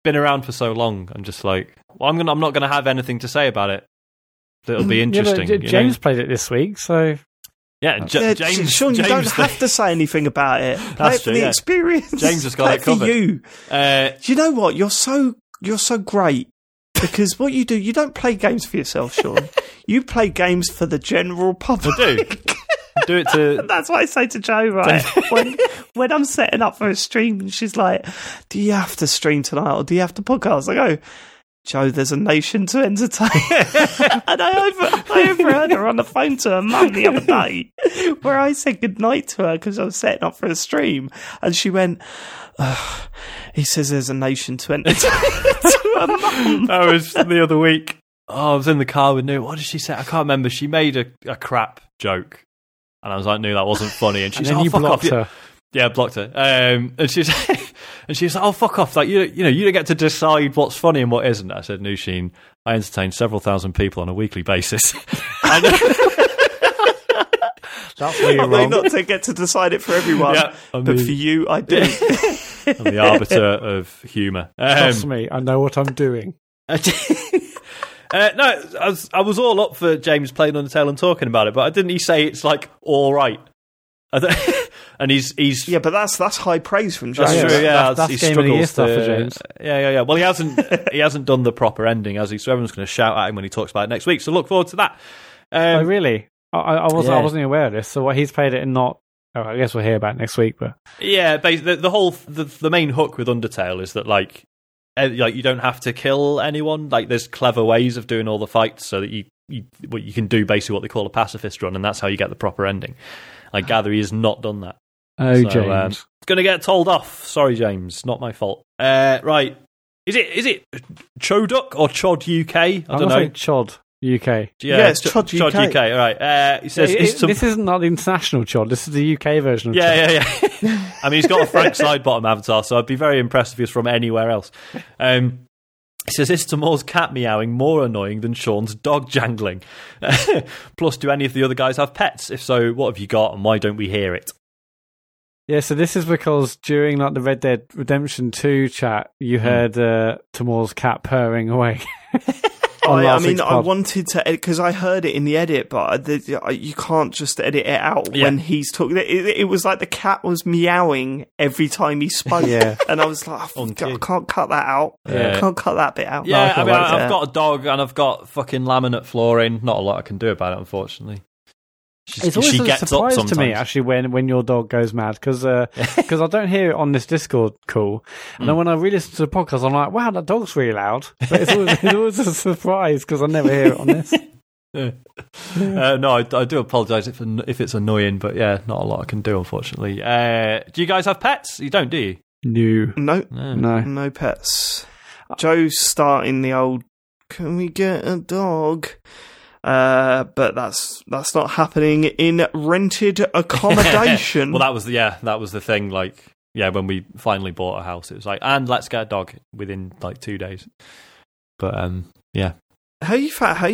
been around for so long, I'm just like, well, I'm not gonna have anything to say about it that'll be interesting. Yeah, James played it this week, so. Yeah, James. Sean, you don't have to say anything about it. Play it for the experience. James has got it covered. For you. Do you know what? You're so great because what you do, you don't play games for yourself, Sean. You play games for the general public. I do. I do it to. That's what I say to Jo, right? when I'm setting up for a stream, and she's like, "Do you have to stream tonight, or do you have to podcast?" I go, Joe, there's a nation to entertain. And I overheard her on the phone to her mum the other day where I said goodnight to her because I was setting up for a stream. And she went, oh, he says there's a nation to entertain to her mum. That was the other week. Oh, I was in the car with New. What did she say? I can't remember. She made a crap joke. And I was like, no, that wasn't funny. And she's like, oh, fuck off. Her. Yeah, I blocked her. And she's... And she's like, oh, fuck off. Like, you know, you don't get to decide what's funny and what isn't. I said, Nusheen, I entertain several thousand people on a weekly basis. That's where you're wrong. I may not to get to decide it for everyone, yeah, but for you, I do. I'm the arbiter of humour. Trust me, I know what I'm doing. No, I was all up for James playing Undertale and talking about it, but didn't he say it's like, all right? And he's yeah, but that's high praise from James. That's true, yeah, that's game of the year stuff for James. Yeah. Well, he hasn't done the proper ending, has he? So everyone's going to shout at him when he talks about it next week. So look forward to that. Oh, really? I wasn't aware of this. So what he's played it and not. Oh, I guess we'll hear about it next week. But yeah, the main hook with Undertale is that like you don't have to kill anyone. Like there's clever ways of doing all the fights so that you can do basically what they call a pacifist run, and that's how you get the proper ending. I gather he has not done that. Oh, so, James. Going to get told off. Sorry, James. Not my fault. Right. Is it Choduck or Chod UK? I don't know. Saying Chod UK. Yeah, it's Chod UK. Chod UK. All right. He says, this isn't not the international Chod. This is the UK version of Chod. Yeah. I mean, he's got a Frank Sidebottom avatar, so I'd be very impressed if he was from anywhere else. He says, is Tamoor's cat meowing more annoying than Sean's dog jangling? Plus, do any of the other guys have pets? If so, what have you got and why don't we hear it? Yeah, so this is because during like the Red Dead Redemption 2 chat, you heard Tamoor's cat purring away. I wanted to, because I heard it in the edit, but you can't just edit it out when he's talking. It was like the cat was meowing every time he spoke. Yeah. And I was like, I can't cut that out. Yeah. I can't cut that bit out. Yeah, no, I've got a dog and I've got fucking laminate flooring. Not a lot I can do about it, unfortunately. It's always a surprise to me, actually, when your dog goes mad, because I don't hear it on this Discord call. And then when I re-listen to the podcast, I'm like, wow, that dog's really loud. But it's always a surprise, because I never hear it on this. Yeah. No, I do apologise if it's annoying, but yeah, not a lot I can do, unfortunately. Do you guys have pets? You don't, do you? No. No pets. Joe's starting the old, can we get a dog? But that's not happening in rented accommodation. Well, that was the thing. Like, yeah, when we finally bought a house, it was like, and let's get a dog within like 2 days. But yeah. How you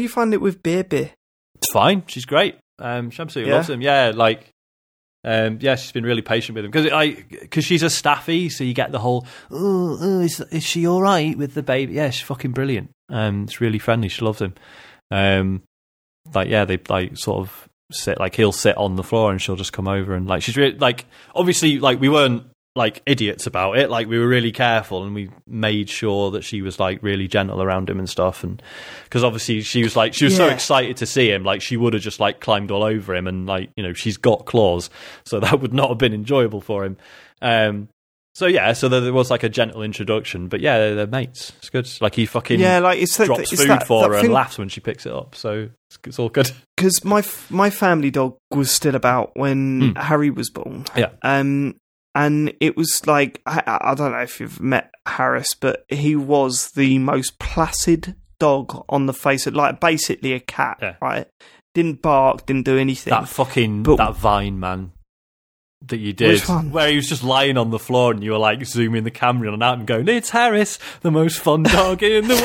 find it with baby? It's fine. She's great. She absolutely loves him. Yeah, like. She's been really patient with him because she's a staffy, so you get the whole is she all right with the baby? Yeah, she's fucking brilliant. It's really friendly. She loves him. Like, yeah, they like sort of sit, like he'll sit on the floor and she'll just come over and like, she's really like, obviously like we weren't like idiots about it. Like we were really careful and we made sure that she was like really gentle around him and stuff. And cause obviously she was so excited to see him. Like she would have just like climbed all over him and like, you know, she's got claws. So that would not have been enjoyable for him. So yeah, so there was like a gentle introduction, but yeah, they're mates. It's good. Like he fucking drops food for her and laughs when she picks it up. So it's all good. Because my family dog was still about when Harry was born. Yeah. And it was like, I don't know if you've met Harris, but he was the most placid dog on the face of, like, basically a cat, right? Didn't bark, didn't do anything. That Vine, man, that you did. Which one? Where he was just lying on the floor and you were, like, zooming the camera on and out and going, it's Harris, the most fun dog in the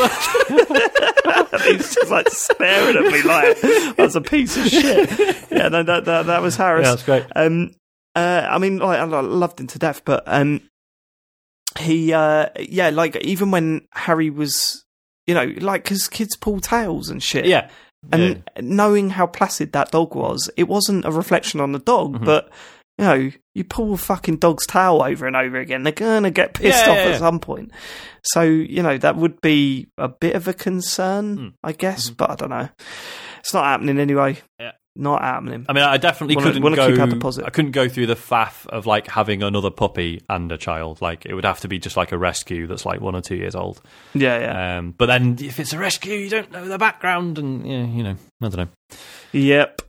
world. He's just, like, staring at me like, that's a piece of shit. Yeah, no, that was Harris. Yeah, that's great. I mean, like, I loved him to death, but even when Harry was, you know, like, because kids pull tails and shit. Yeah. And knowing how placid that dog was, it wasn't a reflection on the dog, but, you know, you pull a fucking dog's tail over and over again, they're going to get pissed off at some point. So, you know, that would be a bit of a concern, I guess, but I don't know. It's not happening anyway. Yeah. Not happening. I mean, I definitely couldn't go through the faff of like having another puppy and a child. Like it would have to be just like a rescue that's like 1 or 2 years old. Yeah, yeah. But then if it's a rescue, you don't know the background, and yeah, you know, I don't know. Yep.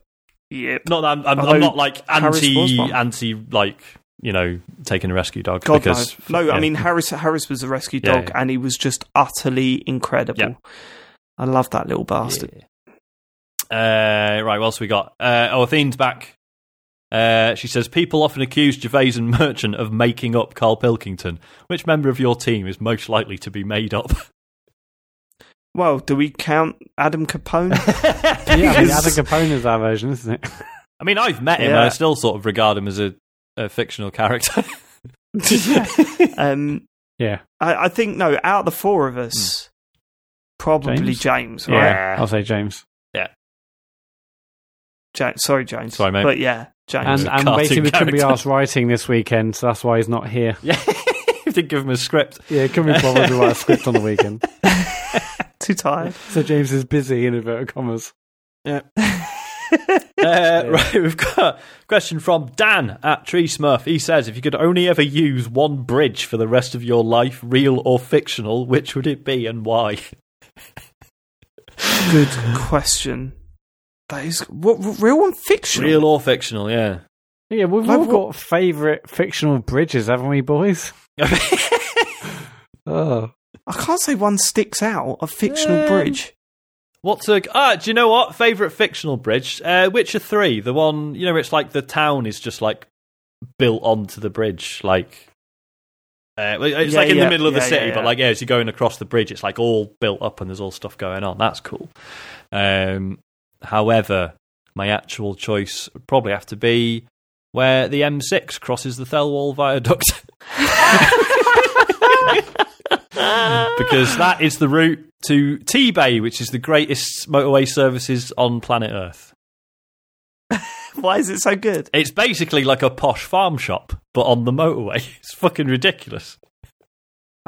Not that I'm not like anti like, you know, taking a rescue dog. God, because no. I mean, Harris was a rescue dog, and he was just utterly incredible. Yeah. I love that little bastard. Yeah. Right, what else we got? Athene's back. She says, people often accuse Gervais and Merchant of making up Carl Pilkington. Which member of your team is most likely to be made up? Well, do we count Adam Capone? Yeah, I mean, Adam Capone is our version, isn't it? I mean, I've met him, and I still sort of regard him as a fictional character. I think, no, out of the four of us, probably James, right? Yeah, I'll say James. James. Sorry, mate. But yeah, James. And basically, we couldn't be asked writing this weekend, so that's why he's not here. Yeah, you didn't give him a script. Yeah, couldn't be bothered to write a script on the weekend. Too tired. So James is busy, in inverted commas. Yeah. Right, we've got a question from Dan at Tree Smurf. He says, if you could only ever use one bridge for the rest of your life, real or fictional, which would it be and why? Good question. That is what, real and fictional? Real or fictional, yeah. Yeah, we've all got favourite fictional bridges, haven't we, boys? I can't say one sticks out, a fictional bridge. Do you know what? Favourite fictional bridge? Witcher 3, the one, you know, it's like the town is just like built onto the bridge, like... it's like in the middle of the city, but like as you're going across the bridge, it's like all built up and there's all stuff going on. That's cool. However, my actual choice would probably have to be where the M6 crosses the Thelwall Viaduct. Because that is the route to T-Bay, which is the greatest motorway services on planet Earth. Why is it so good? It's basically like a posh farm shop, but on the motorway. It's fucking ridiculous.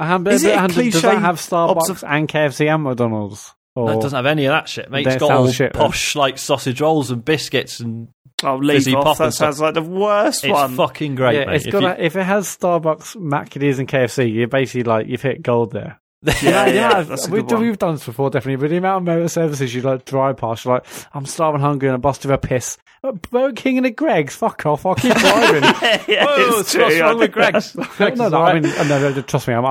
Is it a cliche? Does that have Starbucks and KFC and McDonald's? It doesn't have any of that shit, mate. It's got all posh, like, sausage rolls and biscuits and fizzy pop and stuff. That sounds like the worst one. It's fucking great, mate. If it has Starbucks, Maccadees and KFC, you're basically like, you've hit gold there. We've done this before, definitely, but the amount of motor services you, like, drive past, you're like, I'm starving, hungry, and I busted a piss. Burger King and a Greg's, fuck off, I'll keep driving. What's wrong with Greg's? Trust me, I'm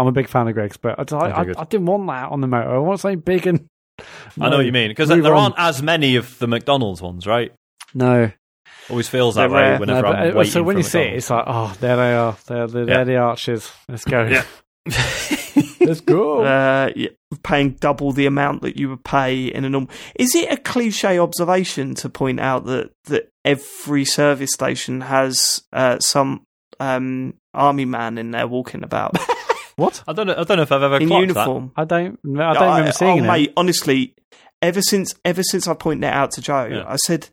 a big fan of Greg's, but I didn't want that on the motor. I want something big and... I know what you mean, because there aren't as many of the McDonald's ones, right? No. Always feels that way whenever I'm waiting. So when you see it, it's like, oh, there they are. They're the arches. Let's go. Yeah. Let's go. Paying double the amount that you would pay in a normal... Is it a cliche observation to point out that every service station has some army man in there walking about? What? I don't know if I've ever clocked uniform. That. I don't remember seeing it. Mate, honestly, ever since I pointed it out to Joe, I said,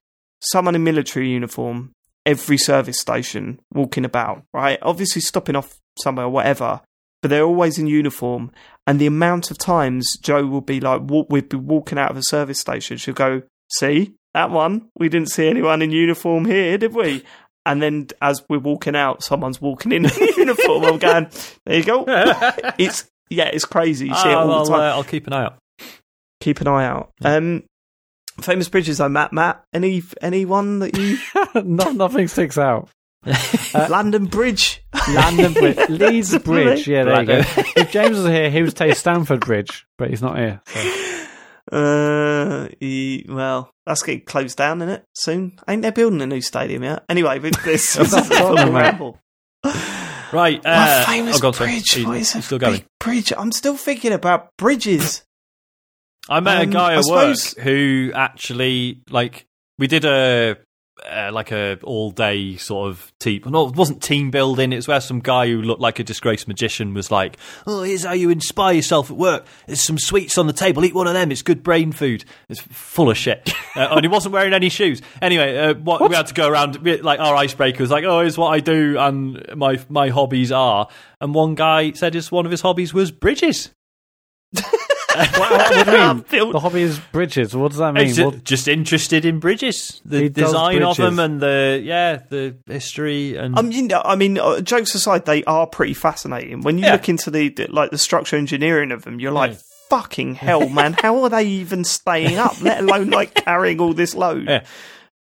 someone in military uniform, every service station, walking about, right? Obviously stopping off somewhere or whatever, but they're always in uniform. And the amount of times Joe will be like, we'd be walking out of a service station, she'll go, see, that one? We didn't see anyone in uniform here, did we? And then as we're walking out, someone's walking in a uniform. I'm going, there you go. It's crazy. You see it all the time. I'll keep an eye out. Keep an eye out. Famous bridges though, Matt. Anyone that you... Nothing sticks out. London Bridge. Leeds Bridge. Yeah, there you go. If James was here, he would say Stamford Bridge, but he's not here. So. Well, that's getting closed down, isn't it? Soon, ain't they building a new stadium yet? Anyway, this is a ramble. Right, my famous bridge. What is it? Still going. Bridge. I'm still thinking about bridges. I met a guy at work who actually, like, we did a all day sort of team. No, it wasn't team building. It's where some guy who looked like a disgraced magician was like, "Oh, here's how you inspire yourself at work. There's some sweets on the table. Eat one of them. It's good brain food." It's full of shit. And he wasn't wearing any shoes. Anyway, we had to go around, like, our icebreaker was like, "Oh, here's what I do and my hobbies are." And one guy said one of his hobbies was bridges. What do you mean? The hobby is bridges. What does that mean? Just interested in bridges, the design of them, and the history. And jokes aside, they are pretty fascinating. When you look into the structure engineering of them, you're like, fucking hell, man! How are they even staying up? Let alone carrying all this load. Yeah.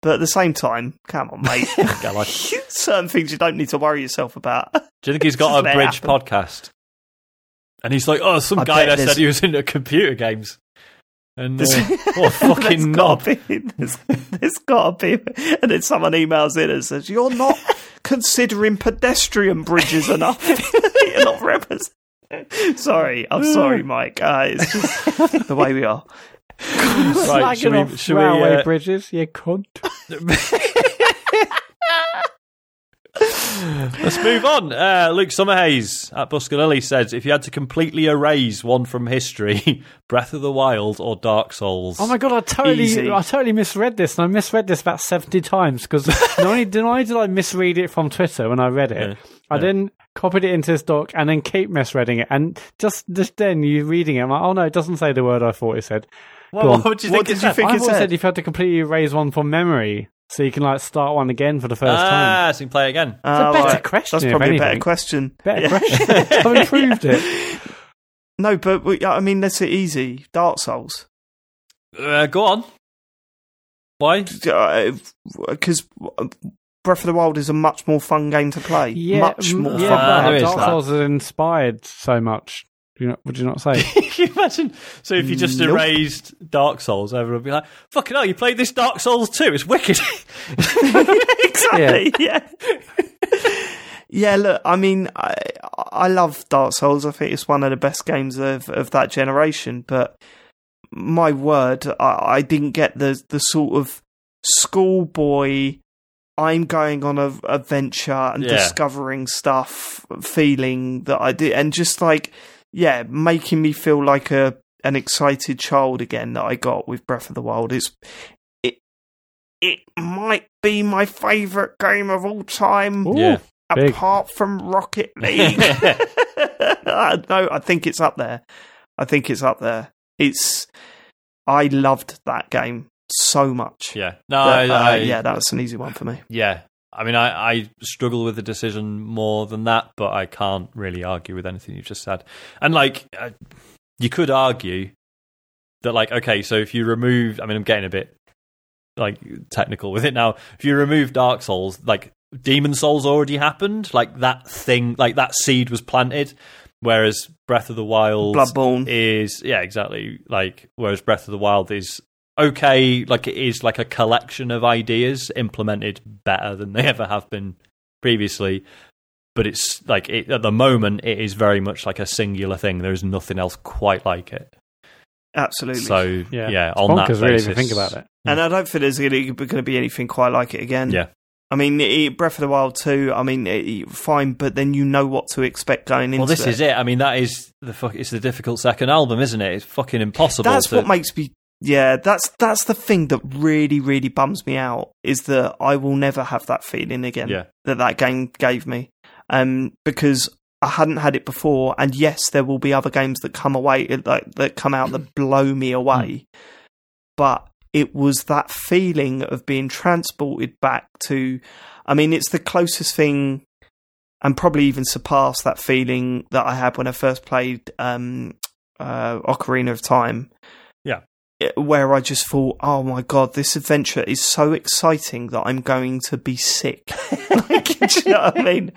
But at the same time, come on, mate. Certain things you don't need to worry yourself about. Do you think he's got a bridge podcast? And he's like, "Oh, some guy there said he was into computer games." And fucking knob. There's got to be. And then someone emails in and says, "You're not considering pedestrian bridges enough." You're not representing. I'm sorry, Mike. It's just the way we are. Right, should we railway bridges? You cunt. Let's move on. Luke Summerhays at Buscalilli says, "If you had to completely erase one from history, Breath of the Wild or Dark Souls?" Oh my god, I totally misread this, and I misread this about 70 times because not only did I misread it from Twitter when I read it, I then copied it into this doc and then keep misreading it, and just then you reading it, I'm like, oh no, it doesn't say the word I thought it said. What would you think it said? I said if you had to completely erase one from memory. So you can start one again for the first time. Ah, so you can play it again. It's a better question. That's probably a better question. I've improved it. No, but let's say easy. Dark Souls. Go on. Why? Because Breath of the Wild is a much more fun game to play. Yeah, much more fun. Dark Souls has inspired so much. Would you not say? Can you imagine? So if you just erased Dark Souls, everyone would be like, fucking hell, you played this Dark Souls 2, it's wicked. Exactly, yeah. Yeah, look, I love Dark Souls. I think it's one of the best games of that generation, but my word, I didn't get the sort of schoolboy, I'm going on an adventure and discovering stuff feeling that I did. And just making me feel like an excited child again that I got with Breath of the Wild. It might be my favourite game of all time, apart from Rocket League. No, I think it's up there. I loved that game so much. Yeah, no, that was an easy one for me. Yeah. I struggle with the decision more than that, but I can't really argue with anything you've just said. And, you could argue that, okay, so if you remove... I'm getting a bit, technical with it now. If you remove Dark Souls, Demon Souls already happened. That thing, that seed was planted, whereas Breath of the Wild... Bloodborne. Is... Yeah, exactly. Whereas Breath of the Wild is... okay, it is a collection of ideas implemented better than they ever have been previously, but it's at the moment it is very much a singular thing. There is nothing else quite like it. Absolutely. So yeah on that basis, really, if you think about it, and I don't think there's going to be anything quite like it again. Yeah. Breath of the Wild 2, fine, but then you know what to expect going into it. Well, this is it. That is it's the difficult second album, isn't it? It's fucking impossible. That's what makes me... Yeah, that's the thing that really, really bums me out, is that I will never have that feeling again that game gave me, because I hadn't had it before. And yes, there will be other games that come out that blow me away, but it was that feeling of being transported back to, I mean, it's the closest thing, and probably even surpassed that feeling that I had when I first played Ocarina of Time. Yeah. Where I just thought, oh my God, this adventure is so exciting that I'm going to be sick. Like, do you know what I mean?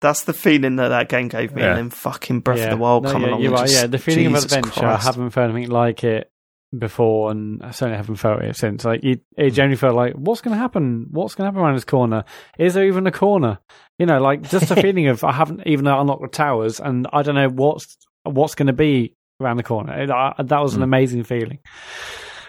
That's the feeling that that game gave me. Yeah. And then fucking Breath of the Wild come along. Yeah, the feeling of adventure, Christ. I haven't felt anything like it before, and I certainly haven't felt it since. Like, it generally felt like, what's going to happen? What's going to happen around this corner? Is there even a corner? You know, like, just the feeling of, I haven't even unlocked the towers, and I don't know what's going to be around the corner. That was an amazing feeling.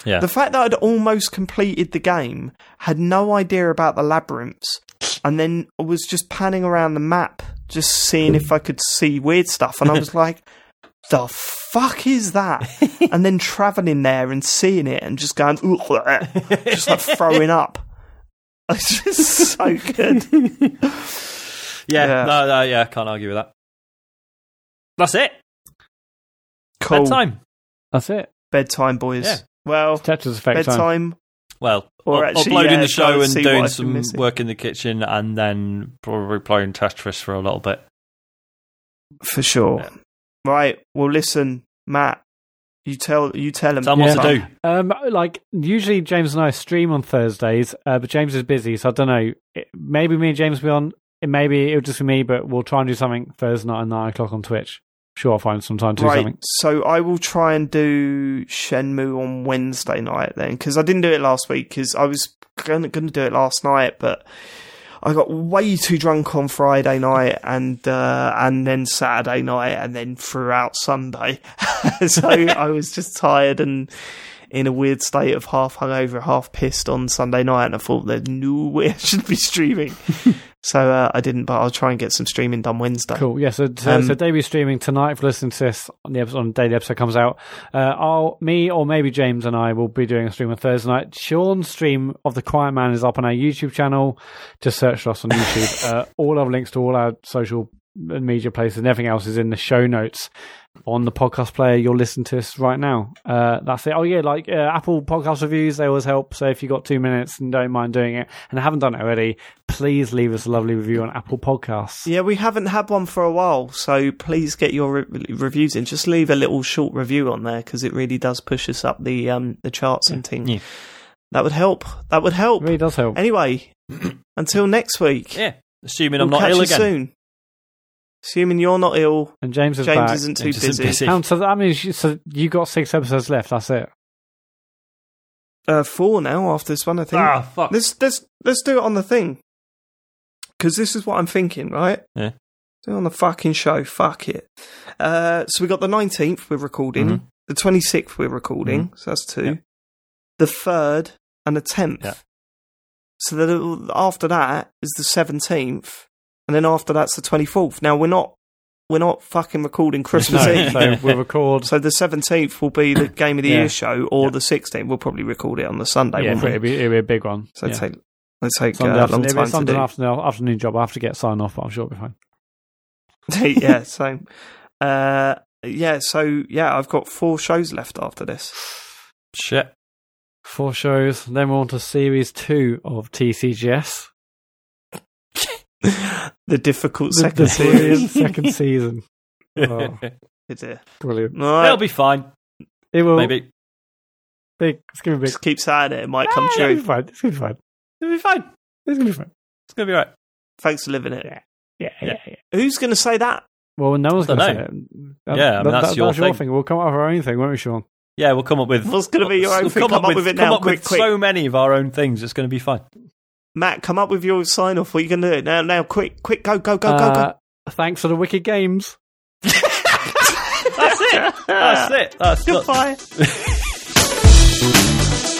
Yeah. The fact that I'd almost completed the game, had no idea about the labyrinths, and then I was just panning around the map, just seeing if I could see weird stuff, and I was like, the fuck is that? And then travelling there and seeing it and just going, just like throwing up. It's just so good. Yeah, can't argue with that. That's it. Cool. Bedtime. That's it. Bedtime, boys. Yeah. Well, bedtime. Well, uploading the show and doing some work in the kitchen, and then probably playing Tetris for a little bit. For sure. Yeah. Right. Well, listen, Matt. You tell him. Tell him what to do. Like, usually James and I stream on Thursdays, but James is busy, so I don't know. Maybe me and James will be on. Maybe it'll just be me, but we'll try and do something Thursday night at 9:00 on Twitch. Sure, I'll find some time to do something. So I will try and do Shenmue on Wednesday night then, because I didn't do it last week, because I was going to do it last night, but I got way too drunk on Friday night and then Saturday night and then throughout Sunday. So I was just tired and in a weird state of half hungover, half pissed on Sunday night, and I thought there's no way I should be streaming. So I didn't, but I'll try and get some streaming done Wednesday. Cool, yeah, so debut streaming tonight, if listening to this on the episode, on the daily episode comes out, me or maybe James and I will be doing a stream on Thursday night. Sean's stream of The Quiet Man is up on our YouTube channel. Just search for us on YouTube. All our links to all our social media places and everything else is in the show notes on the podcast player you're listening to us right now. That's it. Oh yeah, like Apple podcast reviews, they always help, so if you got 2 minutes and don't mind doing it and haven't done it already, please leave us a lovely review on Apple Podcasts. Yeah, we haven't had one for a while, so please get your reviews in. Just leave a little short review on there, because it really does push us up the charts and things. Yeah. That would help. It really does help. Anyway, until next week. Yeah, assuming I'm not ill again. Soon. Assuming you're not ill, and James isn't too busy. So you got 6 episodes left. That's it. 4 now after this one, I think. Ah, fuck. Let's do it on the thing, because this is what I'm thinking, right? Yeah. Do it on the fucking show. Fuck it. So we got the 19th. We're recording the 26th. We're recording. So that's 2. Yep. The 3rd and the 10th. Yep. So that after that is the 17th. And then after that's the 24th. Now we're not fucking recording Christmas Eve. So we'll record. So the 17th will be the Game of the Year show, or the 16th. We'll probably record it on the Sunday. Yeah, it'll be a big one. So it'll take a long time to do. Afternoon job. I have to get signed off, but I'm sure it'll be fine. Yeah. So I've got 4 shows left after this. Shit. 4 shows. Then we're on to series 2 of TCGS. The difficult second series. Second season. Oh, it's brilliant. Right. It'll be fine. It will. Maybe. It's going to be. Just keep saying it. It might come true. It's going to be fine. It's going to be all right. Thanks for living it. Yeah. Who's going to say that? Well, no one's going to say it. That's your thing. We'll come up with our own thing, won't we, Sean? Yeah, we'll come up with. What's going to be your own thing? Come up with it now, quick. So many of our own things. It's going to be fine. Matt, come up with your sign off. What are you going to do? Now, quick, go. Thanks for the wicked games. That's it. Goodbye.